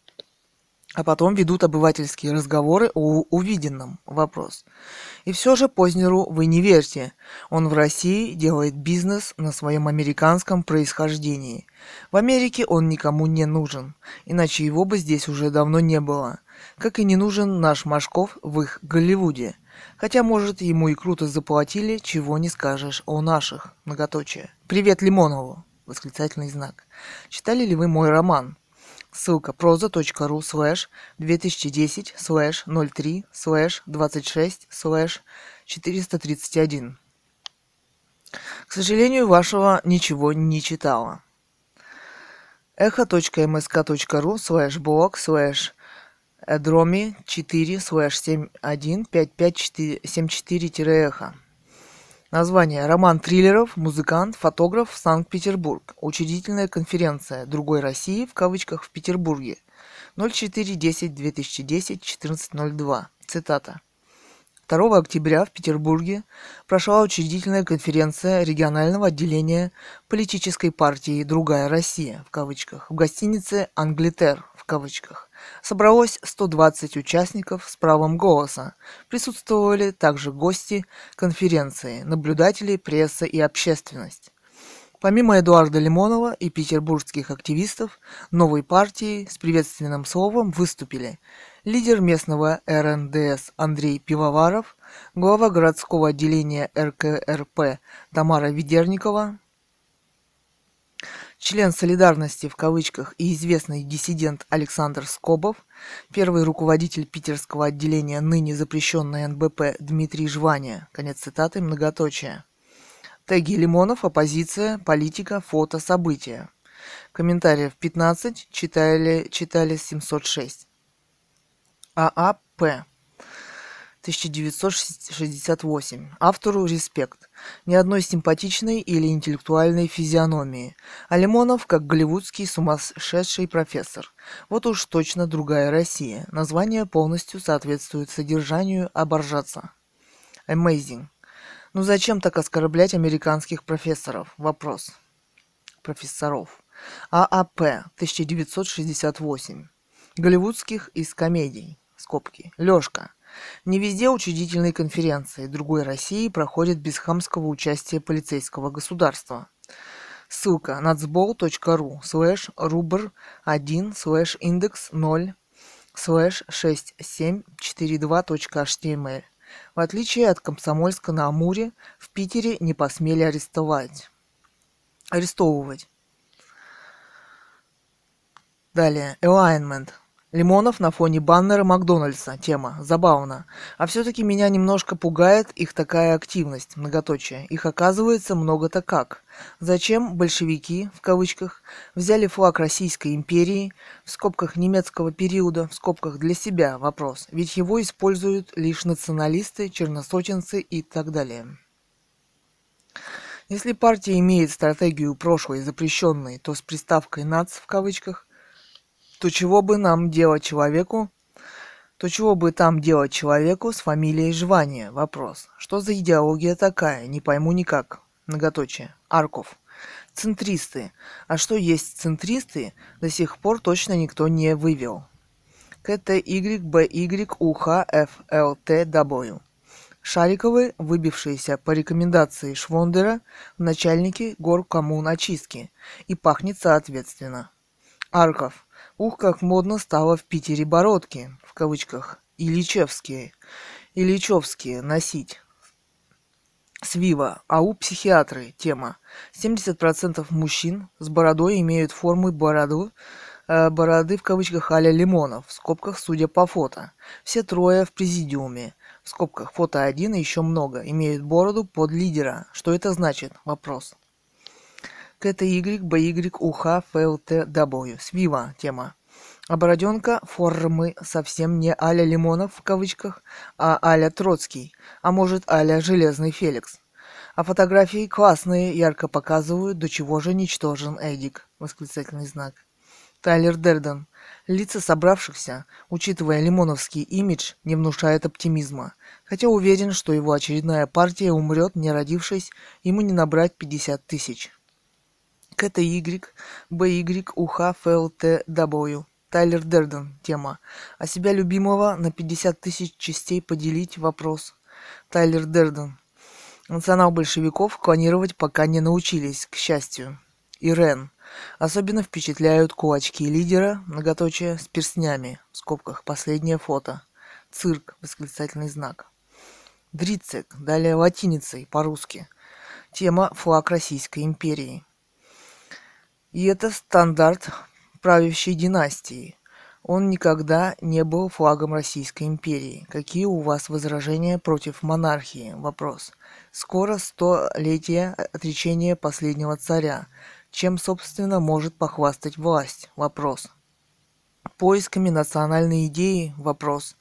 А потом ведут обывательские разговоры о увиденном. Вопрос. И все же Познеру вы не верьте. Он в России делает бизнес на своем американском происхождении. В Америке он никому не нужен, иначе его бы здесь уже давно не было. Как и не нужен наш Машков в их Голливуде. Хотя, может, ему и круто заплатили, чего не скажешь о наших. Многоточие. Привет Лимонову! Восклицательный знак. Читали ли вы мой роман? Ссылка proza.ru/2010/03/26/431. К сожалению, вашего ничего не читала. echo.msk.ru/blog/dromi4/715574-эхо. Название. Роман триллеров, музыкант, фотограф, Санкт-Петербург. Учредительная конференция «Другой России» в кавычках в Петербурге. 04.10.2010.14.02. Цитата. 2 октября в Петербурге прошла учредительная конференция регионального отделения политической партии «Другая Россия» в кавычках в гостинице «Англитер» в кавычках. Собралось 120 участников с правом голоса. Присутствовали также гости конференции, наблюдатели, пресса и общественность. Помимо Эдуарда Лимонова и петербургских активистов, новой партии с приветственным словом выступили лидер местного РНДС Андрей Пивоваров, глава городского отделения РКРП Тамара Ведерникова, член солидарности в кавычках и известный диссидент Александр Скобов, первый руководитель питерского отделения ныне запрещенной НБП Дмитрий Жвания, конец цитаты, многоточие. Теги Лимонов, оппозиция, политика, фото, события. Комментариев 15, читали 706. ААП. 1968. Автору респект. Ни одной симпатичной или интеллектуальной физиономии. А Лимонов как голливудский сумасшедший профессор. Вот уж точно другая Россия. Название полностью соответствует содержанию «оборжаться». Amazing. Ну зачем так оскорблять американских профессоров? Вопрос. Профессоров. ААП. 1968. Голливудских из комедий. Скобки. Лёшка. Не везде учредительные конференции «Другой России» проходят без хамского участия полицейского государства. Ссылка natsbol.ru/rubr1/index0/6742.html. В отличие от Комсомольска на Амуре, в Питере не посмели арестовывать. Далее. Alignment. Лимонов на фоне баннера Макдональдса. Тема. Забавно. А все-таки меня немножко пугает их такая активность. Многоточие. Их оказывается много-то как. Зачем большевики, в кавычках, взяли флаг Российской империи, в скобках немецкого периода, в скобках для себя, вопрос. Ведь его используют лишь националисты, черносотенцы и так далее. Если партия имеет стратегию прошлой запрещенной, то с приставкой «нац» в кавычках, то чего бы там делать человеку с фамилией Жвания? Вопрос. Что за идеология такая? Не пойму никак. Многоточие. Арков. Центристы. А что есть центристы, до сих пор точно никто не вывел. КТYБYУХФЛТW. Шариковы, выбившиеся по рекомендации Швондера в начальники горкоммун очистки. И пахнет соответственно. Арков. Ух, как модно стало в Питере бородки, в кавычках, Ильичевские носить. Свива, ау, психиатры, тема. 70% мужчин с бородой имеют форму бороды, в кавычках, а-ля Лимонов, в скобках, судя по фото. Все трое в президиуме, в скобках, фото один и еще много, имеют бороду под лидера. Что это значит? Вопрос. КТYBYUHFLTW. Свива. Тема. А бороденка формы совсем не а-ля Лимонов в кавычках, а а-ля Троцкий, а может а-ля Железный Феликс. А фотографии классные, ярко показывают, до чего же ничтожен Эдик. Восклицательный знак. Тайлер Дерден. Лица собравшихся, учитывая лимоновский имидж, не внушает оптимизма. Хотя уверен, что его очередная партия умрет, не родившись, ему не набрать 50 тысяч. КТYBYUHFLTW. Тайлер Дерден. Тема. А себя любимого на 50 тысяч частей поделить? Вопрос. Тайлер Дерден. Национал большевиков клонировать пока не научились, к счастью. Ирен. Особенно впечатляют кулачки лидера, многоточие, с перстнями, в скобках, последнее фото. Цирк, восклицательный знак. Дрицек, далее латиницей, по-русски. Тема «Флаг Российской империи». И это стандарт правящей династии. Он никогда не был флагом Российской империи. Какие у вас возражения против монархии? Вопрос. Скоро 100-летие отречения последнего царя. Чем, собственно, может похвастать власть? Вопрос. Поисками национальной идеи? Вопрос.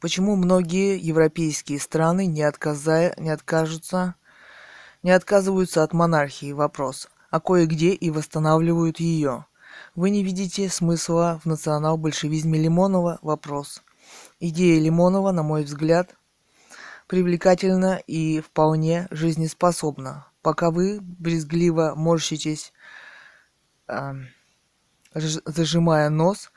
Почему многие европейские страны не отказываются от монархии? Вопрос. А кое-где и восстанавливают ее. Вы не видите смысла в национал-большевизме Лимонова? Вопрос. Идея Лимонова, на мой взгляд, привлекательна и вполне жизнеспособна. Пока вы брезгливо морщитесь, зажимая нос,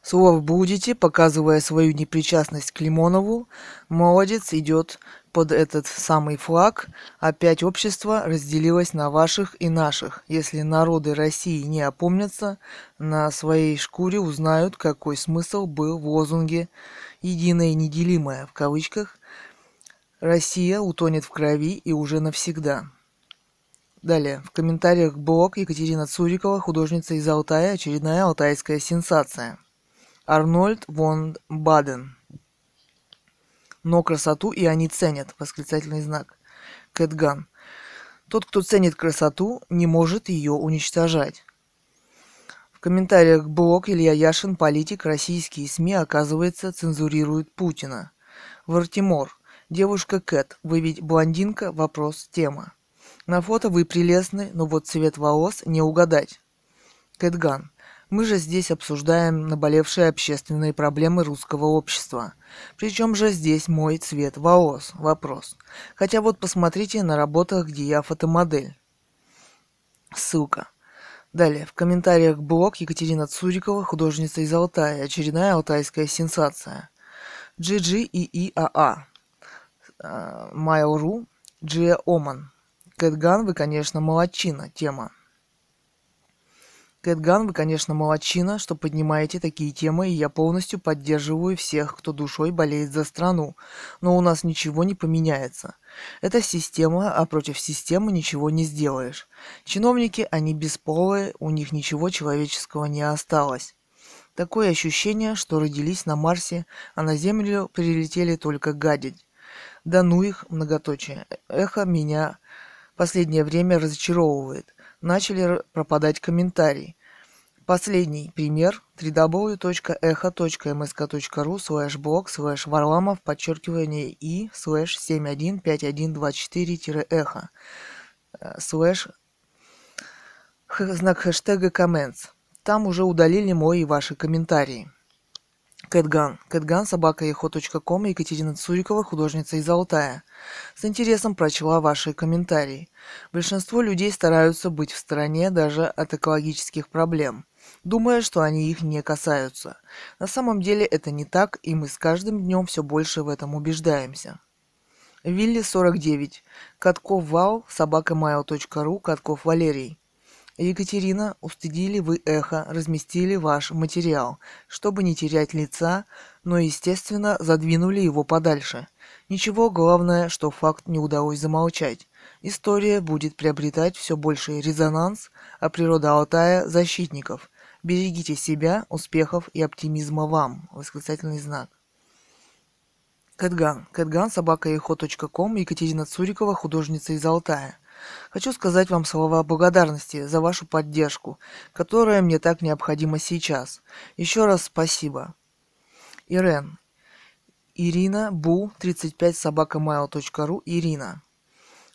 слов будете, показывая свою непричастность к Лимонову, молодец, идет под этот самый флаг. Опять общество разделилось на ваших и наших. Если народы России не опомнятся, на своей шкуре узнают, какой смысл был в лозунге «Единое и неделимое» в кавычках. Россия утонет в крови и уже навсегда. Далее. В комментариях блог Екатерина Цурикова, художница из Алтая, очередная алтайская сенсация. Арнольд фон Баден. Но красоту и они ценят. Восклицательный знак. Кэтган. Тот, кто ценит красоту, не может ее уничтожать. В комментариях блог Илья Яшин, политик, российские СМИ, оказывается, цензурируют Путина. Вартимор. Девушка Кэт. Вы ведь блондинка? Вопрос. Тема. На фото вы прелестны, но вот цвет волос не угадать. Кэтган. Мы же здесь обсуждаем наболевшие общественные проблемы русского общества. Причем же здесь мой цвет волос? Вопрос. Хотя вот посмотрите на работах, где я фотомодель. Ссылка. Далее. В комментариях блог Екатерина Цурикова, художница из Алтая. Очередная алтайская сенсация. GGIIAA. Mail.ru. Джия Оман. Кэтган, вы, конечно, молодчина. Тема. Кэтган, вы, конечно, молодчина, что поднимаете такие темы, и я полностью поддерживаю всех, кто душой болеет за страну. Но у нас ничего не поменяется. Это система, а против системы ничего не сделаешь. Чиновники, они бесполые, у них ничего человеческого не осталось. Такое ощущение, что родились на Марсе, а на Землю прилетели только гадить. Да ну их, многоточие. Эхо меня последнее время разочаровывает. Начали пропадать комментарии. Последний пример www.echo.msk.ru/blog/varlamov_i/715124-эхо/#comments. Там уже удалили мой и ваши комментарии. Кэтган. Кэтган@echo.com. Екатерина Цурикова, художница из Алтая. С интересом прочла ваши комментарии. Большинство людей стараются быть в стороне даже от экологических проблем, думая, что они их не касаются. На самом деле это не так, и мы с каждым днем все больше в этом убеждаемся. Вилли 49. Катков Вал, @mail.ru, Катков Валерий. Екатерина, устыдили вы эхо, разместили ваш материал, чтобы не терять лица, но, естественно, задвинули его подальше. Ничего, главное, что факт не удалось замолчать. История будет приобретать все больший резонанс, а природа Алтая – защитников. Берегите себя, успехов и оптимизма вам! Восклицательный знак. Кэтган. Кэтган@echo.com. Екатерина Цурикова, художница из Алтая. Хочу сказать вам слова благодарности за вашу поддержку, которая мне так необходима сейчас. Еще раз спасибо. Ирен. Ирина. Бу. 35@mail.ru. Ирина.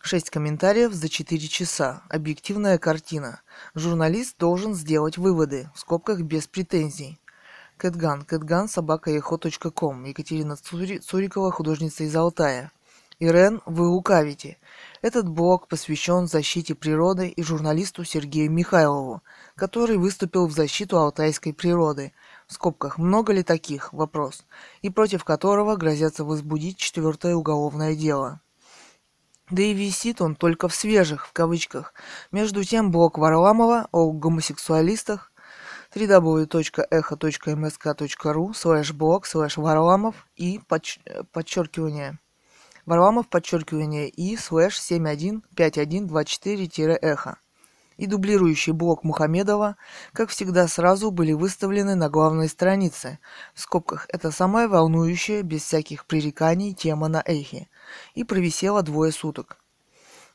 6 комментариев за 4 часа. Объективная картина. Журналист должен сделать выводы, в скобках без претензий. Кэтган. Кэтган@echo.com. Екатерина Цурикова, художница из Алтая. Ирен, вы лукавите. Этот блог посвящен защите природы и журналисту Сергею Михайлову, который выступил в защиту алтайской природы, в скобках «много ли таких?» вопрос, и против которого грозятся возбудить 4-е уголовное дело. Да и висит он только в свежих, в кавычках. Между тем, блог Варламова о гомосексуалистах www.echo.msk.ru/blog/varlamov_i/715124-эхо и дублирующий блог Мухамедова, как всегда, сразу были выставлены на главной странице, в скобках «это самая волнующая, без всяких пререканий, тема на эхе», и провисела 2 суток.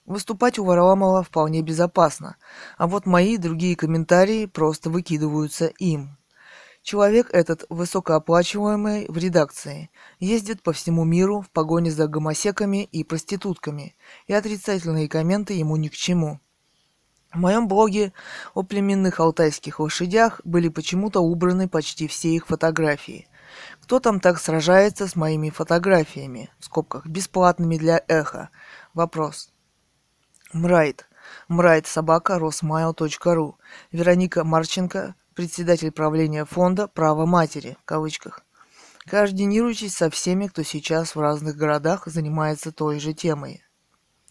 Выступать у Варламова вполне безопасно, а вот мои другие комментарии просто выкидываются им. Человек этот высокооплачиваемый в редакции, ездит по всему миру в погоне за гомосеками и проститутками, и отрицательные комменты ему ни к чему. В моем блоге о племенных алтайских лошадях были почему-то убраны почти все их фотографии. Кто там так сражается с моими фотографиями, в скобках, бесплатными для эхо? Вопрос. Мрайт. Мрайт@rosmail.ru. Вероника Марченко, председатель правления фонда «Право матери», в кавычках. Координируйтесь со всеми, кто сейчас в разных городах занимается той же темой.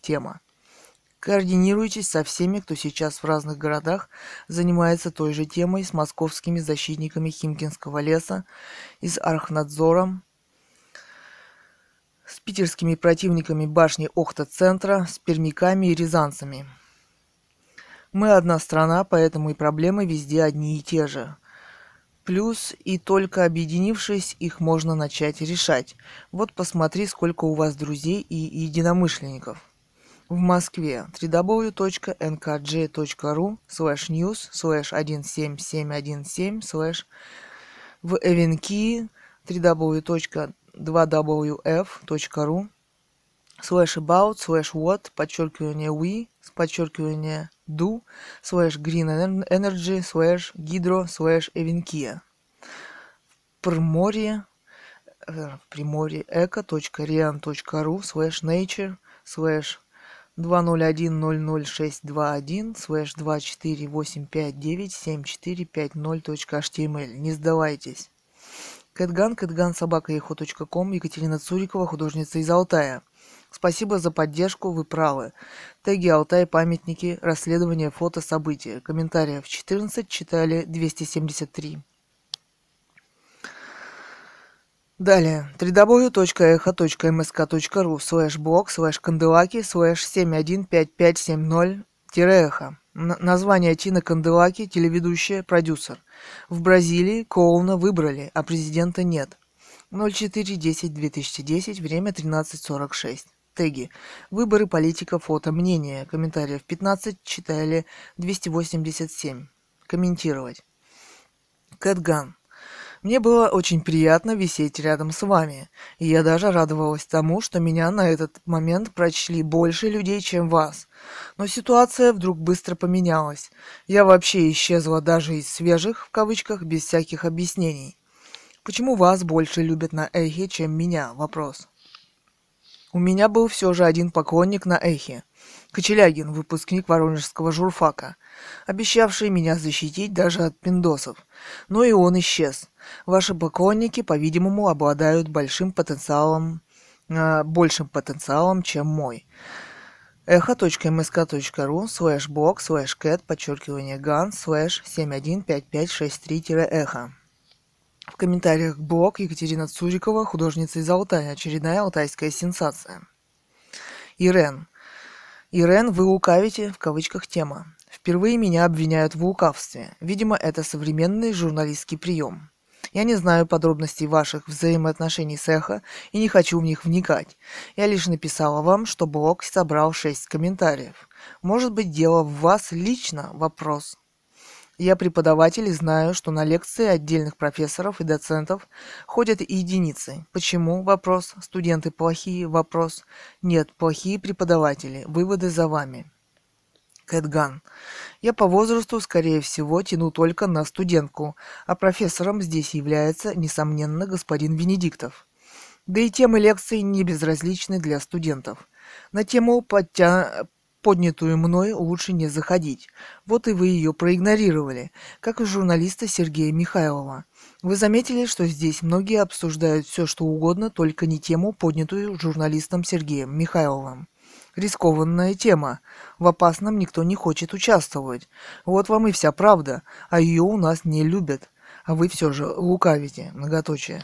Тема. Координируйтесь со всеми, кто сейчас в разных городах занимается той же темой с московскими защитниками Химкинского леса, и с Архнадзором, с питерскими противниками башни Охта-центра, с пермяками и рязанцами. Мы одна страна, поэтому и проблемы везде одни и те же. Плюс и только объединившись, их можно начать решать. Вот посмотри, сколько у вас друзей и единомышленников. В Москве www.nkj.ru/news/17717/ в Эвенкии www.2wf.ru/about/what_we do /greenenergy/hydro/evenkia. Приморье eco.rean.ru/nature/201006210/24859745.0.html. Не сдавайтесь. Кэтган@eho.com. Екатерина Цурикова, художница из Алтая. Спасибо за поддержку, вы правы. Теги Алтай, памятники, расследования, фото, события. Комментариев 14, читали 273. Далее. www.echo.msk.ru/blog/kandelaki/715570-echo. Название Тина Канделаки, телеведущая, продюсер. В Бразилии Коуна выбрали, а президента нет. 04.10.2010, время 13.46. Теги. Выборы, политика, фото, мнение. Комментариев 15, читали 287. Комментировать. Кэтган. Мне было очень приятно висеть рядом с вами, и я даже радовалась тому, что меня на этот момент прочли больше людей, чем вас. Но ситуация вдруг быстро поменялась. Я вообще исчезла даже из свежих, в кавычках, без всяких объяснений. Почему вас больше любят на Эхе, чем меня? Вопрос. У меня был все же один поклонник на Эхе. Кочелягин, выпускник Воронежского журфака, обещавший меня защитить даже от пиндосов. Но и он исчез. Ваши поклонники, по-видимому, обладают большим потенциалом, чем мой. echo.msk.ru/blog/cat_gan/715563-echo. В комментариях блог Екатерина Цурикова, художница из Алтая. Очередная алтайская сенсация. Ирен. «Ирен, вы лукавите» в кавычках тема. Впервые меня обвиняют в лукавстве. Видимо, это современный журналистский прием. Я не знаю подробностей ваших взаимоотношений с Эхо и не хочу в них вникать. Я лишь написала вам, что блог собрал 6 комментариев. Может быть, дело в вас лично? Вопрос. Я преподаватель и знаю, что на лекции отдельных профессоров и доцентов ходят единицы. Почему? Вопрос. Студенты плохие? Вопрос. Нет, плохие преподаватели. Выводы за вами. Кэтган. Я по возрасту, скорее всего, тяну только на студентку, а профессором здесь является, несомненно, господин Венедиктов. Да и темы лекций не безразличны для студентов. На тему, поднятую мной, лучше не заходить. Вот и вы ее проигнорировали, как и журналиста Сергея Михайлова. Вы заметили, что здесь многие обсуждают все, что угодно, только не тему, поднятую журналистом Сергеем Михайловым. Рискованная тема. В опасном никто не хочет участвовать. Вот вам и вся правда, а ее у нас не любят. А вы все же лукавите. Многоточие.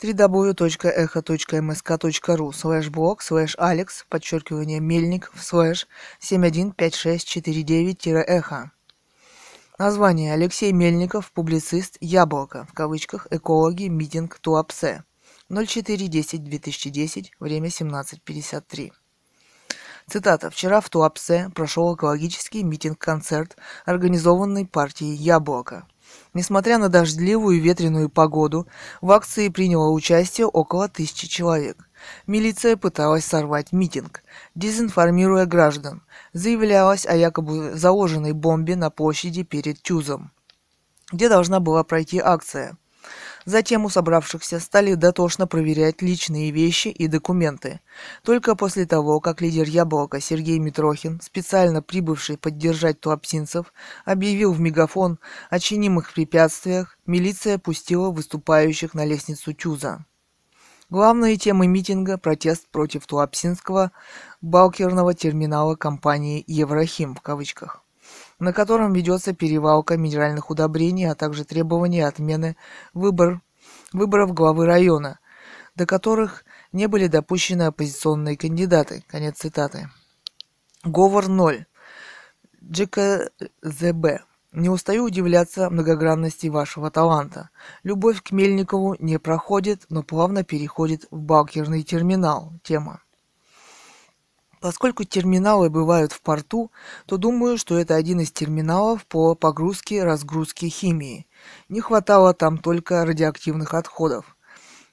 www.echo.msk.ru/blog/alex_melnikov/715649-echo. Название. Алексей Мельников, публицист, «Яблоко», в кавычках, «Экологи», «Митинг», «Туапсе». 04.10.2010, время 17.53. Цитата. «Вчера в Туапсе прошел экологический митинг-концерт, организованный партией «Яблоко». Несмотря на дождливую и ветреную погоду, в акции приняло участие около 1000 человек. Милиция пыталась сорвать митинг, дезинформируя граждан. Заявлялась о якобы заложенной бомбе на площади перед ТЮЗом, где должна была пройти акция. Затем у собравшихся стали дотошно проверять личные вещи и документы. Только после того, как лидер «Яблока» Сергей Митрохин, специально прибывший поддержать туапсинцев, объявил в мегафон о чинимых препятствиях, милиция пустила выступающих на лестницу ТЮЗа. Главные темы митинга – протест против туапсинского «балкерного терминала» компании «Еврохим», в кавычках, на котором ведется перевалка минеральных удобрений, а также требования отмены выборов главы района, до которых не были допущены оппозиционные кандидаты. Конец цитаты. Говор 0. ЖКЗБ. Не устаю удивляться многогранности вашего таланта. Любовь к Мельникову не проходит, но плавно переходит в «балкерный терминал». Тема. Поскольку терминалы бывают в порту, то думаю, что это один из терминалов по погрузке и разгрузке химии. Не хватало там только радиоактивных отходов.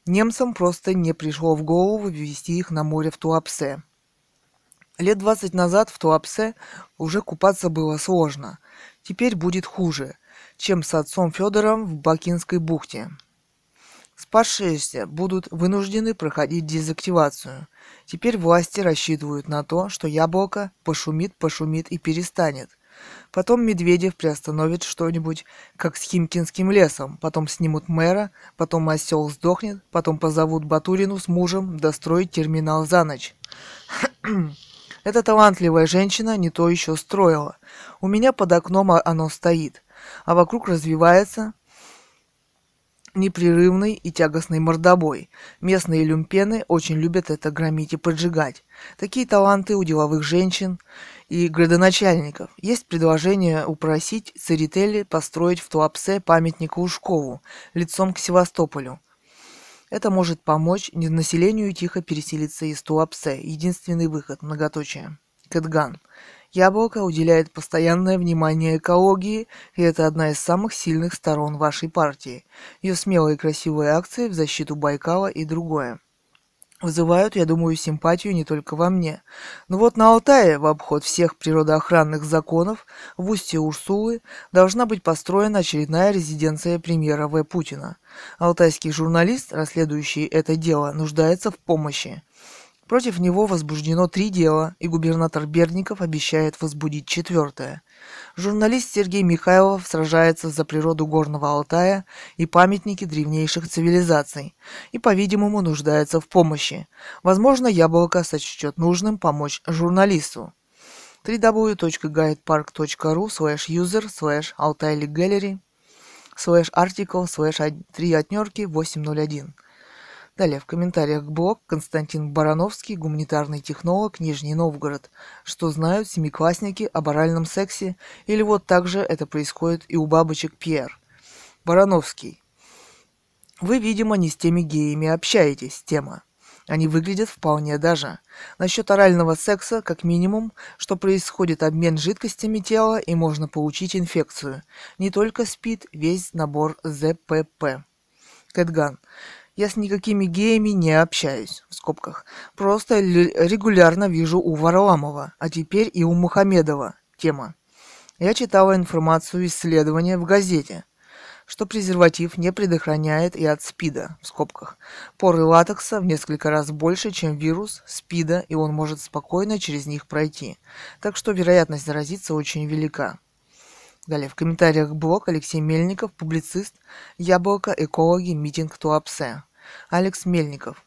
Немцам просто не пришло в голову ввести их на море в Туапсе. Лет 20 назад в Туапсе уже купаться было сложно. Теперь будет хуже, чем с отцом Федором в Бакинской бухте. Спасшиеся будут вынуждены проходить дезактивацию. Теперь власти рассчитывают на то, что яблоко пошумит и перестанет. Потом Медведев приостановит что-нибудь, как с Химкинским лесом. Потом снимут мэра, потом осел сдохнет, потом позовут Батурину с мужем достроить терминал за ночь. Эта талантливая женщина не то еще строила. У меня под окном оно стоит, а вокруг развивается непрерывный и тягостный мордобой. Местные люмпены очень любят это громить и поджигать. Такие таланты у деловых женщин и градоначальников. Есть предложение упросить Церетели построить в Туапсе памятник Лужкову лицом к Севастополю. Это может помочь населению тихо переселиться из Туапсе. Единственный выход, многоточие. Кэтган. Яблоко уделяет постоянное внимание экологии, и это одна из самых сильных сторон вашей партии. Ее смелые и красивые акции в защиту Байкала и другое. Вызывают, я думаю, симпатию не только во мне. Но вот на Алтае, в обход всех природоохранных законов, в устье Урсулы, должна быть построена очередная резиденция премьера В. Путина. Алтайский журналист, расследующий это дело, нуждается в помощи. Против него возбуждено 3 дела, и губернатор Бердников обещает возбудить 4-е. Журналист Сергей Михайлов сражается за природу горного Алтая и памятники древнейших цивилизаций, и, по-видимому, нуждается в помощи. Возможно, яблоко сочтет нужным помочь журналисту. www.guidepark.ru/user/altailikgallery/article/3-801 Далее в комментариях блог Константин Барановский, гуманитарный технолог, Нижний Новгород. Что знают семиклассники об оральном сексе? Или вот так же это происходит и у бабочек Пьер. Барановский. Вы, видимо, не с теми геями общаетесь, тема. Они выглядят вполне даже. Насчет орального секса, как минимум, что происходит обмен жидкостями тела и можно получить инфекцию. Не только СПИД, весь набор ЗПП. Кэтган. Я с никакими геями не общаюсь, в скобках. Просто регулярно вижу у Варламова, а теперь и у Мухамедова. Тема. Я читала информацию исследования в газете, что презерватив не предохраняет и от СПИДа, в скобках. Поры латекса в несколько раз больше, чем вирус СПИДа, и он может спокойно через них пройти. Так что вероятность заразиться очень велика. Далее в комментариях блог Алексей Мельников, публицист, яблоко, экологи, митинг Туапсе. Алекс Мельников.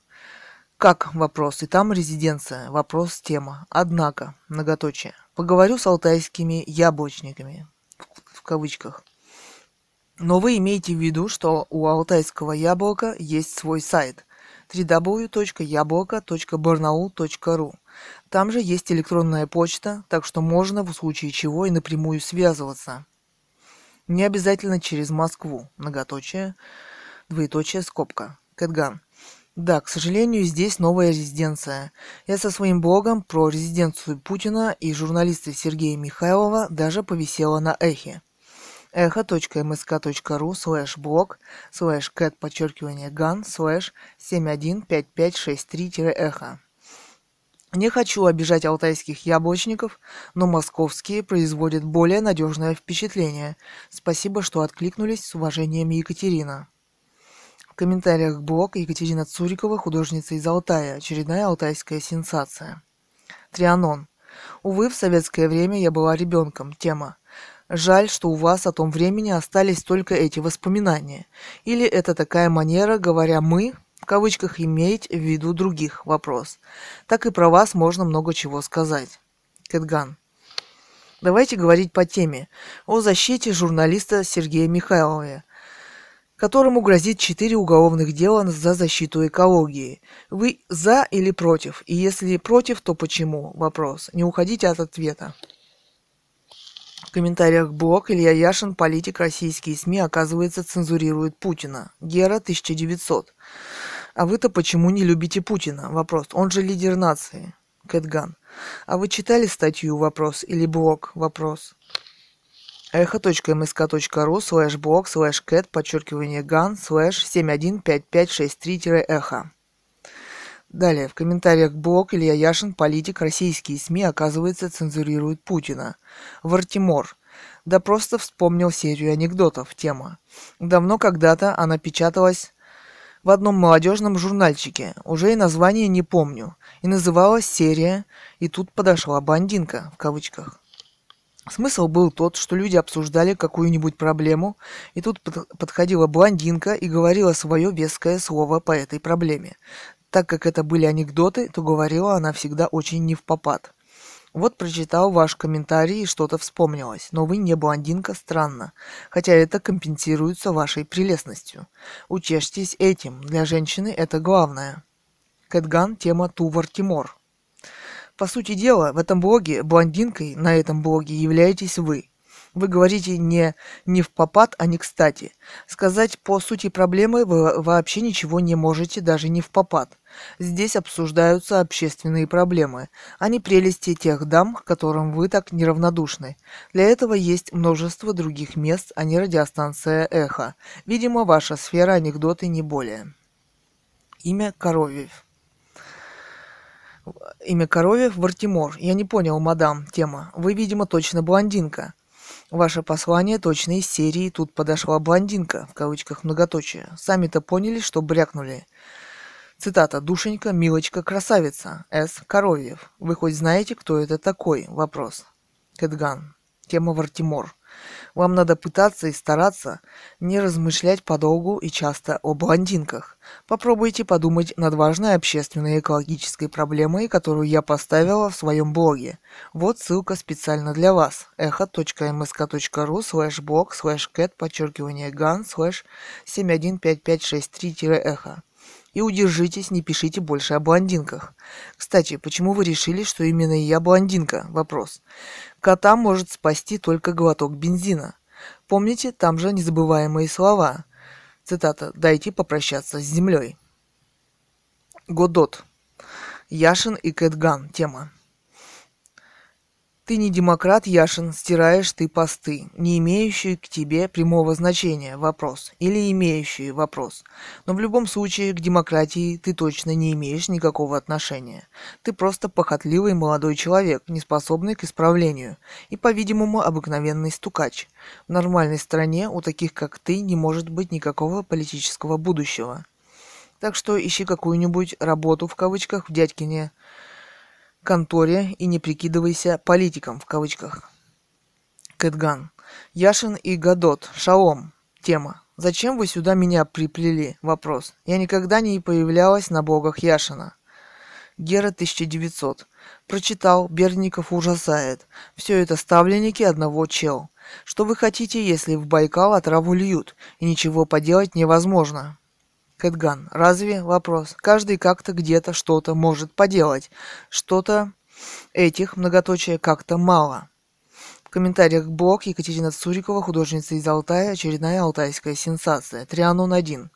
Как? Вопрос. И там резиденция. Вопрос. Тема. Однако. Многоточие. Поговорю с алтайскими яблочниками. В кавычках. Но вы имеете в виду, что у алтайского яблока есть свой сайт. www.яблоко.barnaul.ru. Там же есть электронная почта, так что можно в случае чего и напрямую связываться. Не обязательно через Москву. Многоточие. Двоеточие. Скобка. Кэтган. Да, к сожалению, здесь новая резиденция. Я со своим блогом про резиденцию Путина и журналиста Сергея Михайлова даже повисела на эхе. echo.msk.ru/blog/cat_gan/715563-эхо. Не хочу обижать алтайских яблочников, но московские производят более надежное впечатление. Спасибо, что откликнулись. С уважением, Екатерина. В комментариях блог Екатерина Цурикова, художница из Алтая. Очередная алтайская сенсация. Трианон. Увы, в советское время я была ребенком. Тема. Жаль, что у вас о том времени остались только эти воспоминания. Или это такая манера, говоря «мы», в кавычках, иметь в виду других, вопрос. Так и про вас можно много чего сказать. Кэтган. Давайте говорить по теме о защите журналиста Сергея Михайлова, которому грозит 4 уголовных дела за защиту экологии. Вы за или против? И если против, то почему? Вопрос. Не уходите от ответа. В комментариях блог Илья Яшин, политик, российские СМИ, оказывается, цензурируют Путина. Гера, 1900. А вы-то почему не любите Путина? Вопрос. Он же лидер нации. Кэтган. А вы читали статью? Вопрос. Или блог? Вопрос. echo.msk.ru/blog/cat_gan/715563-эхо. Далее, в комментариях блог Илья Яшин, политик, российские СМИ, оказывается, цензурируют Путина. Вартимор. Да просто вспомнил серию анекдотов. Тема. Давно когда-то она печаталась в одном молодежном журнальчике, уже и название не помню, и называлась серия «И тут подошла блондинка» в кавычках. Смысл был тот, что люди обсуждали какую-нибудь проблему, и тут подходила блондинка и говорила свое веское слово по этой проблеме. Так как это были анекдоты, то говорила она всегда очень невпопад. Вот прочитал ваш комментарий и что-то вспомнилось, но вы не блондинка, странно, хотя это компенсируется вашей прелестностью. Утешьтесь этим, для женщины это главное. Кэтган, тема Тувар-Тимор. По сути дела, в этом блоге блондинкой на этом блоге являетесь вы. Вы говорите не впопад, а не кстати. Сказать по сути проблемы вы вообще ничего не можете, даже не впопад. Здесь обсуждаются общественные проблемы, а не прелести тех дам, к которым вы так неравнодушны. Для этого есть множество других мест, а не радиостанция «Эхо». Видимо, ваша сфера анекдоты не более. Имя Коровьев. Имя Коровьев, Вартимор. Я не понял, мадам, тема. Вы, видимо, точно блондинка. Ваше послание точно из серии «Тут подошла блондинка» в кавычках многоточие. Сами-то поняли, что брякнули. Цитата. «Душенька, милочка, красавица. С. Коровьев. Вы хоть знаете, кто это такой?» Вопрос. Кэтган. Тема Вартимор. Вам надо пытаться и стараться не размышлять подолгу и часто о блондинках. Попробуйте подумать над важной общественной экологической проблемой, которую я поставила в своем блоге. Вот ссылка специально для вас. echo.msk.ru/blog/cat_gan/715563-эхо. И удержитесь, не пишите больше о блондинках. Кстати, почему вы решили, что именно я блондинка? Вопрос. Кота может спасти только глоток бензина. Помните, там же незабываемые слова. Цитата. «Дайте попрощаться с землей». Годот. Яшин и Кэтган. Тема. Ты не демократ, Яшин, стираешь ты посты, не имеющие к тебе прямого значения, вопрос, или имеющие, вопрос. Но в любом случае к демократии ты точно не имеешь никакого отношения. Ты просто похотливый молодой человек, не способный к исправлению, и, по-видимому, обыкновенный стукач. В нормальной стране у таких, как ты, не может быть никакого политического будущего. Так что ищи какую-нибудь «работу» в кавычках в дядькине конторе и не прикидывайся политиком в кавычках. Кэтган. Яшин и Годот. Шалом. Тема. Зачем вы сюда меня приплели? Вопрос. Я никогда не появлялась на блогах Яшина. Гера 1900. Прочитал. Бердников ужасает. Все это ставленники одного чел. Что вы хотите, если в Байкал отраву льют, и ничего поделать невозможно? Кэтган. Разве? Вопрос. Каждый как-то где-то что-то может поделать. Что-то этих, многоточие, как-то мало. В комментариях блог Екатерина Цурикова, художница из Алтая, очередная алтайская сенсация. Трианон 1.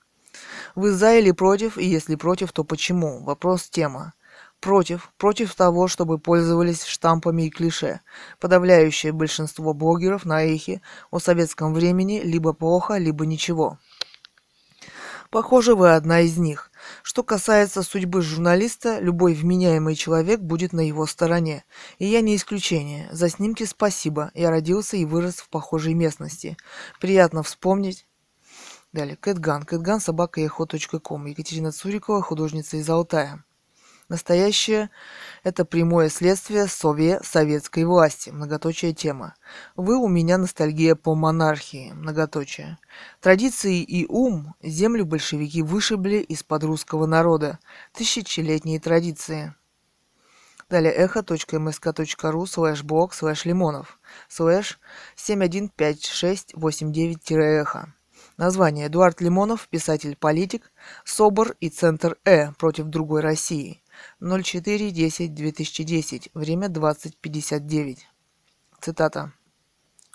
Вы за или против? И если против, то почему? Вопрос тема. Против. Против того, чтобы пользовались штампами и клише. Подавляющее большинство блогеров на Эхе о советском времени либо плохо, либо ничего. Похоже, вы одна из них. Что касается судьбы журналиста, любой вменяемый человек будет на его стороне. И я не исключение. За снимки спасибо. Я родился и вырос в похожей местности. Приятно вспомнить. Далее. Кэтган. Кэтган@eho.com. Екатерина Цурикова, художница из Алтая. Настоящее – это прямое следствие советской власти, многоточие тема. Вы у меня ностальгия по монархии, многоточие. Традиции и ум землю большевики вышибли из-под русского народа. Тысячелетние традиции. Далее echo.msk.ru/blog/limonov/715689-эхо. Название. Эдуард Лимонов, писатель-политик, СОБР и Центр Э против другой России. 04.10.2010, время 20:59. Цитата.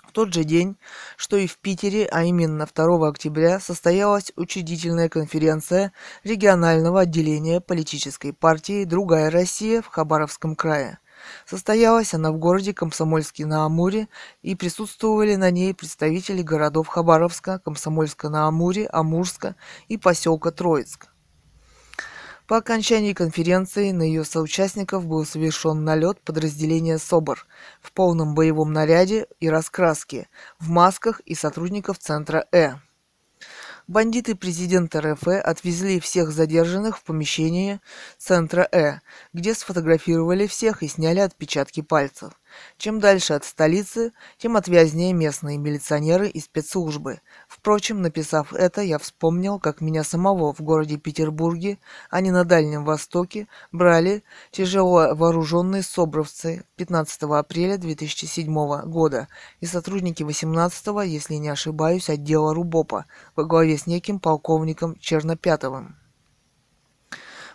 В тот же день, что и в Питере, а именно 2 октября, состоялась учредительная конференция регионального отделения политической партии «Другая Россия» в Хабаровском крае. Состоялась она в городе Комсомольске-на-Амуре, и присутствовали на ней представители городов Хабаровска, Комсомольска-на-Амуре, Амурска и поселка Троицк. По окончании конференции на ее соучастников был совершен налет подразделения СОБР в полном боевом наряде и раскраске, в масках и сотрудников Центра «Э». Бандиты президента РФ отвезли всех задержанных в помещение Центра «Э», где сфотографировали всех и сняли отпечатки пальцев. Чем дальше от столицы, тем отвязнее местные милиционеры и спецслужбы. Впрочем, написав это, я вспомнил, как меня самого в городе Петербурге, а не на Дальнем Востоке, брали тяжело вооруженные собровцы 15 апреля 2007 года и сотрудники 18-го, если не ошибаюсь, отдела РУБОПа во главе с неким полковником Чернопятовым.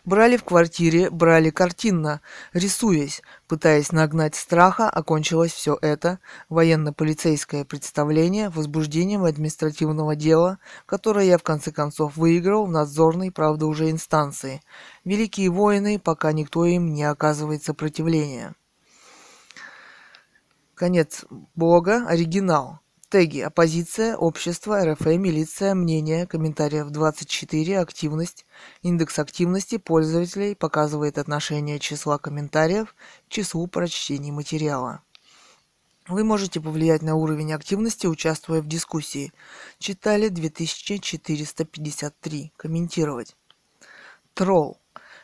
Брали в квартире, брали картинно, рисуясь, пытаясь нагнать страха, окончилось все это военно-полицейское представление возбуждением административного дела, которое я в конце концов выиграл в надзорной, правда уже инстанции. Великие воины, пока никто им не оказывает сопротивления. Конец блога, оригинал. Теги: оппозиция, общество, РФ, милиция, мнение, комментариев 24, активность, индекс активности пользователей показывает отношение числа комментариев к числу прочтений материала. Вы можете повлиять на уровень активности, участвуя в дискуссии. Читали 2453. Комментировать. Тролл.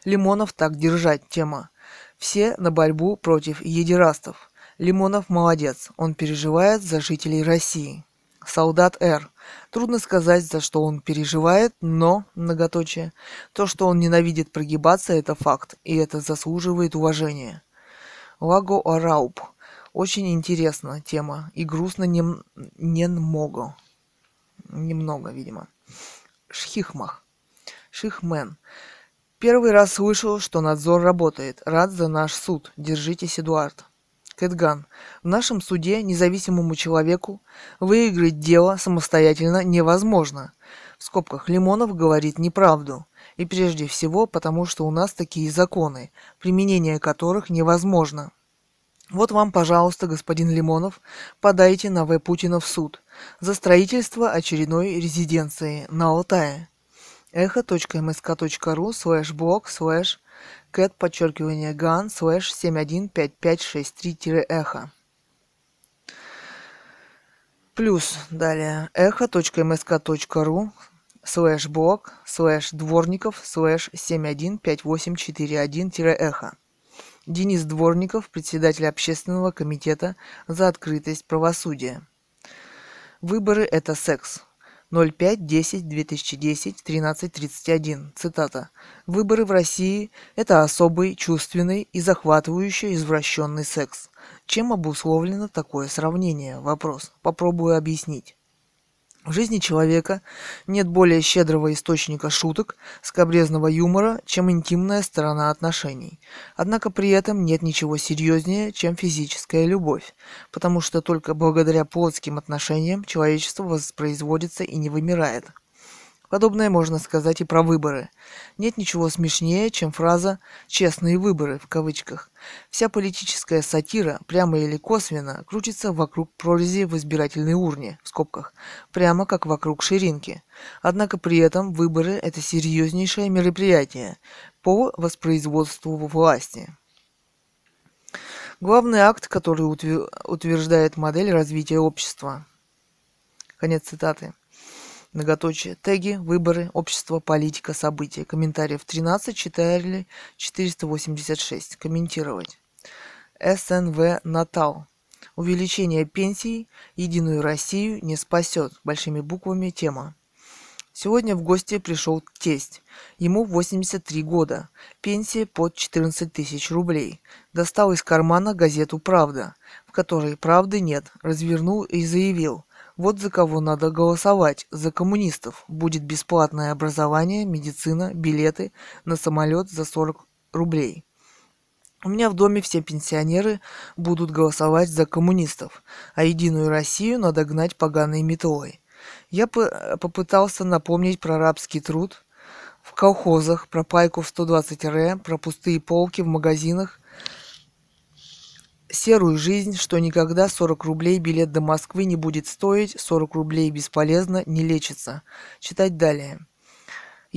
Лимонов так держать. Тема. Все на борьбу против едерастов. Лимонов молодец, он переживает за жителей России. Солдат Р. Трудно сказать, за что он переживает, но, многоточие, то, что он ненавидит прогибаться, это факт, и это заслуживает уважения. Лаго Арауп. Очень интересна тема, и грустно немного. Немного, видимо. Шхихмах. Шихмен. Первый раз слышал, что надзор работает. Рад за наш суд. Держитесь, Эдуард. Кэтган. В нашем суде независимому человеку выиграть дело самостоятельно невозможно. В скобках Лимонов говорит неправду. И прежде всего потому, что у нас такие законы, применение которых невозможно. Вот вам, пожалуйста, господин Лимонов, подайте на В. Путина в суд за строительство очередной резиденции на Алтае. echo.msk.ru/blog/cat_gan/715563-эхо. Плюс далее echo.msk.ru/blog/дворников/715841-эхо. Денис Дворников, председатель Общественного комитета за открытость правосудия. Выборы – это секс. 05.10.2010.13.31. Цитата. «Выборы в России – это особый, чувственный и захватывающий извращенный секс. Чем обусловлено такое сравнение? Вопрос. Попробую объяснить. В жизни человека нет более щедрого источника шуток, скабрезного юмора, чем интимная сторона отношений. Однако при этом нет ничего серьезнее, чем физическая любовь, потому что только благодаря плотским отношениям человечество воспроизводится и не вымирает. Подобное можно сказать и про выборы. Нет ничего смешнее, чем фраза «честные выборы» в кавычках. Вся политическая сатира, прямо или косвенно, крутится вокруг прорези в избирательной урне, в скобках, прямо как вокруг ширинки. Однако при этом выборы – это серьезнейшее мероприятие по воспроизводству власти. Главный акт, который утверждает модель развития общества. Конец цитаты. Многоточие. Теги, выборы, общество, политика, события. Комментариев 13, читали 486. Комментировать. СНВ Натал. Увеличение пенсий «Единую Россию не спасет». Большими буквами тема. Сегодня в гости пришел тесть. Ему 83 года. Пенсия под 14 тысяч рублей. Достал из кармана газету «Правда», в которой правды нет. Развернул и заявил. Вот за кого надо голосовать, за коммунистов. Будет бесплатное образование, медицина, билеты на самолет за 40 рублей. У меня в доме все пенсионеры будут голосовать за коммунистов, а Единую Россию надо гнать поганой метлой. Я попытался напомнить про рабский труд в колхозах, про пайку в 120 РЭ, про пустые полки в магазинах, серую жизнь, что никогда 40 рублей билет до Москвы не будет стоить, 40 рублей бесполезно, не лечится. Читать далее.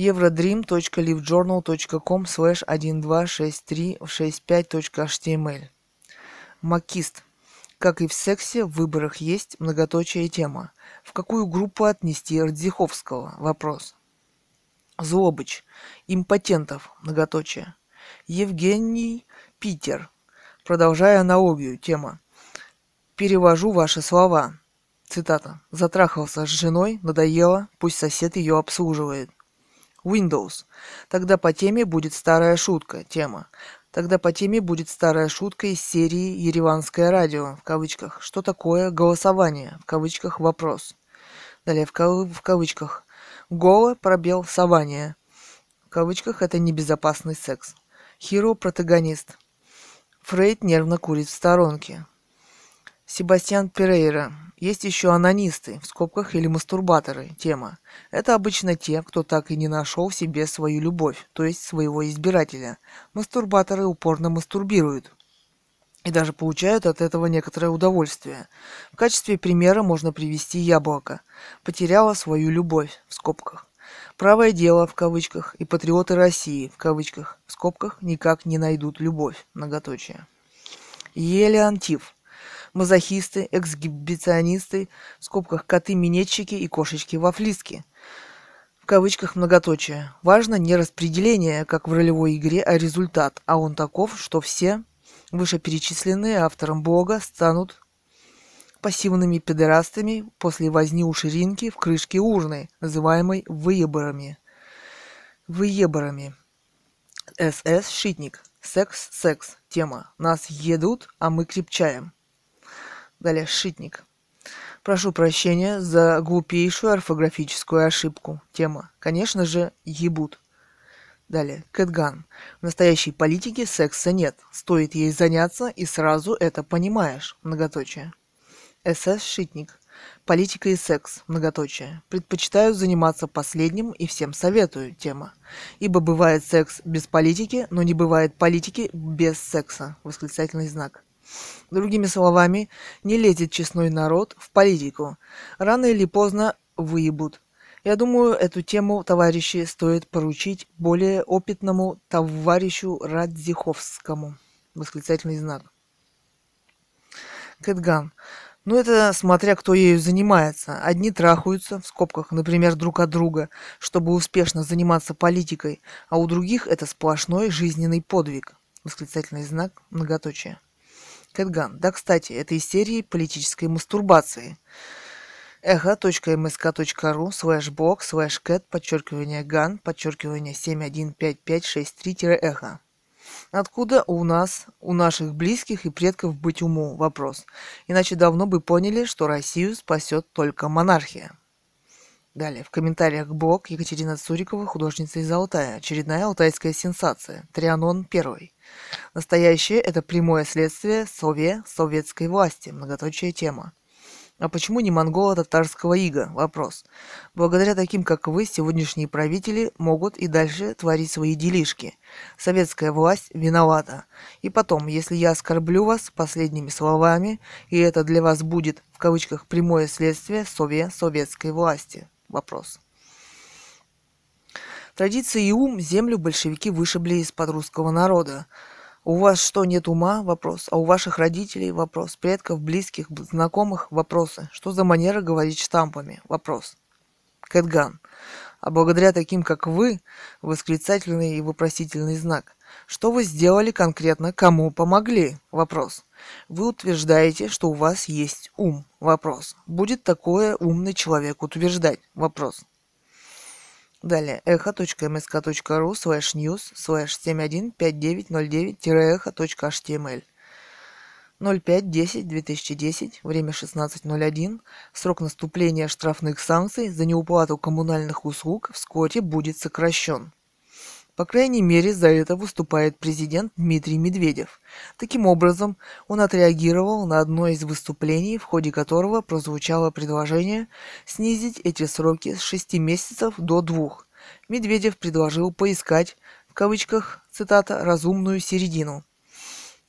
evrodream.livejournal.com/12636.5.html. Макист. Как и в сексе, в выборах есть многоточие тема. В какую группу отнести Рдзиховского? Вопрос. Злобыч. Импотентов. Многоточие. Евгений Питер. Продолжая аналогию. Тема. Перевожу ваши слова. Цитата. Затрахался с женой, надоело, пусть сосед ее обслуживает. Windows. Тогда по теме будет старая шутка. Тема. Тогда по теме будет старая шутка из серии «Ереванское радио» в кавычках. Что такое голосование? В кавычках вопрос. Далее в кавычках. Голо, пробел, сование. В кавычках это небезопасный секс. Hero протагонист. Фрейд нервно курит в сторонке. Себастьян Перейра. Есть еще анонисты, в скобках, или мастурбаторы. Тема. Это обычно те, кто так и не нашел в себе свою любовь, то есть своего избирателя. Мастурбаторы упорно мастурбируют и даже получают от этого некоторое удовольствие. В качестве примера можно привести яблоко. Потеряла свою любовь, в скобках. Правое дело, в кавычках, и патриоты России, в кавычках, в скобках, никак не найдут любовь, многоточие. Елеантив. Мазохисты, эксгибиционисты, в скобках коты-минетчики и кошечки-вафлистки, в кавычках многоточие. Важно не распределение, как в ролевой игре, а результат, а он таков, что все вышеперечисленные автором блога станут пассивными педерастами после возни у ширинки в крышке урны, называемой выеборами. Выеборами. СС Шитник. Секс-секс. Тема. Нас едут, а мы крепчаем. Далее, Шитник. Прошу прощения за глупейшую орфографическую ошибку. Тема. Конечно же, ебут. Далее, Кэтган. В настоящей политике секса нет. Стоит ей заняться, и сразу это понимаешь. Многоточие. СС Шитник. Политика и секс. Многоточие. Предпочитаю заниматься последним и всем советую. Тема. Ибо бывает секс без политики, но не бывает политики без секса. Восклицательный знак. Другими словами, не лезет честной народ в политику. Рано или поздно выебут. Я думаю, эту тему, товарищи, стоит поручить более опытному товарищу Рдзиховскому. Восклицательный знак. Кэтган. Ну, это смотря кто ею занимается. Одни трахаются, в скобках, например, друг от друга, чтобы успешно заниматься политикой, а у других это сплошной жизненный подвиг. Восклицательный знак, многоточие. Кэтган. Да, кстати, это из серии политической мастурбации. echo.msk.ru/blog/cat_gan_715563-эхо. Откуда у наших близких и предков быть уму? Вопрос. Иначе давно бы поняли, что Россию спасет только монархия. Далее. В комментариях блог Екатерина Цурикова, художница из Алтая. Очередная алтайская сенсация. Трианон I. Настоящее – это прямое следствие советской власти. Многоточие тема. А почему не монголо-татарского ига? Вопрос. Благодаря таким, как вы, сегодняшние правители могут и дальше творить свои делишки. Советская власть виновата. И потом, если я оскорблю вас последними словами, и это для вас будет, в кавычках, прямое следствие советской власти. Вопрос. Традиции и ум землю большевики вышибли из-под русского народа. У вас что, нет ума? Вопрос. А у ваших родителей? Вопрос. Предков, близких, знакомых? Вопросы. Что за манера говорить штампами? Вопрос. Кэтган. А благодаря таким, как вы, восклицательный и вопросительный знак, что вы сделали конкретно, кому помогли? Вопрос. Вы утверждаете, что у вас есть ум? Вопрос. Будет такое умный человек утверждать? Вопрос. Далее, echo.msk.ru/news/715909-echo.html 05.10.2010, время 16.01, срок наступления штрафных санкций за неуплату коммунальных услуг вскоре будет сокращен. По крайней мере, за это выступает президент Дмитрий Медведев. Таким образом, он отреагировал на одно из выступлений, в ходе которого прозвучало предложение снизить эти сроки с 6 месяцев до 2. Медведев предложил поискать, в кавычках, цитата, «разумную середину».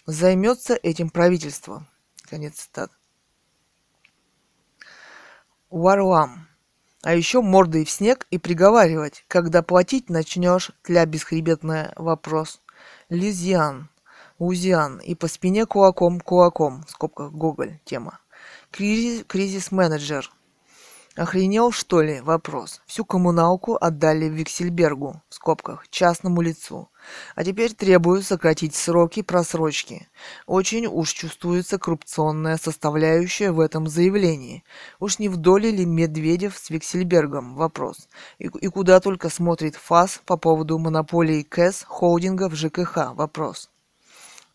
«Займется этим правительство». Конец цитат. Варлам. а еще мордой в снег и приговаривать, когда платить начнешь, тля бесхребетная, вопрос. Лизиан, Лузиан, и по спине кулаком, кулаком, в скобках Гоголь, тема. Кризис-менеджер. Охренел, что ли? Вопрос. Всю коммуналку отдали Виксельбергу, в скобках, частному лицу. А теперь требуют сократить сроки просрочки. Очень уж чувствуется коррупционная составляющая в этом заявлении. Уж не в доле ли Медведев с Виксельбергом? Вопрос. И куда только смотрит ФАС по поводу монополии КЭС холдингов ЖКХ? Вопрос.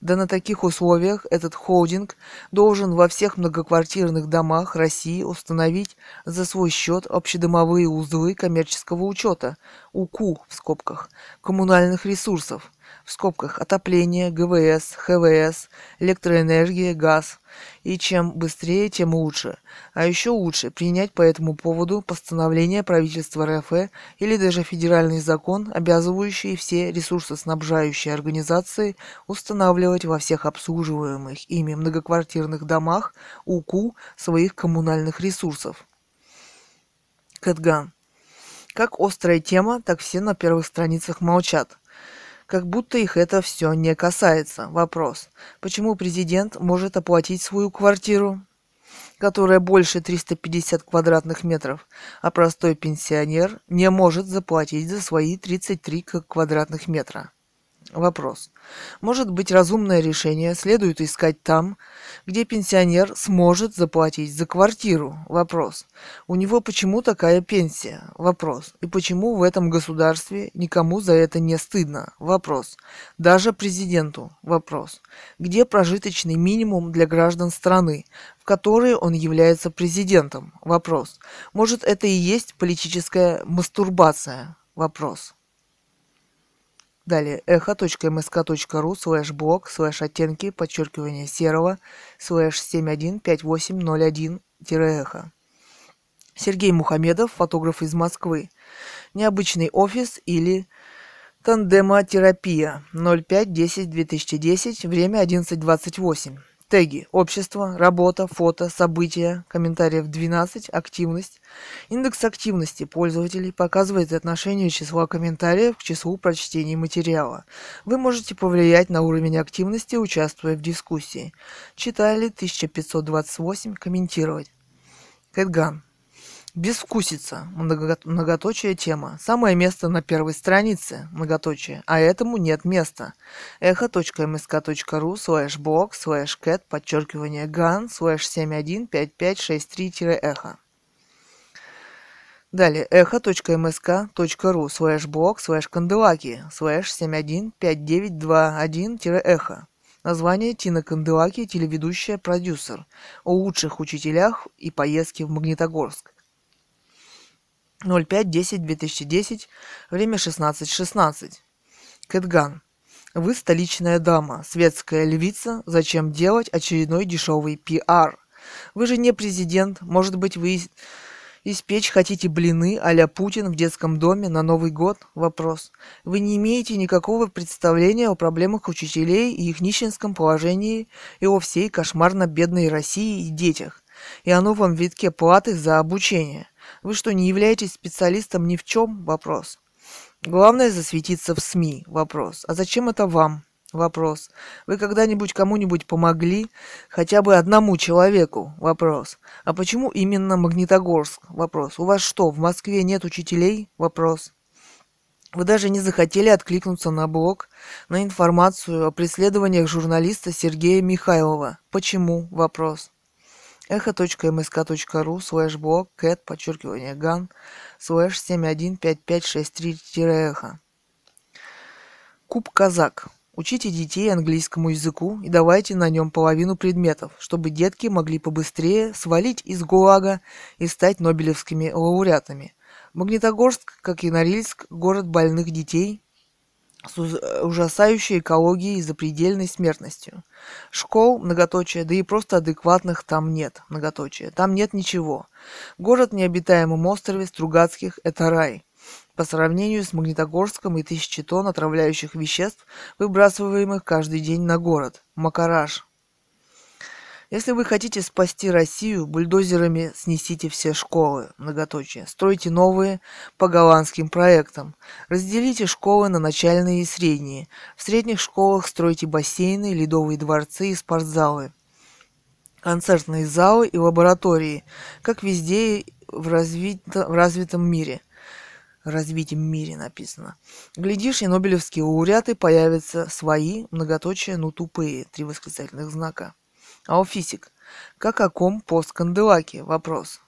Да на таких условиях этот холдинг должен во всех многоквартирных домах России установить за свой счет общедомовые узлы коммерческого учета, УКУ в скобках, коммунальных ресурсов в скобках, отопление, ГВС, ХВС, электроэнергия, газ. И чем быстрее, тем лучше. А еще лучше принять по этому поводу постановление правительства РФ или даже федеральный закон, обязывающий все ресурсоснабжающие организации устанавливать во всех обслуживаемых ими многоквартирных домах УКУ своих коммунальных ресурсов. Кэтган. Как острая тема, так все на первых страницах молчат. Как будто их это все не касается. Вопрос. Почему президент может оплатить свою квартиру, которая больше 350 квадратных метров, а простой пенсионер не может заплатить за свои 33 квадратных метра? Вопрос. Может быть, разумное решение следует искать там, где пенсионер сможет заплатить за квартиру? Вопрос. У него почему такая пенсия? Вопрос. И почему в этом государстве никому за это не стыдно? Вопрос. Даже президенту? Вопрос. Где прожиточный минимум для граждан страны, в которой он является президентом? Вопрос. Может, это и есть политическая мастурбация? Вопрос. Далее, echo.msk.ru/blog/оттенки_серого/715801-эхо. Сергей Мухамедов, фотограф из Москвы. Необычный офис или тандемотерапия. 05.10.2010, время 11:28. Теги: общество, работа, фото, события, комментариев 12, активность. Индекс активности пользователей показывает отношение числа комментариев к числу прочтений материала. Вы можете повлиять на уровень активности, участвуя в дискуссии. Читали 1528, комментировать. Кэтган. Безвкусица. Многоточие тема. Самое место на первой странице. Многоточие. А этому нет места. echo.msk.ru/blog/cat_gan/715563-эхо. Далее, echo.msk.ru/blog/канделаки/715921-эхо. Название: Тина Канделаки, телеведущая, продюсер. О лучших учителях и поездке в Магнитогорск. 05.10.2010, время 16:16. Кэтган. Вы столичная дама, светская львица, зачем делать очередной дешевый пиар? Вы же не президент, может быть, вы испечь хотите блины а-ля Путин в детском доме на Новый год? Вопрос. Вы не имеете никакого представления о проблемах учителей и их нищенском положении и о всей кошмарно-бедной России и детях, и о новом витке платы за обучение. Вы что, не являетесь специалистом ни в чем? Вопрос. Главное засветиться в СМИ? Вопрос. А зачем это вам? Вопрос. Вы когда-нибудь кому-нибудь помогли? Хотя бы одному человеку? Вопрос. А почему именно Магнитогорск? Вопрос. У вас что, в Москве нет учителей? Вопрос. Вы даже не захотели откликнуться на блог, на информацию о преследованиях журналиста Сергея Михайлова. Почему? Вопрос. echo.msk.ru/blog/cat_gan/715563-эхо. Куб Казак. Учите детей английскому языку и давайте на нем половину предметов, чтобы детки могли побыстрее свалить из ГУЛАГа и стать нобелевскими лауреатами. Магнитогорск, как и Норильск, город больных детей с ужасающей экологией и запредельной смертностью. Школ, многоточие, да и просто адекватных там нет, многоточие. Там нет ничего. Город в необитаемом острове Стругацких – это рай. По сравнению с Магнитогорском и 1000 тонн отравляющих веществ, выбрасываемых каждый день на город. Макараж. Если вы хотите спасти Россию, бульдозерами снесите все школы, многоточие. Стройте новые по голландским проектам. Разделите школы на начальные и средние. В средних школах стройте бассейны, ледовые дворцы и спортзалы, концертные залы и лаборатории, как везде в развитом мире написано. Глядишь, и нобелевские лауреаты появятся свои, многоточие, но тупые, 3!! Алфисик. Как о ком пост Канделаки? Вопрос.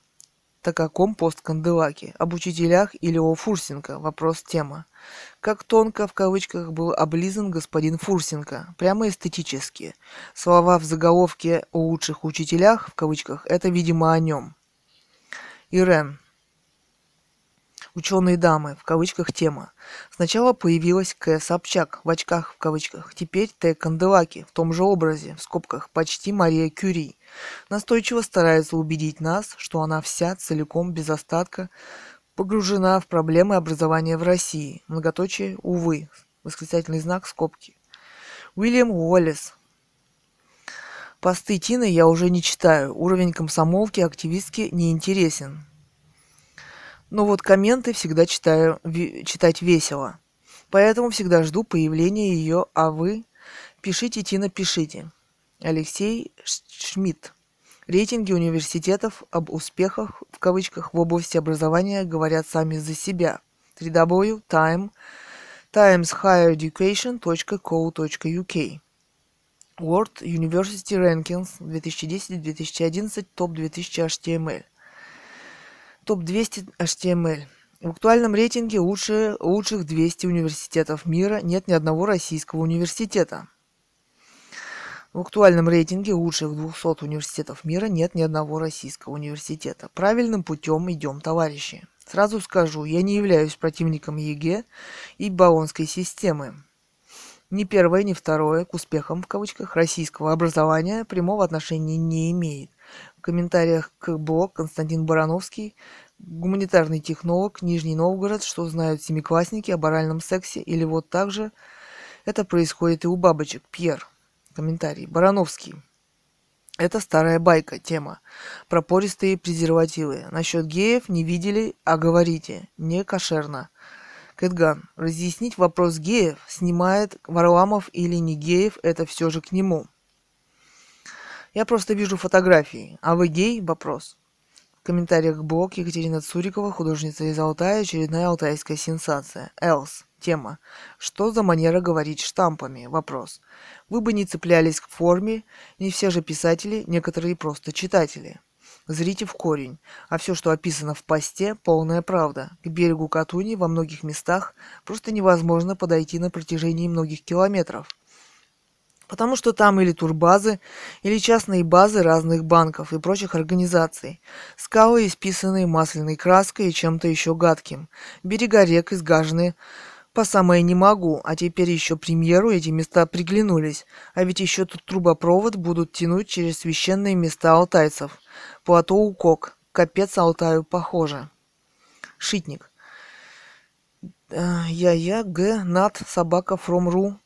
Так о ком пост Канделаки? Об учителях или о Фурсенко? Вопрос тема. Как тонко в кавычках был облизан господин Фурсенко? Прямо эстетически. Слова в заголовке о лучших учителях в кавычках это, видимо, о нем. Ирен. Ученые дамы, в кавычках, тема. Сначала появилась К. Собчак, в очках, в кавычках. Теперь Т. Канделаки, в том же образе, в скобках, почти Мария Кюри. Настойчиво старается убедить нас, что она вся, целиком, без остатка, погружена в проблемы образования в России. Многоточие, увы, !! Скобки. Уильям Уоллес. Посты Тины я уже не читаю. Уровень комсомолки, активистки неинтересен. Но вот комменты всегда читать весело. Поэтому всегда жду появления ее, а вы пишите, Тина, пишите. Алексей Шмидт. Рейтинги университетов об успехах, в кавычках, в области образования говорят сами за себя. www.timeshighereducation.co.uk World University Rankings 2010-2011 Top 2000 HTML Топ 200 HTML. В актуальном рейтинге лучших 200 университетов мира нет ни одного российского университета. В актуальном рейтинге лучших 200 университетов мира нет ни одного российского университета. Правильным путем идем, товарищи. Сразу скажу, я не являюсь противником ЕГЭ и Болонской системы. Ни первое, ни второе к успехам, в кавычках, российского образования прямого отношения не имеет. В комментариях к блогу Константин Барановский, гуманитарный технолог, Нижний Новгород, что знают семиклассники об оральном сексе, или вот так же это происходит и у бабочек. Пьер. Комментарий. Барановский. Это старая байка, тема. Про пористые презервативы. Насчет геев не видели, а говорите. Не кошерно. Кэтган. Разъяснить вопрос геев, снимает Варламов или не геев, это все же к нему. Я просто вижу фотографии. А вы гей? Вопрос. В комментариях блог Екатерина Цурикова, художница из Алтая, очередная алтайская сенсация. Элс. Тема. Что за манера говорить штампами? Вопрос. Вы бы не цеплялись к форме, не все же писатели, некоторые просто читатели. Зрите в корень. А все, что описано в посте, полная правда. К берегу Катуни во многих местах просто невозможно подойти на протяжении многих километров. Потому что там или турбазы, или частные базы разных банков и прочих организаций. Скалы, исписанные масляной краской и чем-то еще гадким. Берега рек изгажены по самое не могу, а теперь еще премьеру эти места приглянулись. А ведь еще тут трубопровод будут тянуть через священные места алтайцев. Плато Укок. Капец Алтаю похоже. Шитник. Я г над собака фромру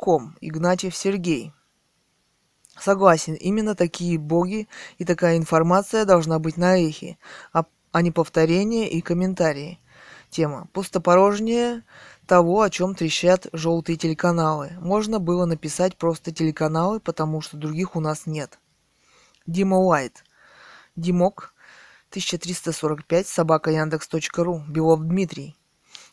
.com. Игнатьев Сергей. Согласен, именно такие боги и такая информация должна быть на эхе, а не повторения и комментарии. Тема. Пустопорожнее того, о чем трещат желтые телеканалы. Можно было написать просто телеканалы, потому что других у нас нет. Дима Лайт. Димок. 1345 собака Яндекс.ру. Белов Дмитрий.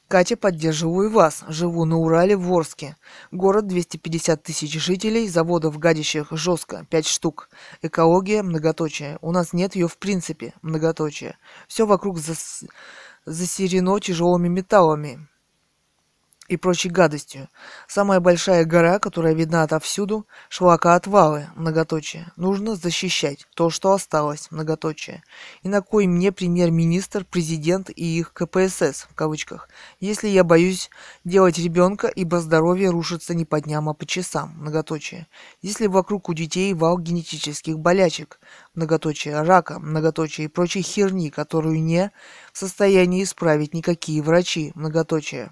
Катя, поддерживаю вас. Живу на Урале в Орске. Город 250 тысяч жителей, заводов гадящих жестко, 5 штук. Экология, многоточие. У нас нет ее в принципе, многоточие. Все вокруг засерено тяжелыми металлами и прочей гадостью. Самая большая гора, которая видна отовсюду, шлакоотвалы, многоточие. Нужно защищать то, что осталось, многоточие. И на кой мне премьер-министр, президент и их КПСС, в кавычках, если я боюсь делать ребенка, ибо здоровье рушится не по дням, а по часам, многоточие. Если вокруг у детей вал генетических болячек, многоточие, рака, многоточие и прочей херни, которую не в состоянии исправить никакие врачи, многоточие.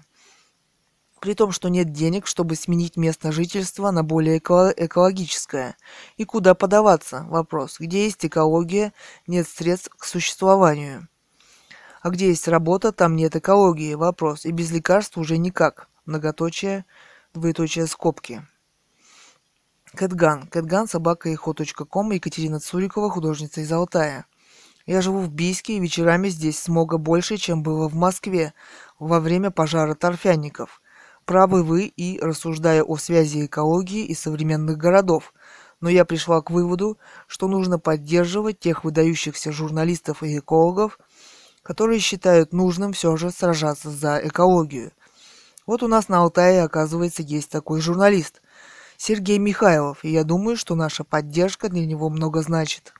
при том, что нет денег, чтобы сменить место жительства на более экологическое. И куда подаваться? Вопрос. Где есть экология, нет средств к существованию. А где есть работа, там нет экологии. Вопрос. И без лекарств уже никак. Многоточие, двоеточие, скобки. Кэтган. Кэтган, @eho.com. Екатерина Цурикова, художница из Алтая. Я живу в Бийске, и вечерами здесь смога больше, чем было в Москве во время пожара торфяников. Правы вы и рассуждая о связи экологии и современных городов. Но я пришла к выводу, что нужно поддерживать тех выдающихся журналистов и экологов, которые считают нужным все же сражаться за экологию. Вот у нас на Алтае, оказывается, есть такой журналист Сергей Михайлов, и я думаю, что наша поддержка для него много значит.